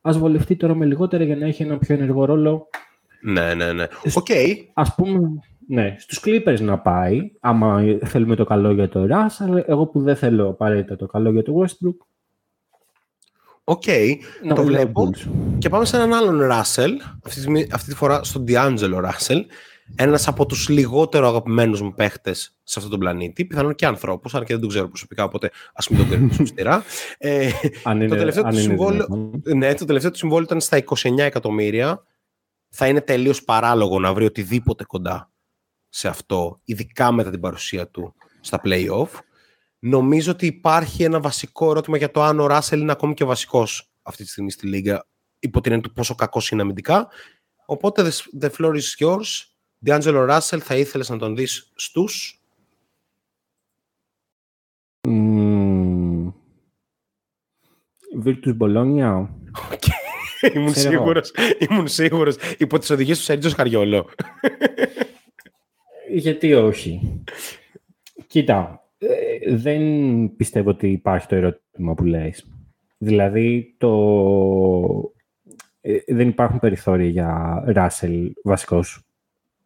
Ας βολευτεί τώρα με λιγότερα για να έχει ένα πιο ενεργό ρόλο. Ναι, ναι, ναι. Οκ. Okay. Ας πούμε, ναι, στους Clippers να πάει, άμα θέλουμε το καλό για το Russell, εγώ που δεν θέλω απαραίτητα το καλό για το Westbrook. Οκ, okay, no, το βλέπω. Και πάμε σε έναν άλλον Ράσελ, αυτή, αυτή τη φορά στον Ντιάντζελο Ράσελ, ένας από τους λιγότερο αγαπημένους μου παίχτες σε αυτόν τον πλανήτη, πιθανόν και ανθρώπους, αν και δεν τον ξέρω προσωπικά, οπότε ας μην τον κρίνουμε σωστηρά. ε, το, τελευταίο του συμβόλιο, ναι, το τελευταίο του συμβόλιο ήταν στα είκοσι εννέα εκατομμύρια. Θα είναι τελείως παράλογο να βρει οτιδήποτε κοντά σε αυτό, ειδικά μετά την παρουσία του στα play-off. Νομίζω ότι υπάρχει ένα βασικό ερώτημα για το αν ο Ράσελ είναι ακόμη και βασικός αυτή τη στιγμή στη Λίγκα, υπό την έννοια του πόσο κακός είναι αμυντικά. Οπότε, the floor is yours. Ντιάντζελο Ράσελ, θα ήθελες να τον δεις στους? Mm. Βίρτους Μπολόνια. Okay. Ήμουν σίγουρος. Ήμουν σίγουρος. Υπό τις οδηγίες του Σέρτζιο Σκαριόλο. Γιατί όχι. Κοίτα. Ε, δεν πιστεύω ότι υπάρχει το ερώτημα που λες. Δηλαδή, το... ε, δεν υπάρχουν περιθώρια για Ράσελ βασικός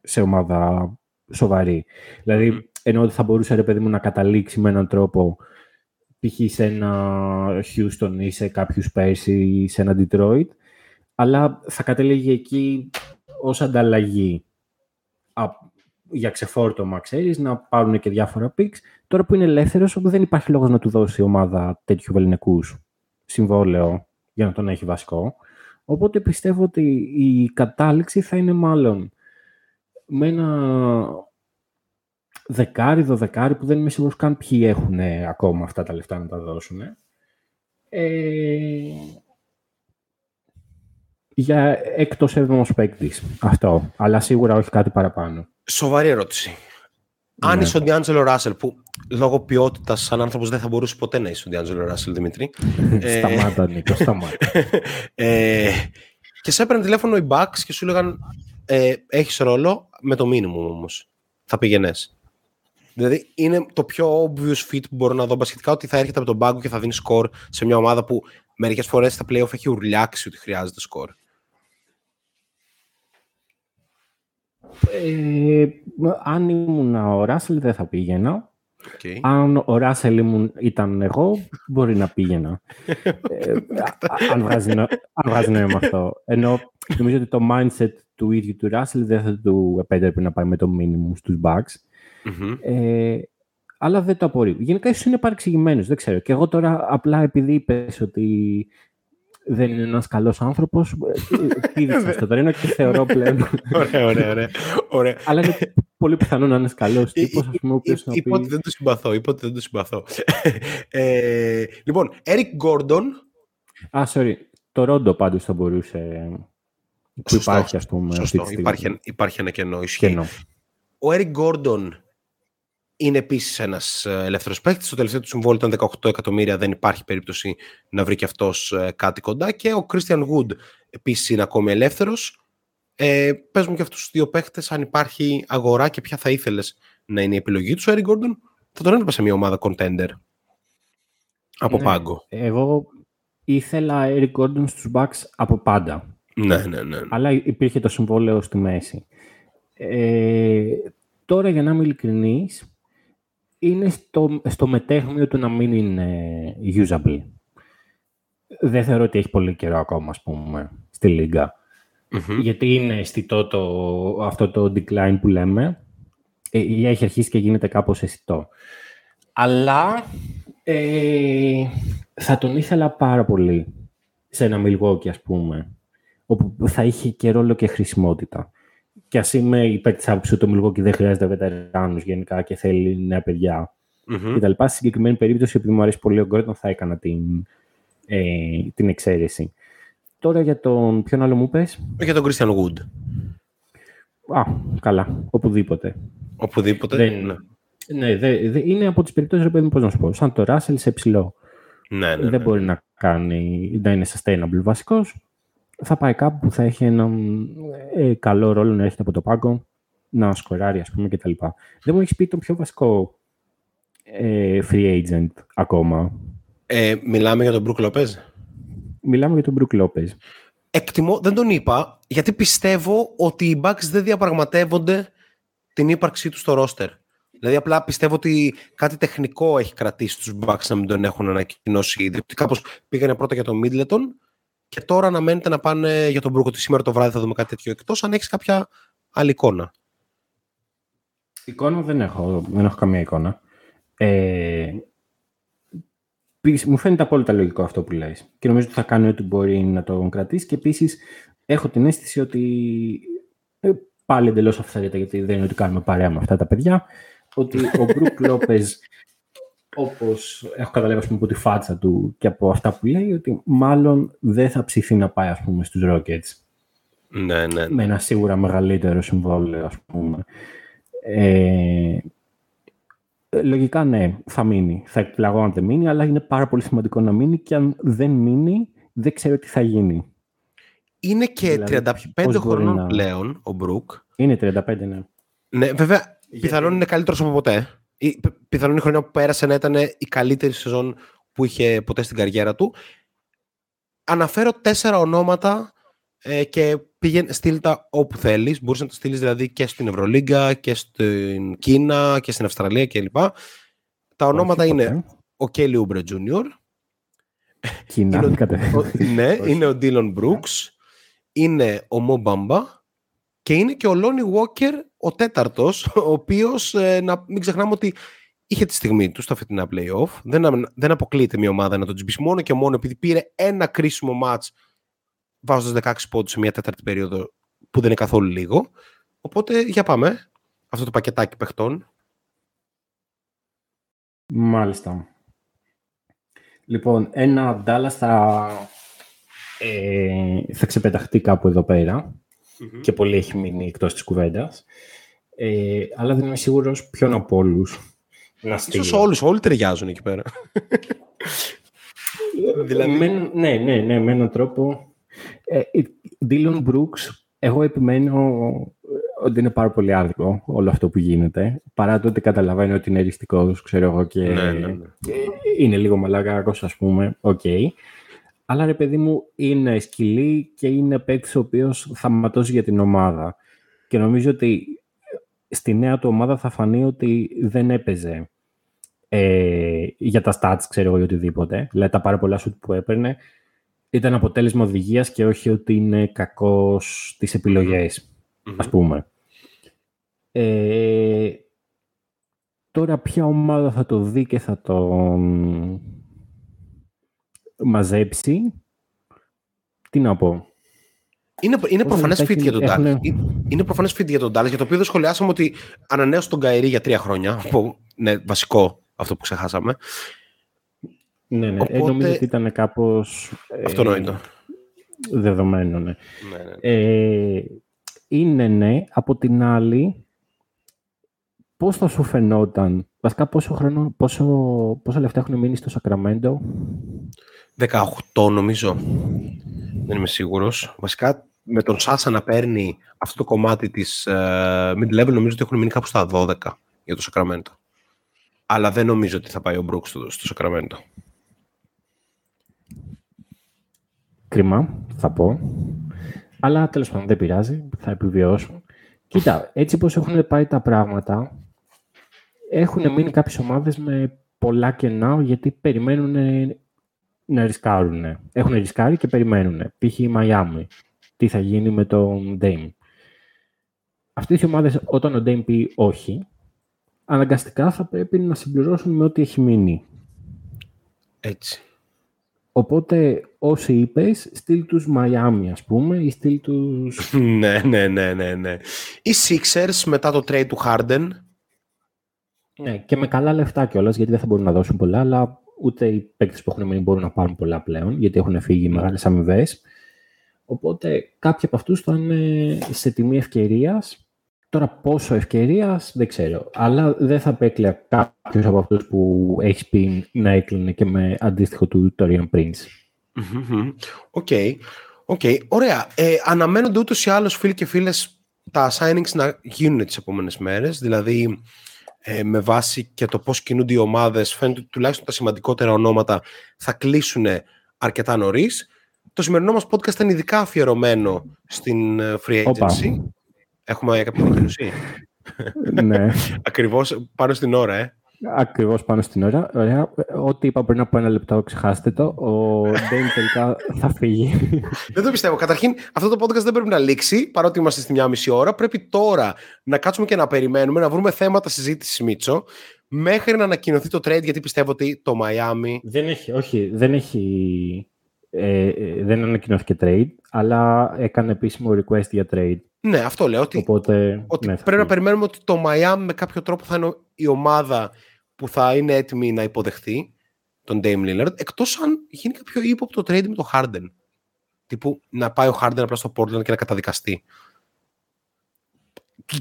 σε ομάδα σοβαρή. Δηλαδή, εννοώ ότι θα μπορούσε, ρε παιδί μου, να καταλήξει με έναν τρόπο π.χ. σε ένα Houston ή σε κάποιους Spurs ή σε ένα Detroit, αλλά θα κατέληγε εκεί ως ανταλλαγή για ξεφόρτωμα, ξέρεις, να πάρουν και διάφορα picks. Τώρα που είναι ελεύθερος, όπου δεν υπάρχει λόγος να του δώσει η ομάδα τέτοιου βεληνικούς συμβόλαιο για να τον έχει βασικό. Οπότε πιστεύω ότι η κατάληξη θα είναι μάλλον με ένα δεκάρι, δωδεκάρι, που δεν είμαι σίγουρος καν ποιοι έχουν ακόμα αυτά τα λεφτά να τα δώσουν. Ε... Για εκτός έβδομος παίκτης. Αυτό. Αλλά σίγουρα όχι κάτι παραπάνω. Σοβαρή ερώτηση. Ναι. Αν είσαι ο Ντιάντζελο Ράσελ, που λόγω ποιότητας σαν άνθρωπος δεν θα μπορούσε ποτέ να είσαι ο Ντιάντζελο Ράσελ, Δημήτρη. Σταμάτα, Νίκο, σταμάτα. ε... Και σε έπαιρνε τηλέφωνο οι Bucks και σου λέγαν... Ε, έχεις ρόλο με το minimum όμως. Θα πηγαίνεις. Δηλαδή είναι το πιο obvious fit που μπορώ να δω μπασχετικά, ότι θα έρχεται από τον πάγκο και θα δίνει σκορ σε μια ομάδα που μερικές φορές στα play-off έχει ουρλιάξει ότι χρειάζεται σκορ. Ε, αν ήμουν ο Ράσελ δεν θα πήγαινα. Okay. Αν ο Ράσελ ήταν εγώ, μπορεί να πήγαινα. ε, αν βγάζει νόημα αυτό. Ενώ νομίζω ότι το mindset του ίδιου του Ράσελ δεν θα του επέτρεπε να πάει με το μίνιμουμ στους Bucks. Mm-hmm. Ε, αλλά δεν το απορρίπτω. Γενικά ίσως είναι παρεξηγημένος, δεν ξέρω. Και εγώ τώρα απλά επειδή είπες ότι δεν είναι ένας καλός άνθρωπος, πήδησα στο τρένο και θεωρώ πλέον. Ωραία, ωραία, ωραία. Αλλά είναι πολύ πιθανό να είναι ένας καλός τύπος. Είπα ότι δεν το συμπαθώ. Είπα ότι δεν το συμπαθώ. Λοιπόν, Eric Gordon. Α, sorry. Το Ρόντο πάντως θα μπορούσε... Που σωστό, υπάρχει, ας πούμε, σωστό. Υπάρχει, υπάρχει ένα κενό, κενό. Ο Eric Gordon είναι επίσης ένας ελεύθερος παίκτης. Το τελευταίο του συμβόλαιο ήταν δεκαοκτώ εκατομμύρια. Δεν υπάρχει περίπτωση να βρει και αυτός κάτι κοντά. Και ο Christian Wood επίσης είναι ακόμη ελεύθερος. ε, Πες μου και αυτούς τους δύο παίκτες, αν υπάρχει αγορά και ποια θα ήθελες να είναι η επιλογή τους. Ο Eric Gordon θα τον έβλεπα σε μια ομάδα contender από ναι, πάγκο. Εγώ ήθελα Eric Gordon στους Bucks από πάντα. Ναι, ναι, ναι. Αλλά υπήρχε το συμβόλαιο στη μέση. Ε, τώρα, για να είμαι ειλικρινής, είναι στο, στο μετέχμιο του να μην είναι usable. Δεν θεωρώ ότι έχει πολύ καιρό ακόμα, ας πούμε, στη Λίγκα. Mm-hmm. Γιατί είναι αισθητό το, αυτό το decline που λέμε. Ε, έχει αρχίσει και γίνεται κάπως αισθητό. Αλλά ε, θα τον ήθελα πάρα πολύ σε ένα Milwaukee, ας πούμε, όπου θα είχε και ρόλο και χρησιμότητα. Και ας είμαι υπέρ της άποψης ότι το Μιλγόκι δεν χρειάζεται βετεράνους γενικά και θέλει νέα παιδιά mm-hmm. κτλ. Στην συγκεκριμένη περίπτωση, επειδή μου αρέσει πολύ ο Γκόρντον, θα έκανα την, ε, την εξαίρεση. Τώρα για τον... Ποιον άλλο μου πες? Για τον Christian Wood. Α, καλά. Οπουδήποτε. Οπουδήποτε, δεν, ναι. ναι δε, δε, είναι από τις περιπτώσεις, ρε παιδί μου, πώς να σου πω. Σαν το Ράσελ σε ψηλό. Ναι, ναι, δεν ναι. μπορεί να, κάνει, να είναι sustainable βασικός. Θα πάει κάπου που θα έχει ένα ε, καλό ρόλο να έρχεται από το πάγκο, να σκοράρει, ας πούμε, κτλ. Δεν μου έχεις πει τον πιο βασικό ε, free agent ακόμα. Ε, μιλάμε για τον Μπρουκ Λόπεζ. Μιλάμε για τον Μπρουκ Λόπεζ. Εκτιμώ, δεν τον είπα, γιατί πιστεύω ότι οι Bucks δεν διαπραγματεύονται την ύπαρξή του στο roster. Δηλαδή απλά πιστεύω ότι κάτι τεχνικό έχει κρατήσει τους Bucks να μην τον έχουν ανακοινώσει ήδη. Κάπως πήγανε πρώτα για τον Middleton και τώρα αναμένεται να πάνε για τον Brook, ότι σήμερα το βράδυ θα δούμε κάτι τέτοιο, εκτός αν έχεις κάποια άλλη εικόνα. Εικόνα δεν έχω, δεν έχω καμία εικόνα. Ε, μου φαίνεται απόλυτα λογικό αυτό που λες και νομίζω ότι θα κάνει ό,τι μπορεί να τον κρατήσει και επίσης έχω την αίσθηση ότι πάλι εντελώς αυθαίρετα, γιατί δεν είναι ότι κάνουμε παρέα με αυτά τα παιδιά, ότι ο Μπρουκ Λόπεζ, όπως έχω καταλάβει από τη φάτσα του και από αυτά που λέει, ότι μάλλον δεν θα ψηθεί να πάει, ας πούμε, στους Rockets. Ναι, ναι. Με ένα σίγουρα μεγαλύτερο συμβόλαιο, ας πούμε. Ε, λογικά, ναι, θα μείνει. Θα εκπλαγώ αν δεν μείνει, αλλά είναι πάρα πολύ σημαντικό να μείνει και αν δεν μείνει, δεν ξέρω τι θα γίνει. Είναι και δηλαδή, τριάντα πέντε χρονών να... πλέον ο Μπρουκ. Είναι τριάντα πέντε, ναι. Ναι, βέβαια, γιατί... πιθανόν είναι καλύτερος από ποτέ. Η, πιθανόν η χρονιά που πέρασε να ήταν η καλύτερη σεζόν που είχε ποτέ στην καριέρα του. Αναφέρω τέσσερα ονόματα ε, και πήγαινε, στείλ τα όπου θέλεις. Μπορείς να τα στείλεις δηλαδή και στην Ευρωλίγκα και στην Κίνα και στην Αυστραλία κλπ. Τα ονόματα όχι, είναι ποτέ. Ο Κέλι Ούμπρε Τζούνιορ. Κίνα, ναι, είναι ο Ντίλον Μπρουκς. Είναι ο Μο Μπάμπα και είναι και ο Λόνι Walker ο τέταρτος, ο οποίος, ε, να μην ξεχνάμε ότι είχε τη στιγμή του στα φετινά play-off. Δεν, δεν αποκλείεται μια ομάδα να τον τσιμπήσει μόνο και μόνο επειδή πήρε ένα κρίσιμο μάτς βάζοντας δεκαέξι πόντους σε μια τέταρτη περίοδο που δεν είναι καθόλου λίγο. Οπότε για πάμε αυτό το πακετάκι παιχτών. Μάλιστα. Λοιπόν, ένα Dallas θα... Ε, θα ξεπεταχτεί κάπου εδώ πέρα mm-hmm. και πολύ έχει μείνει εκτός της κουβέντας. Ε, αλλά δεν είμαι σίγουρος ποιον από όλους να στείλω. Ίσως όλους, όλοι ταιριάζουν εκεί πέρα. δηλαδή... με, ναι, ναι, ναι, με έναν τρόπο. Ε, Dylan Brooks, εγώ επιμένω ότι είναι πάρα πολύ άδικο όλο αυτό που γίνεται. Παρά το ότι καταλαβαίνω ότι είναι εριστικός, ξέρω εγώ, και ναι, ναι, ναι. είναι λίγο μαλάκακος, ας πούμε, οκ. Okay. Αλλά ρε παιδί μου, είναι σκυλή και είναι παίκτης ο οποίος θα ματώσει για την ομάδα. Και νομίζω ότι στη νέα του ομάδα θα φανεί ότι δεν έπαιζε ε, για τα stats, ξέρω εγώ, ή οτιδήποτε. Δηλαδή τα πάρα πολλά σουτ που έπαιρνε ήταν αποτέλεσμα οδηγίας και όχι ότι είναι κακός στις επιλογές, mm-hmm. ας πούμε. Ε, τώρα ποια ομάδα θα το δει και θα τον... μαζέψει, τι να πω. Είναι, είναι προφανές fit για τον Dallas. Έχουν... Είναι προφανές fit για τον Dallas, για το οποίο δεν σχολιάσαμε ότι ανανέωσε τον Καϊρή για τρία χρόνια. Που είναι βασικό αυτό που ξεχάσαμε. Ναι, ναι. Οπότε... ε, νομίζω ότι ήταν κάπως... αυτονόητο. Ε, δεδομένο, ναι. ναι, ναι. Ε, είναι, ναι. Από την άλλη, πώς θα σου φαινόταν, βασικά πόσο χρόνο, πόσο, πόσο λεφτά έχουν μείνει στο Σακραμέντο. δεκαοκτώ νομίζω, δεν είμαι σίγουρος. Βασικά με τον Σάσα να παίρνει αυτό το κομμάτι της uh, mid-level νομίζω ότι έχουν μείνει κάπου στα δώδεκα για το Sacramento. Αλλά δεν νομίζω ότι θα πάει ο Brooks στο, στο Sacramento. Κρίμα, θα πω. Αλλά τέλος πάντων δεν πειράζει, θα επιβιώσουν. Κοίτα, έτσι πως έχουν πάει τα πράγματα, έχουν μείνει κάποιες ομάδες με πολλά κενά γιατί περιμένουν... να ρισκάρουν. Έχουν ρισκάρει και περιμένουν. Π.χ. η Μαϊάμι. Τι θα γίνει με τον Dame. Αυτές οι ομάδες, όταν ο Dame πει όχι, αναγκαστικά θα πρέπει να συμπληρώσουν με ό,τι έχει μείνει. Έτσι. Οπότε, όσοι είπες, στείλ τους Μαϊάμι, ας πούμε, ή στείλ τους... ναι, ναι, ναι, ναι, ναι. Οι Sixers μετά το trade του Harden. Ναι, και με καλά λεφτά κιόλας, γιατί δεν θα μπορούν να δώσουν πολλά, αλλά... ούτε οι παίκτες που έχουν μείνει μπορούν να πάρουν πολλά πλέον, γιατί έχουν φύγει μεγάλες αμοιβές. Οπότε κάποιοι από αυτούς θα είναι σε τιμή ευκαιρίας. Τώρα πόσο ευκαιρίας δεν ξέρω, αλλά δεν θα επέκλαια κάποιος από αυτούς που έχει πει να έκλεινε και με αντίστοιχο του Torian Prince. Οκ. Okay. Okay. Ωραία. Ε, αναμένονται ούτως ή άλλως, φίλοι και φίλες, τα signings να γίνουν τις επόμενες μέρες, δηλαδή... Ε, με βάση και το πώς κινούνται οι ομάδες, φαίνεται ότι τουλάχιστον τα σημαντικότερα ονόματα θα κλείσουν αρκετά νωρίς. Το σημερινό μας podcast ήταν ειδικά αφιερωμένο στην Free Agency. Opa. Έχουμε κάποια δικαιοσύνη. Ναι. Ακριβώς πάνω στην ώρα, ε. Ακριβώς πάνω στην ώρα. Ωραία. Ό,τι είπα πριν από ένα λεπτό, ξεχάστε το. Ο Ντέιν τελικά θα φύγει. Δεν το πιστεύω. Καταρχήν, αυτό το podcast δεν πρέπει να λήξει, παρότι είμαστε στη μία μισή ώρα. Πρέπει τώρα να κάτσουμε και να περιμένουμε, να βρούμε θέματα συζήτησης, Μίτσο, μέχρι να ανακοινωθεί το trade, γιατί πιστεύω ότι το Miami. Δεν έχει, όχι, δεν έχει. Ε, δεν ανακοινώθηκε trade, αλλά έκανε επίσημο request για trade. Ναι, αυτό λέω. Ότι, Οπότε, ότι ναι, πρέπει να περιμένουμε ότι το Miami με κάποιο τρόπο θα είναι η ομάδα που θα είναι έτοιμη να υποδεχθεί τον Dame Lillard, εκτός αν γίνει κάποιο ύποπτο trade με τον Harden. Τύπου να πάει ο Harden απλά στο Portland και να καταδικαστεί.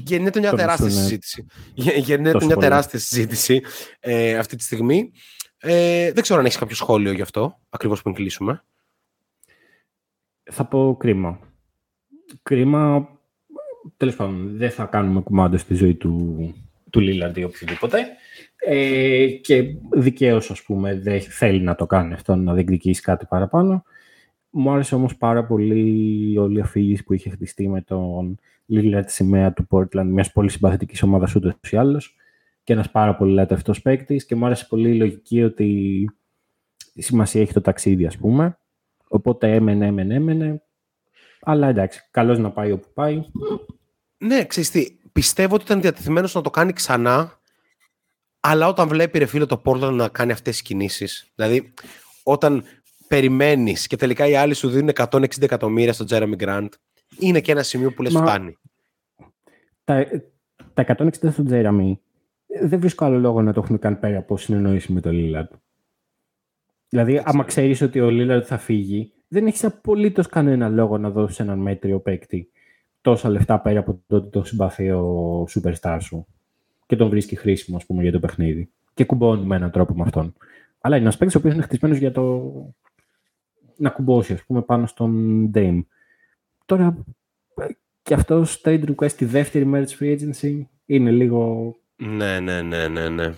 Γεννιέται μια τεράστια ναι. συζήτηση. Γεννιέται μια τεράστια συζήτηση ε, αυτή τη στιγμή. Ε, δεν ξέρω αν έχεις κάποιο σχόλιο γι' αυτό, ακριβώς πριν κλείσουμε. Θα πω κρίμα. Κρίμα, τέλος πάντων, δεν θα κάνουμε κουμάντο στη ζωή του, του Lillard ή οποιοδήποτε. Ε, και δικαίως, ας πούμε, δεν θέλει να το κάνει αυτό, να διεκδικήσει κάτι παραπάνω. Μου άρεσε όμως πάρα πολύ όλη η αφήγηση που είχε χτιστεί με τον Lillard τη σημαία του Portland, μιας πολύ συμπαθητικής ομάδας ούτως ή άλλως, και ένας πάρα πολύ λατρευτός παίκτης, και μου άρεσε πολύ η λογική ότι η σημασία έχει το ταξίδι, ας πούμε. Οπότε έμενε, έμενε, έμενε. Αλλά εντάξει, καλώς να πάει όπου πάει. Ναι, ξέρεις τι, πιστεύω ότι ήταν διατεθειμένος να το κάνει ξανά, αλλά όταν βλέπει, ρε φίλε, το Portland να κάνει αυτές τις κινήσεις. Δηλαδή, όταν περιμένεις και τελικά οι άλλοι σου δίνουν εκατόν εξήντα εκατομμύρια στον Jeremy Grant, είναι και ένα σημείο που λες Μα... φτάνει. Τα, τα εκατόν εξήντα στον Jeremy δεν βρίσκω άλλο λόγο να το έχουν κάνει πέρα από συνεννόηση με τον Lillard. Δηλαδή, άμα ξέρεις ότι ο Lillard θα φύγει, δεν έχεις απολύτως κανένα λόγο να δώσεις έναν μέτριο παίκτη τόσα λεφτά πέρα από το ότι το συμπαθεί ο superstar σου και τον βρίσκει χρήσιμο, ας πούμε, για το παιχνίδι. Και κουμπώνει με έναν τρόπο με αυτόν. Αλλά είναι ένας παίκτης ο οποίος είναι χτισμένος για το να κουμπώσει, ας πούμε, πάνω στον Dame. Τώρα, και αυτό trade request τη δεύτερη μέρα της free agency είναι λίγο. Ναι, ναι, ναι, ναι, ναι.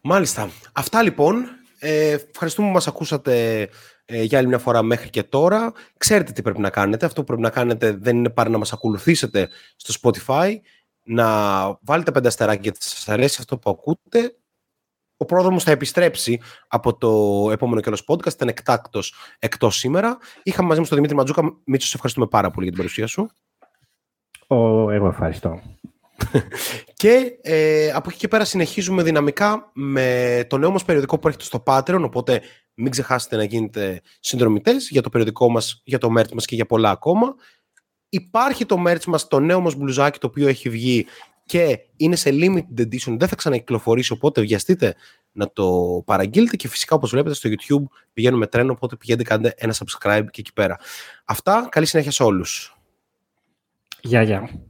Μάλιστα. Αυτά λοιπόν. Ε, ευχαριστούμε που μας ακούσατε ε, για άλλη μια φορά μέχρι και τώρα. Ξέρετε τι πρέπει να κάνετε. Αυτό που πρέπει να κάνετε δεν είναι παρά να μας ακολουθήσετε στο Spotify, να βάλετε πέντε αστεράκια γιατί σας αρέσει αυτό που ακούτε. Ο πρόδρομος θα επιστρέψει από το επόμενο καιρός podcast. Ήταν εκτάκτος εκτός σήμερα. Είχαμε μαζί μας τον Δημήτρη Ματζούκα. Μίτσο, σε ευχαριστούμε πάρα πολύ για την παρουσία σου. Ο, εγώ ευχαριστώ. Και ε, από εκεί και πέρα συνεχίζουμε δυναμικά με το νέο μας περιοδικό που έρχεται στο Patreon, οπότε μην ξεχάσετε να γίνετε συνδρομητές για το περιοδικό μας, για το merch μας και για πολλά ακόμα. Υπάρχει το merch μας, το νέο μας μπλουζάκι, το οποίο έχει βγει και είναι σε limited edition, δεν θα ξανακυκλοφορήσει, οπότε βιαστείτε να το παραγγείλετε, και φυσικά, όπως βλέπετε, στο YouTube πηγαίνουμε τρένο, οπότε πηγαίνετε, κάντε ένα subscribe και εκεί πέρα. Αυτά, καλή συνέχεια σε όλους. Γεια, γεια.